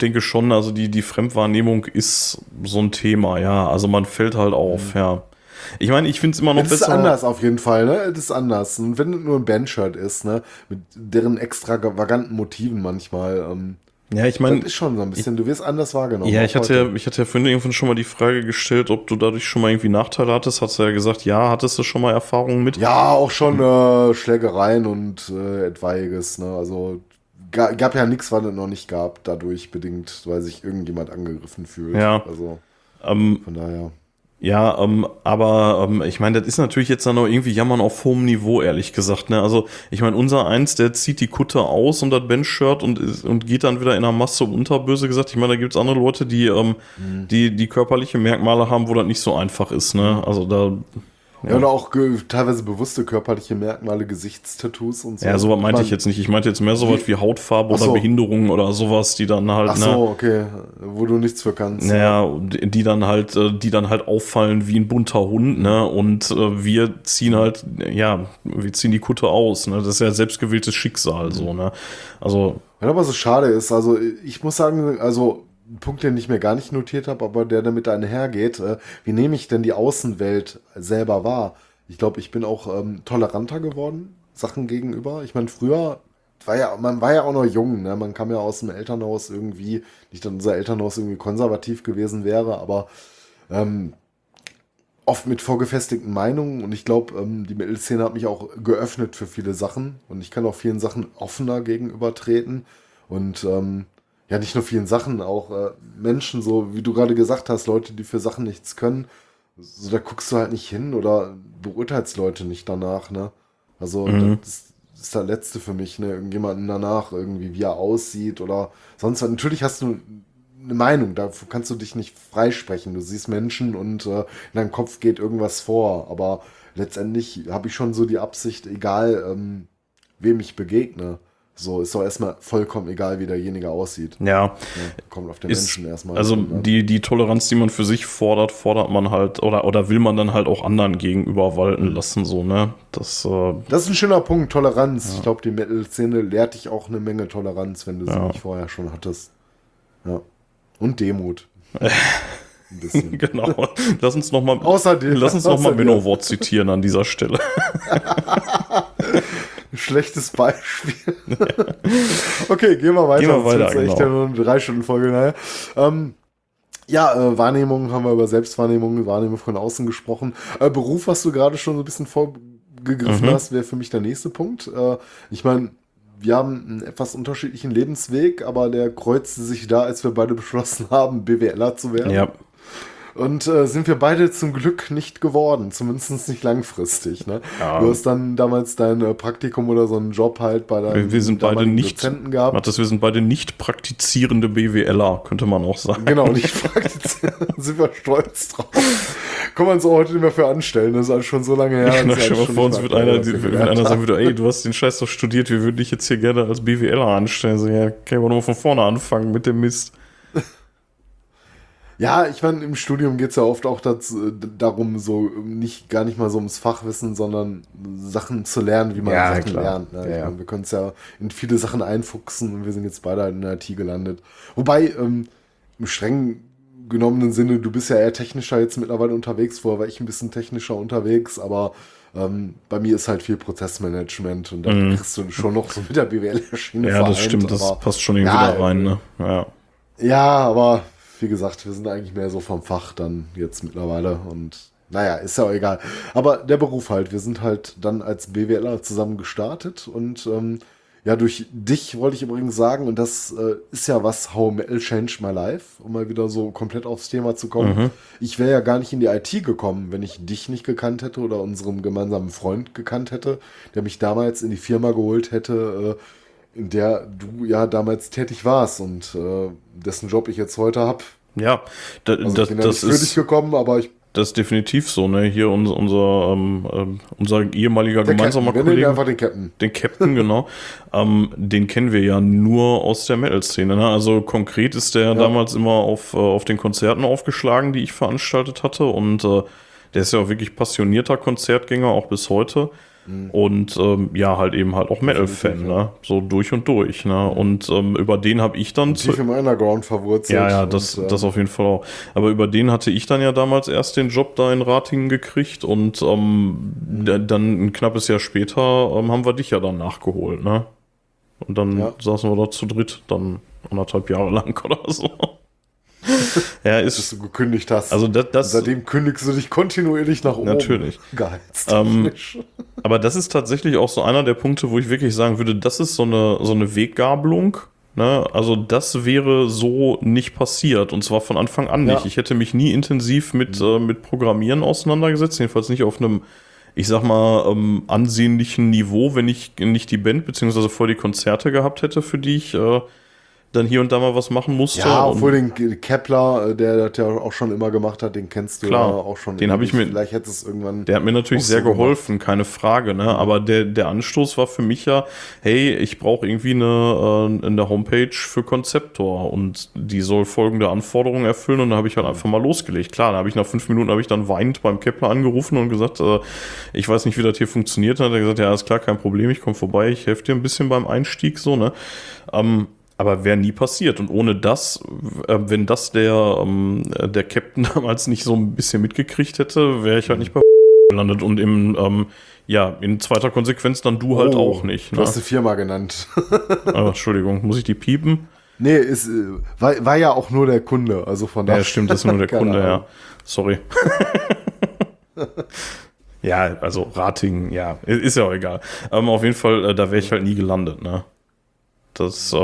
denke schon, also die Fremdwahrnehmung ist so ein Thema, ja. Also man fällt halt auf, ja. Ich meine, ich finde es immer noch besser. Das ist anders auf jeden Fall, ne? Das ist anders. Und wenn es nur ein Bandshirt ist, ne? Mit deren extravaganten Motiven manchmal. Ja, ich meine. Das ist schon so ein bisschen, du wirst anders wahrgenommen. Ja, ich hatte ja vorhin irgendwann schon mal die Frage gestellt, ob du dadurch schon mal irgendwie Nachteile hattest. Hast du ja gesagt, ja, hattest du schon mal Erfahrungen mit? Ja, auch schon Schlägereien und etwaiges, ne? Also gab ja nichts, was es noch nicht gab, dadurch bedingt, weil sich irgendjemand angegriffen fühlt. Ja. Also von daher. Ja, aber ich meine, das ist natürlich jetzt dann noch irgendwie Jammern auf hohem Niveau, ehrlich gesagt. Ne? Also ich meine, unser Eins, der zieht die Kutte aus und das Bench-Shirt und geht dann wieder in der Masse unter, böse gesagt. Ich meine, da gibt's andere Leute, die die körperliche Merkmale haben, wo das nicht so einfach ist. Ne? Also da... Ja, oder auch teilweise bewusste körperliche Merkmale, Gesichtstattoos und so. Ja, sowas meinte ich jetzt nicht. Ich meinte jetzt mehr sowas wie Hautfarbe oder Behinderungen oder sowas, die dann halt... Ach so, okay. Wo du nichts für kannst. Naja, die dann halt auffallen wie ein bunter Hund, ne? Und wir ziehen halt, ja, wir ziehen die Kutte aus, ne? Das ist ja selbstgewähltes Schicksal, so, ne? Also... Ja, aber so schade ist, also ich muss sagen, also... Punkt, den ich mir gar nicht notiert habe, aber der damit einhergeht, wie nehme ich denn die Außenwelt selber wahr? Ich glaube, ich bin auch toleranter geworden, Sachen gegenüber. Ich meine, früher man war ja auch noch jung, ne? Man kam ja aus dem Elternhaus irgendwie, nicht, dass unser Elternhaus irgendwie konservativ gewesen wäre, aber oft mit vorgefestigten Meinungen, und ich glaube, die Metal-Szene hat mich auch geöffnet für viele Sachen, und ich kann auch vielen Sachen offener gegenübertreten und ja, nicht nur vielen Sachen, auch Menschen, so wie du gerade gesagt hast, Leute, die für Sachen nichts können, so, da guckst du halt nicht hin oder beurteilst Leute nicht danach, ne? Also das ist der Letzte für mich, ne? Irgendjemanden danach, irgendwie, wie er aussieht oder sonst was. Natürlich hast du eine Meinung, da kannst du dich nicht freisprechen. Du siehst Menschen und in deinem Kopf geht irgendwas vor, aber letztendlich habe ich schon so die Absicht, egal wem ich begegne. So, ist doch erstmal vollkommen egal, wie derjenige aussieht. Ja. Kommt auf den Menschen erstmal. Also die Toleranz, die man für sich fordert man halt, oder will man dann halt auch anderen gegenüber walten lassen, so, ne? Das ist ein schöner Punkt, Toleranz. Ja. Ich glaube, die Metal-Szene lehrt dich auch eine Menge Toleranz, wenn du sie nicht vorher schon hattest. Ja. Und Demut. Ein bisschen. Genau. Lass uns nochmal Manowar zitieren an dieser Stelle. Schlechtes Beispiel. Okay, gehen wir weiter. Das ist echt nur eine 3-Stunden-Folge. Naja. Wahrnehmungen haben wir über Selbstwahrnehmung, Wahrnehmung von außen gesprochen. Beruf, was du gerade schon so ein bisschen vorgegriffen hast, wäre für mich der nächste Punkt. Ich meine, wir haben einen etwas unterschiedlichen Lebensweg, aber der kreuzte sich da, als wir beide beschlossen haben, BWLer zu werden. Ja. Und sind wir beide zum Glück nicht geworden, zumindest nicht langfristig. Ne? Ja. Du hast dann damals dein Praktikum oder so einen Job halt bei deinen Dozenten gehabt. Matthes, wir sind beide nicht praktizierende BWLer, könnte man auch sagen. Genau, nicht praktizierende, sind wir stolz drauf. Kann man es auch heute nicht mehr für anstellen, das ist halt schon so lange her. Ja, stell dir mal vor, uns wird einer sagen, ey, du hast den Scheiß doch studiert, wir würden dich jetzt hier gerne als BWLer anstellen. So, ja, kann man nur von vorne anfangen mit dem Mist. Ja, ich meine, im Studium geht's ja oft auch darum, so gar nicht mal so ums Fachwissen, sondern Sachen zu lernen, wie man Sachen lernt. Ne? Ja. Ich mein, wir können's ja in viele Sachen einfuchsen und wir sind jetzt beide in der IT gelandet. Wobei, im streng genommenen Sinne, du bist ja eher technischer jetzt mittlerweile unterwegs, vorher war ich ein bisschen technischer unterwegs, aber bei mir ist halt viel Prozessmanagement und dann kriegst du schon noch so mit der BWL-Schiene vereint. Ja, das stimmt, das passt schon irgendwie da rein. Ne? Ja, aber... Wie gesagt, wir sind eigentlich mehr so vom Fach dann jetzt mittlerweile und naja, ist ja auch egal. Aber der Beruf halt, wir sind halt dann als BWLer zusammen gestartet und durch dich wollte ich übrigens sagen, und das ist ja was, How Metal Changed My Life, um mal wieder so komplett aufs Thema zu kommen. Ich wäre ja gar nicht in die IT gekommen, wenn ich dich nicht gekannt hätte oder unseren gemeinsamen Freund gekannt hätte, der mich damals in die Firma geholt hätte, in der du ja damals tätig warst und dessen Job ich jetzt heute habe. Ja, das ist für dich gekommen, aber das ist definitiv so, ne? Hier unser ehemaliger gemeinsamer Kollege. Einfach den Captain. Den Captain, genau. Den kennen wir ja nur aus der Metal-Szene. Ne? Also konkret ist der damals immer auf den Konzerten aufgeschlagen, die ich veranstaltet hatte. Und der ist ja auch wirklich passionierter Konzertgänger, auch bis heute. Und halt auch Metal-Fan, ne? So durch und durch, ne? Und über den habe ich dann... Tief im Underground verwurzelt. Ja, das auf jeden Fall auch. Aber über den hatte ich dann ja damals erst den Job da in Ratingen gekriegt und dann ein knappes Jahr später haben wir dich ja dann nachgeholt, ne? Und dann saßen wir dort zu dritt, dann 1,5 Jahre lang oder so. Ja, ist, dass du gekündigt hast. Also das, seitdem kündigst du dich kontinuierlich nach oben. Natürlich. Geheizt. Aber das ist tatsächlich auch so einer der Punkte, wo ich wirklich sagen würde, das ist so eine Weggabelung. Ne? Also das wäre so nicht passiert. Und zwar von Anfang an nicht. Ich hätte mich nie intensiv mit Programmieren auseinandergesetzt. Jedenfalls nicht auf einem, ich sag mal, ansehnlichen Niveau, wenn ich nicht die Band beziehungsweise vorher die Konzerte gehabt hätte, für die ich dann hier und da mal was machen musste. Ja, obwohl den Kepler, der das ja auch schon immer gemacht hat, den kennst du klar, ja auch schon. Den habe ich mir, vielleicht hätte es irgendwann. Der hat mir natürlich sehr geholfen, keine Frage, ne? Aber der Anstoß war für mich ja, hey, ich brauche irgendwie eine Homepage für Konzeptor und die soll folgende Anforderungen erfüllen, und da habe ich halt einfach mal losgelegt. Klar, da habe ich nach 5 Minuten dann weinend beim Kepler angerufen und gesagt, ich weiß nicht, wie das hier funktioniert. Dann hat er gesagt, ja, ist klar, kein Problem, ich komme vorbei, ich helfe dir ein bisschen beim Einstieg, so, ne? Aber wäre nie passiert. Und ohne das, wenn das der Captain damals nicht so ein bisschen mitgekriegt hätte, wäre ich halt nicht bei gelandet. Und in zweiter Konsequenz dann du halt auch nicht. Du hast die Firma genannt. Entschuldigung, muss ich die piepen? Nee, war ja auch nur der Kunde. Also von daher. Ja, stimmt, das ist nur der Kunde, ja. Sorry. Ja, also Rating, ja, ist ja auch egal. Auf jeden Fall, da wäre ich halt nie gelandet, ne? Das,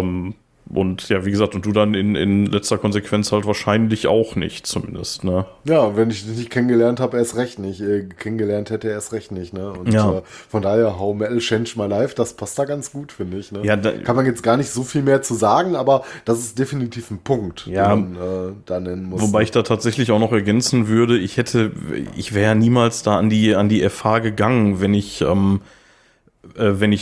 und ja, wie gesagt, und du dann in letzter Konsequenz halt wahrscheinlich auch nicht, zumindest, ne? Ja, wenn ich dich nicht kennengelernt habe, erst recht nicht. Kennengelernt hätte er erst recht nicht, ne? Und ja. Von daher, How Metal Changed My Life, das passt da ganz gut, finde ich, ne? Ja, kann man jetzt gar nicht so viel mehr zu sagen, aber das ist definitiv ein Punkt, den man da nennen muss. Wobei ich da tatsächlich auch noch ergänzen würde, ich wäre ja niemals da an die FH gegangen, wenn ich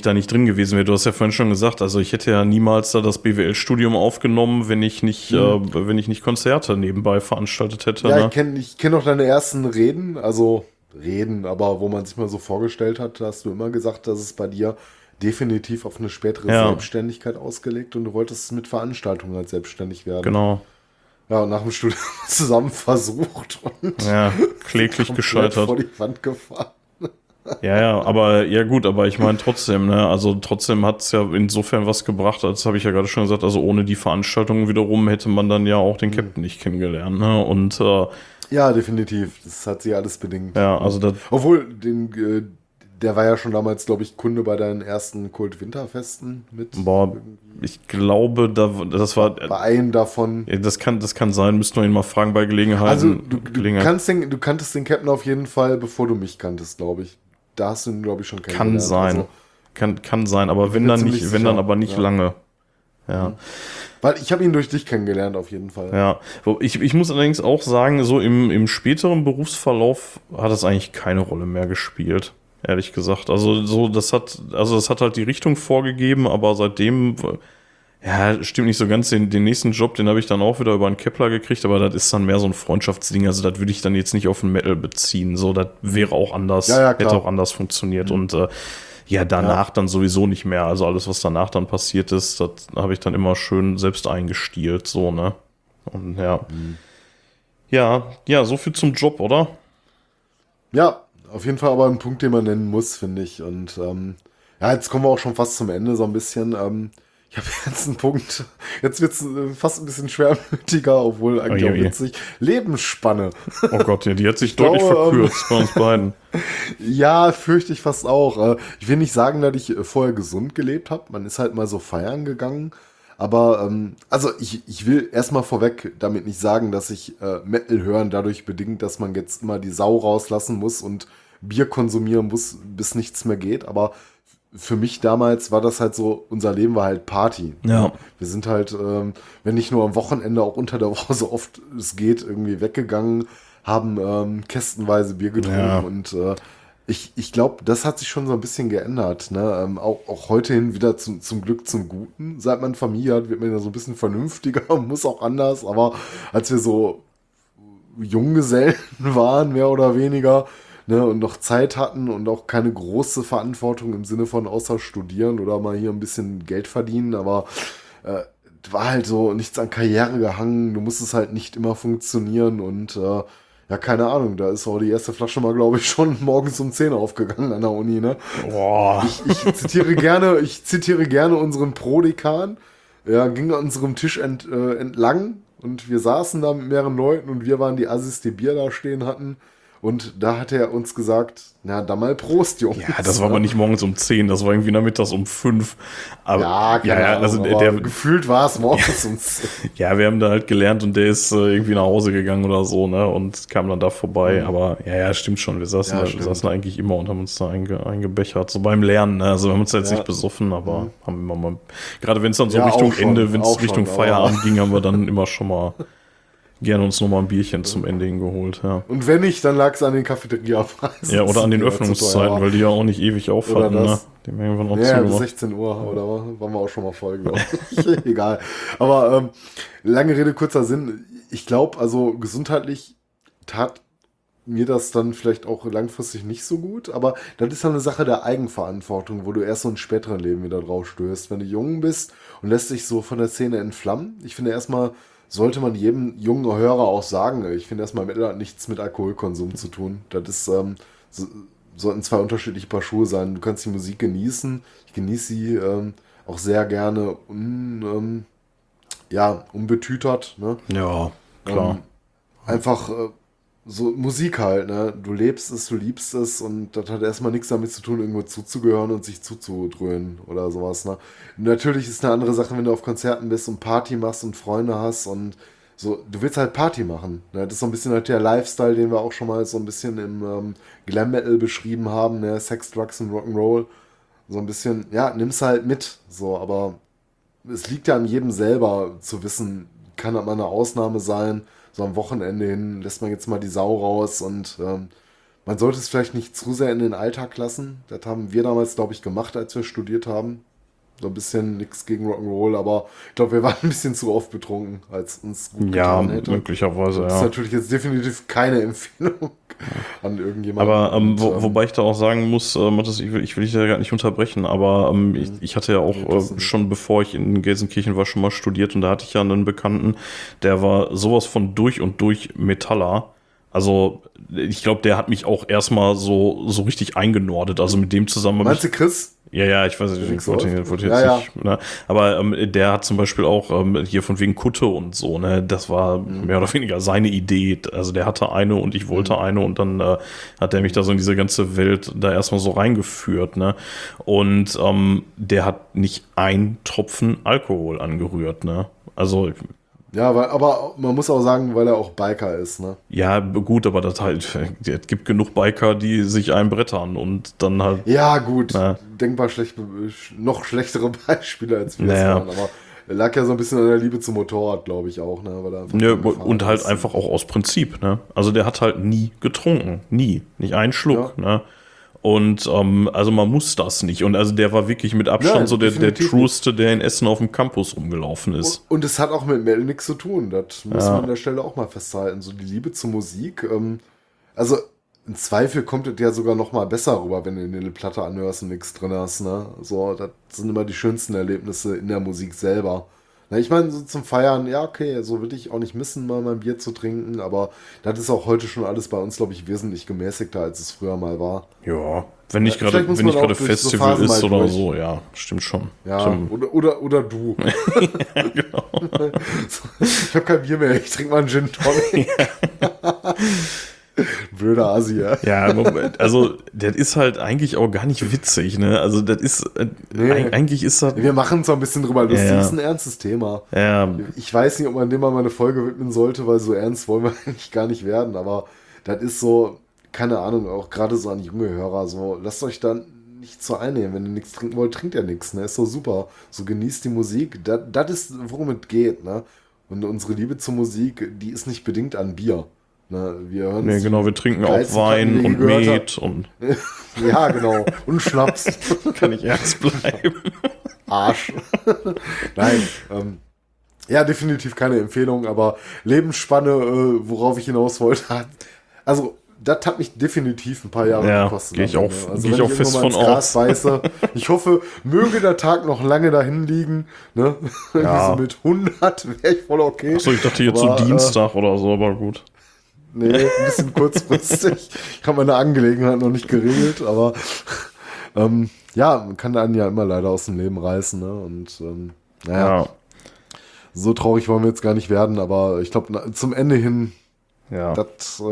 da nicht drin gewesen wäre. Du hast ja vorhin schon gesagt, also ich hätte ja niemals da das BWL-Studium aufgenommen, wenn ich nicht Konzerte nebenbei veranstaltet hätte. Ja, ne? Ich kenn noch deine ersten Reden, aber wo man sich mal so vorgestellt hat, da hast du immer gesagt, dass es bei dir definitiv auf eine spätere Selbstständigkeit ausgelegt, und du wolltest mit Veranstaltungen halt selbstständig werden. Genau. Ja, und nach dem Studium zusammen versucht und kläglich gescheitert. Vor die Wand gefahren. Aber ich meine trotzdem, ne, also trotzdem hat's ja insofern was gebracht, als habe ich ja gerade schon gesagt, also ohne die Veranstaltung wiederum hätte man dann ja auch den Captain nicht kennengelernt, ne, und ja, definitiv, das hat sich alles bedingt. Ja, also das. Obwohl, der war ja schon damals, glaube ich, Kunde bei deinen ersten Kult-Winterfesten mit. Boah, ich glaube, das war. Bei einem davon. Das kann sein, müssten wir ihn mal fragen bei Gelegenheit. Also, du kanntest den Captain auf jeden Fall, bevor du mich kanntest, glaube ich. Da hast du ihn, glaube ich, schon kennengelernt. Kann sein. Also, kann sein, aber wenn dann aber nicht lange. Ja. Mhm. Weil ich habe ihn durch dich kennengelernt, auf jeden Fall. Ja. Ich muss allerdings auch sagen, so im späteren Berufsverlauf hat das eigentlich keine Rolle mehr gespielt, ehrlich gesagt. Also das hat halt die Richtung vorgegeben, aber seitdem, ja, stimmt nicht so ganz, den nächsten Job, den habe ich dann auch wieder über einen Kepler gekriegt, aber das ist dann mehr so ein Freundschaftsding, also das würde ich dann jetzt nicht auf den Metal beziehen, so, das wäre auch anders, hätte auch anders funktioniert, und danach dann sowieso nicht mehr, also alles, was danach dann passiert ist, das habe ich dann immer schön selbst eingestielt, so, ne, und ja, so viel zum Job, oder? Ja, auf jeden Fall aber ein Punkt, den man nennen muss, finde ich. Und jetzt kommen wir auch schon fast zum Ende so ein bisschen. Ich habe jetzt einen Punkt, jetzt wird es fast ein bisschen schwermütiger, obwohl eigentlich auch witzig. Lebensspanne. Oh Gott, ja, die hat sich deutlich verkürzt bei uns beiden. Ja, fürchte ich fast auch. Ich will nicht sagen, dass ich vorher gesund gelebt habe. Man ist halt mal so feiern gegangen. Aber, ich will erstmal vorweg damit nicht sagen, dass ich Metal hören dadurch bedingt, dass man jetzt immer die Sau rauslassen muss und Bier konsumieren muss, bis nichts mehr geht. Aber für mich damals war das halt so, unser Leben war halt Party. Ja. Wir sind halt, wenn nicht nur am Wochenende, auch unter der Woche, so oft es geht, irgendwie weggegangen, haben kästenweise Bier getrunken und ich glaube, das hat sich schon so ein bisschen geändert, ne? Auch heute hin wieder zum Glück zum Guten. Seit man Familie hat, wird man ja so ein bisschen vernünftiger und muss auch anders. Aber als wir so Junggesellen waren, mehr oder weniger, ne, und noch Zeit hatten und auch keine große Verantwortung im Sinne von außer studieren oder mal hier ein bisschen Geld verdienen, aber war halt so nichts an Karriere gehangen. Du musstest halt nicht immer funktionieren und ja, keine Ahnung, da ist auch die erste Flasche mal, glaube ich, schon morgens um 10 aufgegangen an der Uni, ne? Boah. Ich zitiere gerne, unseren Prodekan, ging an unserem Tisch entlang und wir saßen da mit mehreren Leuten und wir waren die Assis, die Bier da stehen hatten. Und da hat er uns gesagt, na, da mal Prost, Jungs. Ja, das war aber nicht morgens um 10, das war irgendwie nachmittags um 5. Aber, ja, klar, ja, also gefühlt war es morgens um 10. Ja, wir haben da halt gelernt und der ist irgendwie nach Hause gegangen oder so, ne, und kam dann da vorbei. Mhm. Aber ja, stimmt schon, wir saßen eigentlich immer und haben uns da eingebechert, so beim Lernen, ne? Also wir haben uns da jetzt nicht besoffen, aber haben immer mal, gerade wenn es dann so Richtung Ende, wenn es Richtung Feierabend ging, haben wir dann immer schon mal gerne uns nochmal ein Bierchen zum Ende hin geholt, ja. Und wenn nicht, dann lag es an den Cafeteria-Preisen. Ja, oder an den Öffnungszeiten, weil die ja auch nicht ewig aufhatten, ne? Die haben auch bis 16 Uhr, oder waren wir auch schon mal voll, glaube ich. Egal. Aber lange Rede, kurzer Sinn. Ich glaube, also gesundheitlich tat mir das dann vielleicht auch langfristig nicht so gut, aber das ist dann eine Sache der Eigenverantwortung, wo du erst so im späteren Leben wieder drauf stößt, wenn du jung bist und lässt dich so von der Szene entflammen. Ich finde erstmal, sollte man jedem jungen Hörer auch sagen, ich finde erstmal, Metal hat nichts mit Alkoholkonsum zu tun. Das ist, sollten zwei unterschiedliche Paar Schuhe sein. Du kannst die Musik genießen. Ich genieße sie auch sehr gerne unbetütert. Ne? Ja, klar. Einfach so Musik halt. Ne? Du lebst es, du liebst es und das hat erstmal nichts damit zu tun, irgendwo zuzugehören und sich zuzudröhnen oder sowas. Ne? Natürlich ist eine andere Sache, wenn du auf Konzerten bist und Party machst und Freunde hast und so. Du willst halt Party machen. Ne? Das ist so ein bisschen halt der Lifestyle, den wir auch schon mal so ein bisschen im Glam Metal beschrieben haben. Ne? Sex, Drugs und Rock'n'Roll. So ein bisschen, ja, nimm's halt mit. So, aber es liegt ja an jedem selber zu wissen, kann das mal eine Ausnahme sein. So am Wochenende hin lässt man jetzt mal die Sau raus und man sollte es vielleicht nicht zu sehr in den Alltag lassen. Das haben wir damals, glaube ich, gemacht, als wir studiert haben. So ein bisschen nichts gegen Rock'n'Roll, aber ich glaube, wir waren ein bisschen zu oft betrunken, als uns gut getan hätte. Ja, möglicherweise, ja. Das ist natürlich jetzt definitiv keine Empfehlung an irgendjemanden. Aber wobei ich da auch sagen muss, Matthes, ich will dich ja gar nicht unterbrechen, aber ich hatte ja auch schon, bevor ich in Gelsenkirchen war, schon mal studiert und da hatte ich ja einen Bekannten, der war sowas von durch und durch Metaller. Also, ich glaube, der hat mich auch erstmal so richtig eingenordet. Also mit dem zusammen. Meinst du Chris? Ja, ich weiß nicht, ich wollte jetzt nicht. Ne? Aber der hat zum Beispiel auch hier von wegen Kutte und so, ne, das war mehr oder weniger seine Idee. Also der hatte eine und ich wollte eine und dann hat der mich da so in diese ganze Welt da erstmal so reingeführt, ne? Und der hat nicht einen Tropfen Alkohol angerührt, ne? Also. Ja, aber man muss auch sagen, weil er auch Biker ist, ne? Ja, gut, aber das halt, es gibt genug Biker, die sich einbrettern und dann halt. Ja, gut, denkbar schlecht, noch schlechtere Beispiele als wir waren, aber lag ja so ein bisschen an der Liebe zum Motorrad, glaube ich auch, ne? Weil und halt einfach auch aus Prinzip, ne? Also der hat halt nie getrunken, nie, nicht einen Schluck, ne? Und also man muss das nicht. Und also der war wirklich mit Abstand so der Trueste, der in Essen auf dem Campus rumgelaufen ist. Und es hat auch mit Metal nichts zu tun. Das muss man an der Stelle auch mal festhalten. So die Liebe zur Musik. Also im Zweifel kommt es ja sogar noch mal besser rüber, wenn du eine Platte anhörst und nichts drin hast. Ne? So, das sind immer die schönsten Erlebnisse in der Musik selber. Na, ich meine, so zum Feiern, ja okay, so würde ich auch nicht missen, mal mein Bier zu trinken, aber das ist auch heute schon alles bei uns, glaube ich, wesentlich gemäßigter, als es früher mal war. Ja, wenn nicht gerade Festival so ist oder so, ja, stimmt schon. Ja, oder du. Ja, genau. Ich habe kein Bier mehr, ich trinke mal einen Gin Tonic. Blöder Asi, ja. Ja, also das ist halt eigentlich auch gar nicht witzig, ne? Also das ist, eigentlich ist das... Wir machen es so ein bisschen drüber lustig, das ist ein ernstes Thema. Ja. Ich weiß nicht, ob man dem mal eine Folge widmen sollte, weil so ernst wollen wir eigentlich gar nicht werden, aber das ist so, keine Ahnung, auch gerade so an junge Hörer, so lasst euch dann nicht so einnehmen, wenn ihr nichts trinken wollt, trinkt ihr nichts, ne? Ist so super, so genießt die Musik, das ist, worum es geht, ne? Und unsere Liebe zur Musik, die ist nicht bedingt an Bier. Ne, wir trinken auch Wein und Met und... Ja, genau. Und Schnaps. Kann ich ernst bleiben. Arsch. Nein. Ja, definitiv keine Empfehlung, aber Lebensspanne, worauf ich hinaus wollte. Also, das hat mich definitiv ein paar Jahre gekostet. Ja, gehe ich auch fest von aus. Ich hoffe, möge der Tag noch lange dahin liegen. Ne? Ja. So mit 100 wäre ich voll okay. Achso, ich dachte jetzt so Dienstag oder so, aber gut. Nee, ein bisschen kurzfristig. Ich habe meine Angelegenheit noch nicht geregelt, aber man kann einen ja immer leider aus dem Leben reißen. Ne? Und so traurig wollen wir jetzt gar nicht werden, aber ich glaube, zum Ende hin, ja, das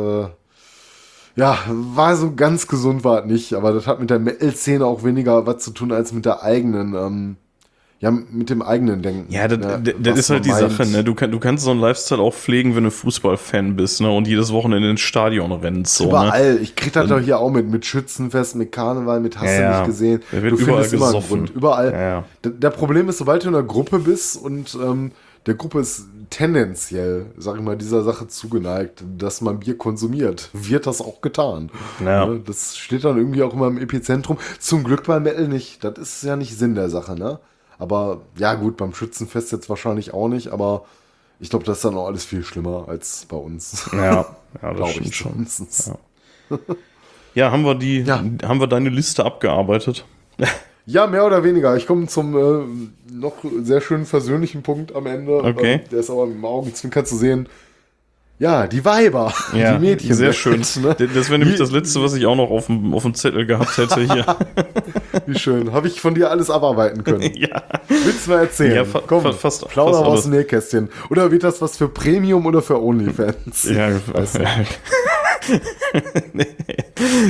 ja, war so ganz gesund, war es nicht, aber das hat mit der Metal-Szene auch weniger was zu tun als mit der eigenen, ja, mit dem eigenen Denken. Ja, das ist halt die Sache, ne? Du kannst so einen Lifestyle auch pflegen, wenn du Fußballfan bist, ne? Und jedes Wochenende ins Stadion rennst. So, überall. Ne? Ich krieg das doch hier auch mit Schützenfest, mit Karneval, mit hast du nicht gesehen. Da wird du überall gesoffen. Überall. Ja, ja. Das Problem ist, sobald du in einer Gruppe bist und der Gruppe ist tendenziell, sag ich mal, dieser Sache zugeneigt, dass man Bier konsumiert, wird das auch getan. Ja. Das steht dann irgendwie auch immer im Epizentrum. Zum Glück bei Metal nicht. Das ist ja nicht Sinn der Sache, ne? Aber ja gut, beim Schützenfest jetzt wahrscheinlich auch nicht, aber ich glaube, das ist dann auch alles viel schlimmer als bei uns. Ja das stimmt schon. Ja. Ja, haben wir deine Liste abgearbeitet? Ja, mehr oder weniger. Ich komme zum noch sehr schönen versöhnlichen Punkt am Ende. Okay. Der ist aber im Augenzwinkern zu sehen. Ja, die Weiber, ja, die Mädchen. Sehr schön. Ne? Das wäre nämlich das Letzte, was ich auch noch auf dem Zettel gehabt hätte hier. Wie schön. Habe ich von dir alles abarbeiten können. Ja. Willst du mal erzählen? Ja, komm, plauder fast aus dem Nähkästchen. Oder wird das was für Premium oder für OnlyFans? Ja, weißt du. Nee.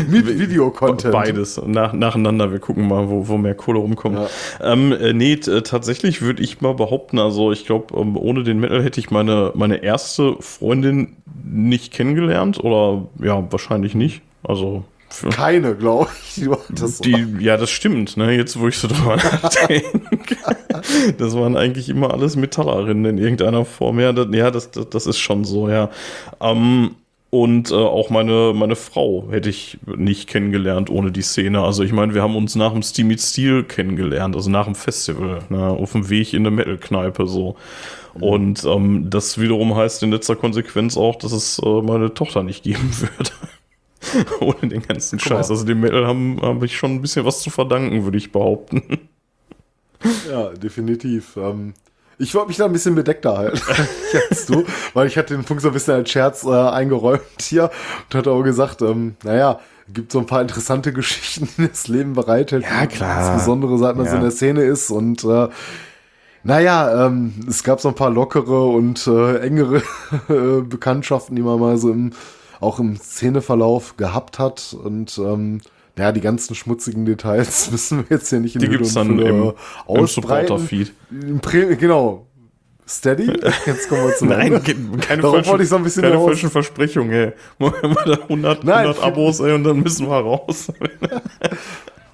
Mit Videocontent. Beides. Nacheinander. Wir gucken mal, wo mehr Kohle rumkommt. Ja. Tatsächlich würde ich mal behaupten, also ich glaube, ohne den Metal hätte ich meine erste Freundin nicht kennengelernt oder ja, wahrscheinlich nicht. Also keine, glaube ich. Ja, das stimmt. Ne? Jetzt, wo ich so drüber nachdenke. Das waren eigentlich immer alles Metallerinnen in irgendeiner Form. Ja, das ist schon so, ja. Und auch meine Frau hätte ich nicht kennengelernt ohne die Szene. Also ich meine, wir haben uns nach dem Steam Meets Steel kennengelernt, also nach dem Festival, ne, auf dem Weg in eine Metal-Kneipe so. Und das wiederum heißt in letzter Konsequenz auch, dass es meine Tochter nicht geben würde. Ohne den ganzen Scheiß. Also dem Metal hab ich schon ein bisschen was zu verdanken, würde ich behaupten. Ja, definitiv. Ich wollte mich da ein bisschen bedeckter halten als du, weil ich hatte den Funk so ein bisschen als Scherz eingeräumt hier und hatte auch gesagt, gibt so ein paar interessante Geschichten, die das Leben bereithält. Ja, klar. Insbesondere, seit man so in der Szene ist und es gab so ein paar lockere und engere Bekanntschaften, die man mal so auch im Szeneverlauf gehabt hat und die ganzen schmutzigen Details müssen wir jetzt hier nicht in die gibt's dann im Supporter-Feed. Genau. Steady? Jetzt kommen wir zu Nein, keine falschen Versprechungen, ey. Wenn wir da 100 Abos, ey, und dann müssen wir raus.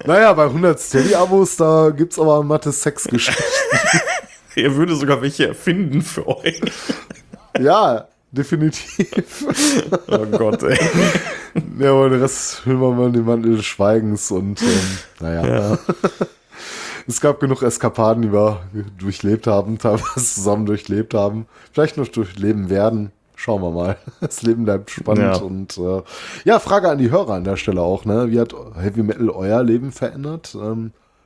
Bei 100 Steady-Abos, da gibt's aber Mathe-Sex-Geschichten. Ihr würdet sogar welche erfinden für euch. Ja, definitiv. Oh Gott, ey. Ja, aber den Rest hören wir mal in den Mantel des Schweigens und . Es gab genug Eskapaden, die wir durchlebt haben, teilweise zusammen durchlebt haben, vielleicht noch durchleben werden. Schauen wir mal. Das Leben bleibt spannend. Ja. Und Frage an die Hörer an der Stelle auch, ne? Wie hat Heavy Metal euer Leben verändert?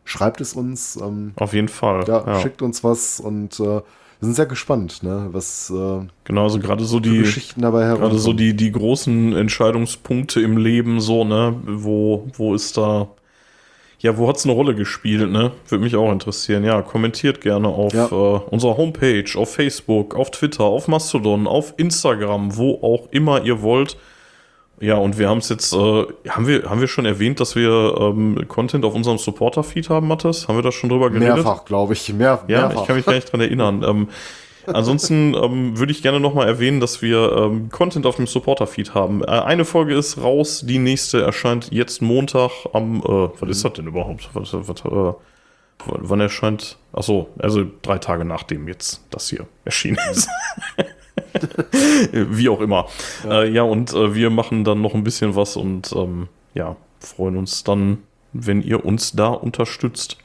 Schreibt es uns. Auf jeden Fall. Ja, schickt uns was und wir sind sehr gespannt, ne, was gerade so die Geschichten dabei herum. Gerade so die großen Entscheidungspunkte im Leben, so, ne, wo ist da, ja, wo hat's eine Rolle gespielt, ne? Würde mich auch interessieren. Ja, kommentiert gerne auf unserer Homepage, auf Facebook, auf Twitter, auf Mastodon, auf Instagram, wo auch immer ihr wollt. Ja, und wir haben es jetzt, haben wir schon erwähnt, dass wir Content auf unserem Supporter-Feed haben, Matthes? Haben wir da schon drüber geredet? Mehrfach, glaube ich. Mehrfach. Ich kann mich gar nicht dran erinnern. Ansonsten würde ich gerne nochmal erwähnen, dass wir Content auf dem Supporter-Feed haben. Eine Folge ist raus, die nächste erscheint jetzt Montag am, was ist das denn überhaupt? Wann erscheint? Achso, also 3 Tage nachdem jetzt das hier erschienen ist. Wie auch immer. Ja, wir machen dann noch ein bisschen was und freuen uns dann, wenn ihr uns da unterstützt.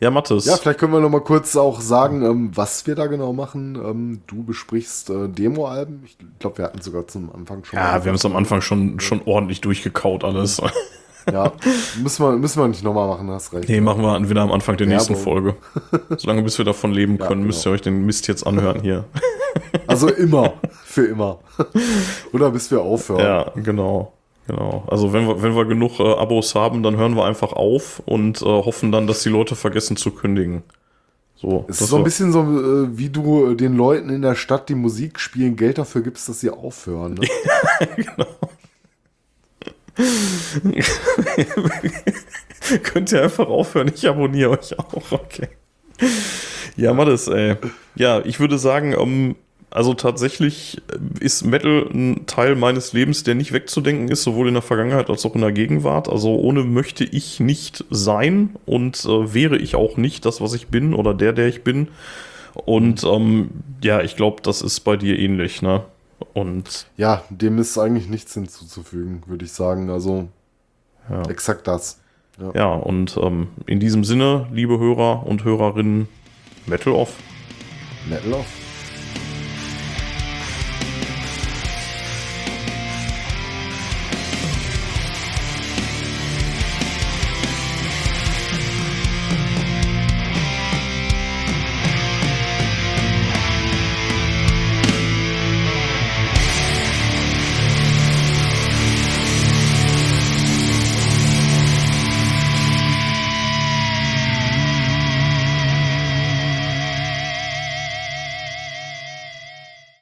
Ja, Matthes. Ja, vielleicht können wir noch mal kurz auch sagen, was wir da genau machen. Du besprichst Demo-Alben. Ich glaube, wir hatten sogar zum Anfang schon... Ja, wir haben es am Anfang schon ordentlich durchgekaut alles. Ja, müssen wir nicht nochmal machen, hast recht. Nee, machen wir entweder am Anfang der nächsten Folge. Solange bis wir davon leben können, müsst ihr euch den Mist jetzt anhören hier. Also immer, für immer. Oder bis wir aufhören. Ja, genau. Also wenn wir genug Abos haben, dann hören wir einfach auf und hoffen dann, dass die Leute vergessen zu kündigen. So, es ist so ein bisschen so, wie du den Leuten in der Stadt, die Musik spielen, Geld dafür gibst, dass sie aufhören. Ne? Genau. Könnt ihr einfach aufhören, ich abonniere euch auch. Okay. Ja, Matthes, ey. Ja, ich würde sagen, also tatsächlich ist Metal ein Teil meines Lebens, der nicht wegzudenken ist, sowohl in der Vergangenheit als auch in der Gegenwart. Also ohne möchte ich nicht sein und wäre ich auch nicht das, was ich bin oder der ich bin. Und ja, ich glaube, das ist bei dir ähnlich, ne? Und ja, dem ist eigentlich nichts hinzuzufügen, würde ich sagen. Also ja. Exakt das. Ja, ja, und in diesem Sinne, liebe Hörer und Hörerinnen, Metal off. Metal off.